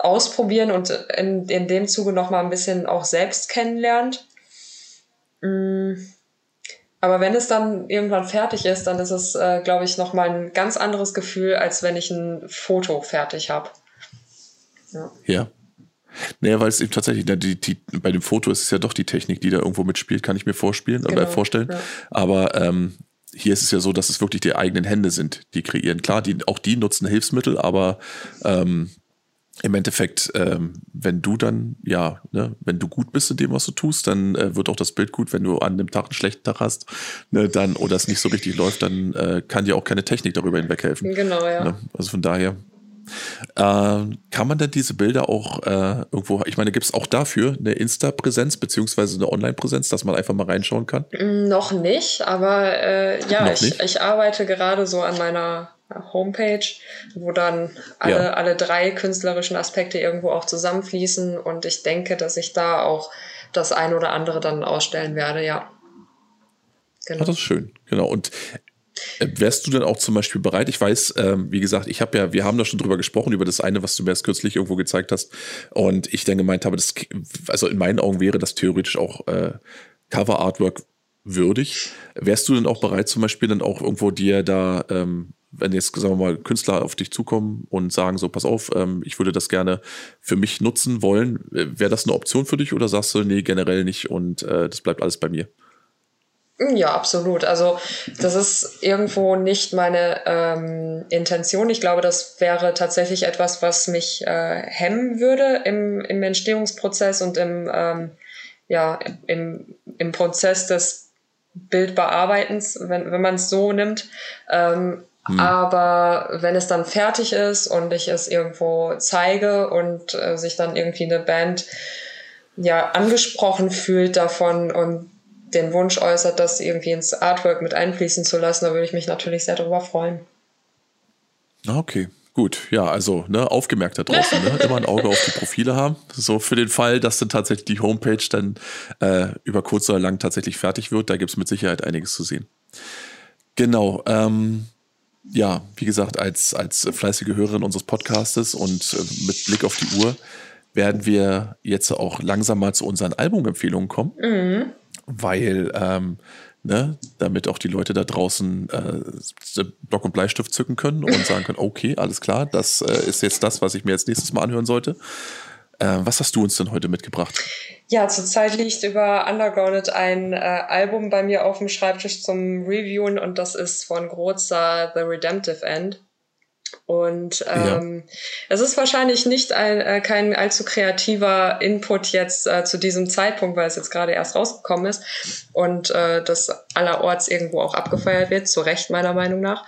ausprobieren und in, in dem Zuge nochmal ein bisschen auch selbst kennenlernt. Mm. Aber wenn es dann irgendwann fertig ist, dann ist es, äh, glaube ich, nochmal ein ganz anderes Gefühl, als wenn ich ein Foto fertig habe. Ja. ja. Naja, weil es eben tatsächlich, die, die, bei dem Foto ist es ja doch die Technik, die da irgendwo mitspielt, kann ich mir vorspielen, genau, oder vorstellen. Ja. Aber ähm, hier ist es ja so, dass es wirklich die eigenen Hände sind, die kreieren. Klar, die, auch die nutzen Hilfsmittel, aber ähm, im Endeffekt, ähm, wenn du dann, ja, ne, wenn du gut bist in dem, was du tust, dann äh, wird auch das Bild gut. Wenn du an dem Tag einen schlechten Tag hast, ne, dann, oder es nicht so richtig läuft, dann äh, kann dir auch keine Technik darüber hinweghelfen. Genau, ja. Ne? Also von daher. Äh, kann man denn diese Bilder auch äh, irgendwo, ich meine, gibt es auch dafür eine Insta-Präsenz beziehungsweise eine Online-Präsenz, dass man einfach mal reinschauen kann? Noch nicht, aber äh, ja, Noch ich, nicht? ich arbeite gerade so an meiner Homepage, wo dann alle, ja. alle drei künstlerischen Aspekte irgendwo auch zusammenfließen, und ich denke, dass ich da auch das ein oder andere dann ausstellen werde, ja. Genau. Ach, das ist schön, genau. Und wärst du denn auch zum Beispiel bereit? Ich weiß, ähm, wie gesagt, ich habe ja, wir haben da schon drüber gesprochen, über das eine, was du mir erst kürzlich irgendwo gezeigt hast. Und ich dann gemeint habe, das, also in meinen Augen wäre das theoretisch auch äh, Cover-Artwork würdig. Wärst du denn auch bereit, zum Beispiel dann auch irgendwo dir da, ähm, wenn jetzt, sagen wir mal, Künstler auf dich zukommen und sagen, so, pass auf, ähm, ich würde das gerne für mich nutzen wollen. Wäre das eine Option für dich, oder sagst du, nee, generell nicht, und äh, das bleibt alles bei mir? Ja, absolut. Also das ist irgendwo nicht meine ähm, Intention. Ich glaube, das wäre tatsächlich etwas, was mich äh, hemmen würde im, im Entstehungsprozess und im, ähm, ja, im, im Prozess des Bildbearbeitens, wenn, wenn man es so nimmt. Ähm, hm. Aber wenn es dann fertig ist und ich es irgendwo zeige und äh, sich dann irgendwie eine Band ja angesprochen fühlt davon und den Wunsch äußert, das irgendwie ins Artwork mit einfließen zu lassen, da würde ich mich natürlich sehr darüber freuen. Okay, gut. Ja, also ne, aufgemerkt da draußen, ne? Immer ein Auge auf die Profile haben. So für den Fall, dass dann tatsächlich die Homepage dann äh, über kurz oder lang tatsächlich fertig wird, da gibt es mit Sicherheit einiges zu sehen. Genau, ähm, ja, wie gesagt, als, als fleißige Hörerin unseres Podcastes und äh, mit Blick auf die Uhr werden wir jetzt auch langsam mal zu unseren Albumempfehlungen kommen. Mhm. Weil, ähm, ne, damit auch die Leute da draußen äh, Block und Bleistift zücken können und sagen können, okay, alles klar, das äh, ist jetzt das, was ich mir jetzt nächstes Mal anhören sollte. Äh, was hast du uns denn heute mitgebracht? Ja, zurzeit liegt über Undergrounded ein äh, Album bei mir auf dem Schreibtisch zum Reviewen, und das ist von Groza, The Redemptive End. Und ähm, ja. es ist wahrscheinlich nicht ein, äh, kein allzu kreativer Input jetzt äh, zu diesem Zeitpunkt, weil es jetzt gerade erst rausgekommen ist und äh, das allerorts irgendwo auch abgefeiert wird, zu Recht meiner Meinung nach.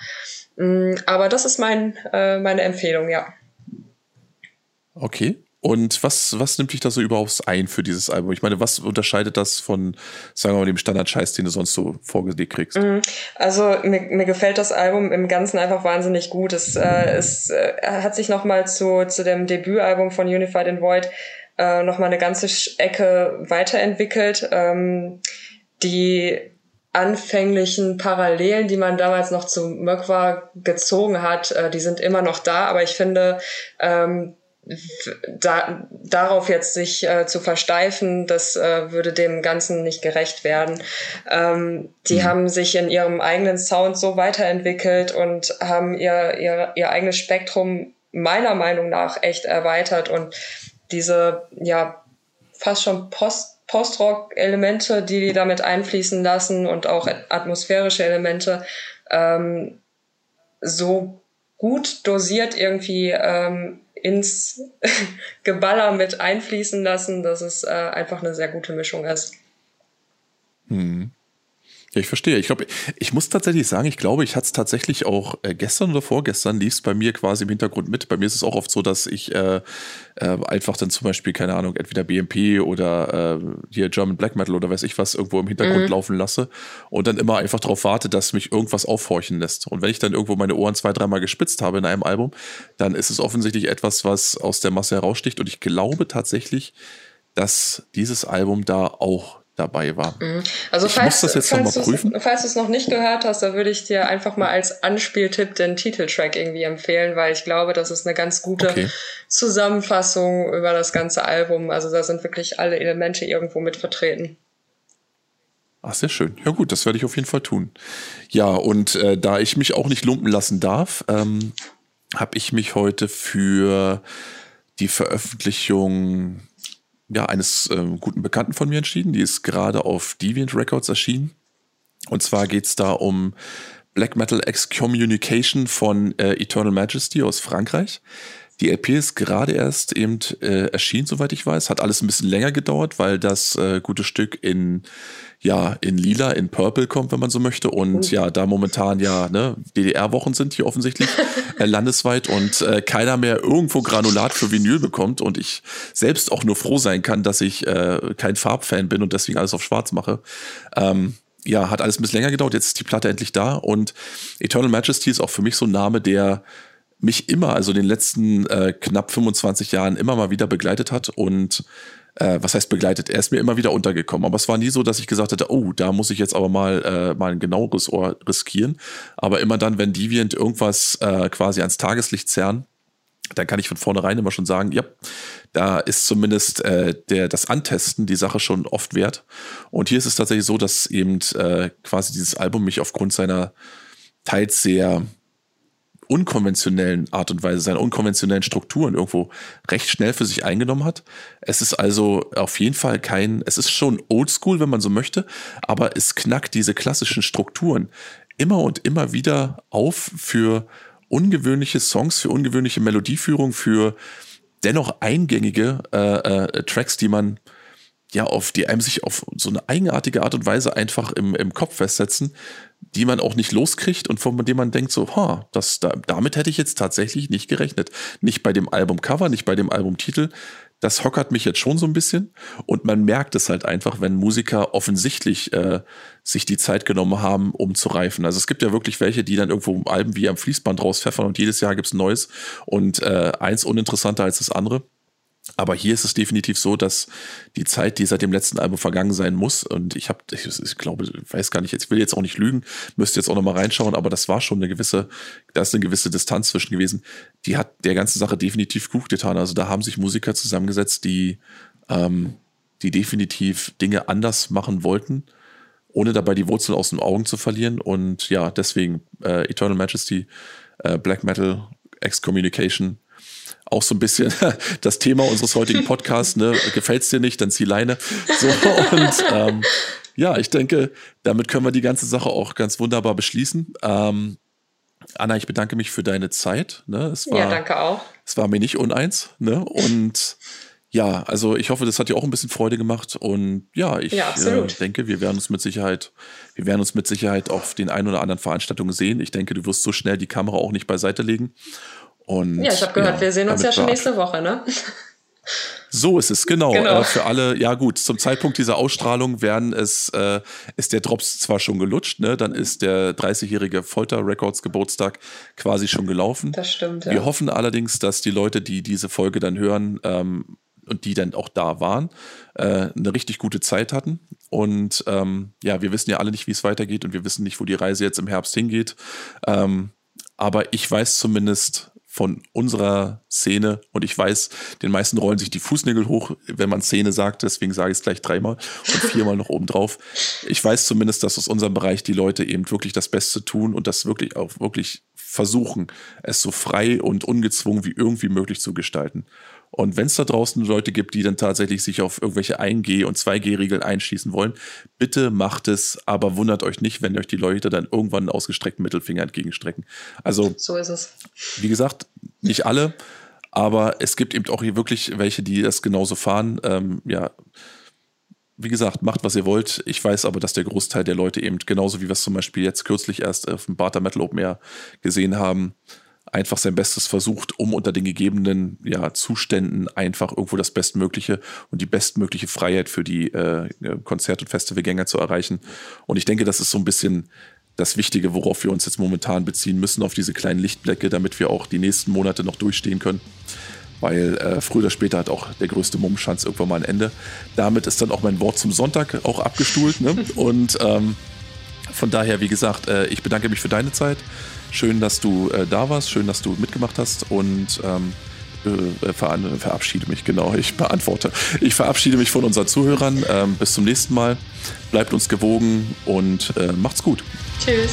Mm, aber das ist mein, äh, meine Empfehlung, ja. Okay. Und was, was nimmt dich da so überhaupt ein für dieses Album? Ich meine, was unterscheidet das von, sagen wir mal, dem Standard-Scheiß, den du sonst so vorgelegt kriegst? Also mir, mir gefällt das Album im Ganzen einfach wahnsinnig gut. Es, äh, es äh, hat sich nochmal zu, zu dem Debütalbum von Unified in Void äh, nochmal eine ganze Ecke weiterentwickelt. Ähm, die anfänglichen Parallelen, die man damals noch zu Mökwa gezogen hat, äh, die sind immer noch da, aber ich finde, ähm, Da, darauf jetzt sich äh, zu versteifen, das äh, würde dem Ganzen nicht gerecht werden. Ähm, die mhm. haben sich in ihrem eigenen Sound so weiterentwickelt und haben ihr, ihr, ihr eigenes Spektrum meiner Meinung nach echt erweitert, und diese ja fast schon Post- Post-Rock-Elemente, die die damit einfließen lassen, und auch atmosphärische Elemente ähm, so gut dosiert irgendwie ähm, ins Geballer mit einfließen lassen, dass es äh, einfach eine sehr gute Mischung ist. Hm. Ja, ich verstehe. Ich glaube, ich muss tatsächlich sagen, ich glaube, ich hatte es tatsächlich auch äh, gestern oder vorgestern, lief es bei mir quasi im Hintergrund mit. Bei mir ist es auch oft so, dass ich äh, äh, einfach dann zum Beispiel, keine Ahnung, entweder B M P oder äh, hier German Black Metal oder weiß ich was irgendwo im Hintergrund mhm. laufen lasse und dann immer einfach darauf warte, dass mich irgendwas aufhorchen lässt. Und wenn ich dann irgendwo meine Ohren zwei, dreimal gespitzt habe in einem Album, dann ist es offensichtlich etwas, was aus der Masse heraussticht. Und ich glaube tatsächlich, dass dieses Album da auch dabei war. Also ich falls, muss das jetzt nochmal prüfen. Falls du es noch nicht gehört hast, da würde ich dir einfach mal als Anspieltipp den Titeltrack irgendwie empfehlen, weil ich glaube, das ist eine ganz gute okay. Zusammenfassung über das ganze Album. Also da sind wirklich alle Elemente irgendwo mit vertreten. Ach, sehr schön. Ja gut, das werde ich auf jeden Fall tun. Ja, und äh, da ich mich auch nicht lumpen lassen darf, ähm, habe ich mich heute für die Veröffentlichung ja, eines äh, guten Bekannten von mir entschieden. Die ist gerade auf Deviant Records erschienen. Und zwar geht es da um Black Metal Excommunication von äh, Eternal Majesty aus Frankreich. Die L P ist gerade erst eben äh, erschienen, soweit ich weiß. Hat alles ein bisschen länger gedauert, weil das äh, gute Stück in, ja, in lila, in purple kommt, wenn man so möchte. Und oh. ja, da momentan ja ne, D D R-Wochen sind hier offensichtlich äh, landesweit und äh, keiner mehr irgendwo Granulat für Vinyl bekommt. Und ich selbst auch nur froh sein kann, dass ich äh, kein Farbfan bin und deswegen alles auf schwarz mache. Ähm, ja, hat alles ein bisschen länger gedauert. Jetzt ist die Platte endlich da. Und Eternal Majesty ist auch für mich so ein Name, der mich immer, also in den letzten äh, knapp fünfundzwanzig Jahren immer mal wieder begleitet hat und äh, was heißt begleitet? Er ist mir immer wieder untergekommen, aber es war nie so, dass ich gesagt hätte, oh, da muss ich jetzt aber mal, äh, mal ein genaueres Ohr riskieren, aber immer dann, wenn Deviant irgendwas äh, quasi ans Tageslicht zerren, dann kann ich von vornherein immer schon sagen, ja, da ist zumindest äh, der, das Antesten die Sache schon oft wert und hier ist es tatsächlich so, dass eben äh, quasi dieses Album mich aufgrund seiner teils sehr unkonventionellen Art und Weise, seine unkonventionellen Strukturen irgendwo recht schnell für sich eingenommen hat. Es ist also auf jeden Fall kein, es ist schon oldschool, wenn man so möchte, aber es knackt diese klassischen Strukturen immer und immer wieder auf für ungewöhnliche Songs, für ungewöhnliche Melodieführung, für dennoch eingängige äh, äh, Tracks, die man ja, auf die einem sich auf so eine eigenartige Art und Weise einfach im, im Kopf festsetzen, die man auch nicht loskriegt und von dem man denkt so, ha, das, da, damit hätte ich jetzt tatsächlich nicht gerechnet. Nicht bei dem Albumcover, nicht bei dem Albumtitel. Das hockert mich jetzt schon so ein bisschen und man merkt es halt einfach, wenn Musiker offensichtlich äh, sich die Zeit genommen haben, um zu reifen. Also es gibt ja wirklich welche, die dann irgendwo Alben wie am Fließband rauspfeffern und jedes Jahr gibt's Neues und äh, eins uninteressanter als das andere. Aber hier ist es definitiv so, dass die Zeit, die seit dem letzten Album vergangen sein muss, und ich habe, ich, ich glaube, ich weiß gar nicht, ich will jetzt auch nicht lügen, müsste jetzt auch nochmal reinschauen, aber das war schon eine gewisse, da ist eine gewisse Distanz zwischen gewesen, die hat der ganzen Sache definitiv gut getan. Also da haben sich Musiker zusammengesetzt, die, ähm, die definitiv Dinge anders machen wollten, ohne dabei die Wurzeln aus den Augen zu verlieren. Und ja, deswegen äh, Eternal Majesty, äh, Black Metal, Excommunication, auch so ein bisschen das Thema unseres heutigen Podcasts, ne? Gefällt's dir nicht, dann zieh Leine. So, und ähm, ja, ich denke, damit können wir die ganze Sache auch ganz wunderbar beschließen. Ähm, Anna, ich bedanke mich für deine Zeit. Ne? Es war, ja, danke auch. Es war mir nicht uneins. Ne? Und ja, also ich hoffe, das hat dir auch ein bisschen Freude gemacht. Und ja, ich ja, äh, denke, wir werden uns mit Sicherheit, wir werden uns mit Sicherheit auf den einen oder anderen Veranstaltungen sehen. Ich denke, du wirst so schnell die Kamera auch nicht beiseite legen. Und ja, ich habe gehört, ja, wir sehen uns ja schon nächste Woche, ne? So ist es, genau. genau. Äh, für alle, ja gut, zum Zeitpunkt dieser Ausstrahlung werden es, äh, ist der Drops zwar schon gelutscht, ne? Dann ist der dreißigjährige Folter Records Geburtstag quasi schon gelaufen. Das stimmt, ja. Wir hoffen allerdings, dass die Leute, die diese Folge dann hören ähm, und die dann auch da waren, äh, eine richtig gute Zeit hatten. Und ähm, ja, wir wissen ja alle nicht, wie es weitergeht und wir wissen nicht, wo die Reise jetzt im Herbst hingeht. Ähm, aber ich weiß zumindest von unserer Szene, und ich weiß, den meisten rollen sich die Fußnägel hoch, wenn man Szene sagt, deswegen sage ich es gleich dreimal und viermal noch obendrauf. Ich weiß zumindest, dass aus unserem Bereich die Leute eben wirklich das Beste tun und das wirklich auch wirklich versuchen, es so frei und ungezwungen wie irgendwie möglich zu gestalten. Und wenn es da draußen Leute gibt, die dann tatsächlich sich auf irgendwelche ein G- und zwei G-Regeln einschießen wollen, bitte macht es, aber wundert euch nicht, wenn euch die Leute dann irgendwann einen ausgestreckten Mittelfinger entgegenstrecken. Also, so ist es. Wie gesagt, nicht alle, aber es gibt eben auch hier wirklich welche, die das genauso fahren. Ähm, ja, wie gesagt, macht, was ihr wollt. Ich weiß aber, dass der Großteil der Leute eben, genauso wie wir es zum Beispiel jetzt kürzlich erst auf dem Barter Metal Open Air gesehen haben, einfach sein Bestes versucht, um unter den gegebenen ja, Zuständen einfach irgendwo das Bestmögliche und die bestmögliche Freiheit für die äh, Konzert- und Festivalgänger zu erreichen. Und ich denke, das ist so ein bisschen das Wichtige, worauf wir uns jetzt momentan beziehen müssen, auf diese kleinen Lichtblicke, damit wir auch die nächsten Monate noch durchstehen können. Weil äh, früher oder später hat auch der größte Mummschanz irgendwann mal ein Ende. Damit ist dann auch mein Wort zum Sonntag auch abgestuhlt. Ne? Und ähm, von daher, wie gesagt, äh, ich bedanke mich für deine Zeit. Schön, dass du äh, da warst, schön, dass du mitgemacht hast und ähm, äh, ver- verabschiede mich, genau, ich beantworte. Ich verabschiede mich von unseren Zuhörern. Ähm, bis zum nächsten Mal. Bleibt uns gewogen und äh, macht's gut. Tschüss.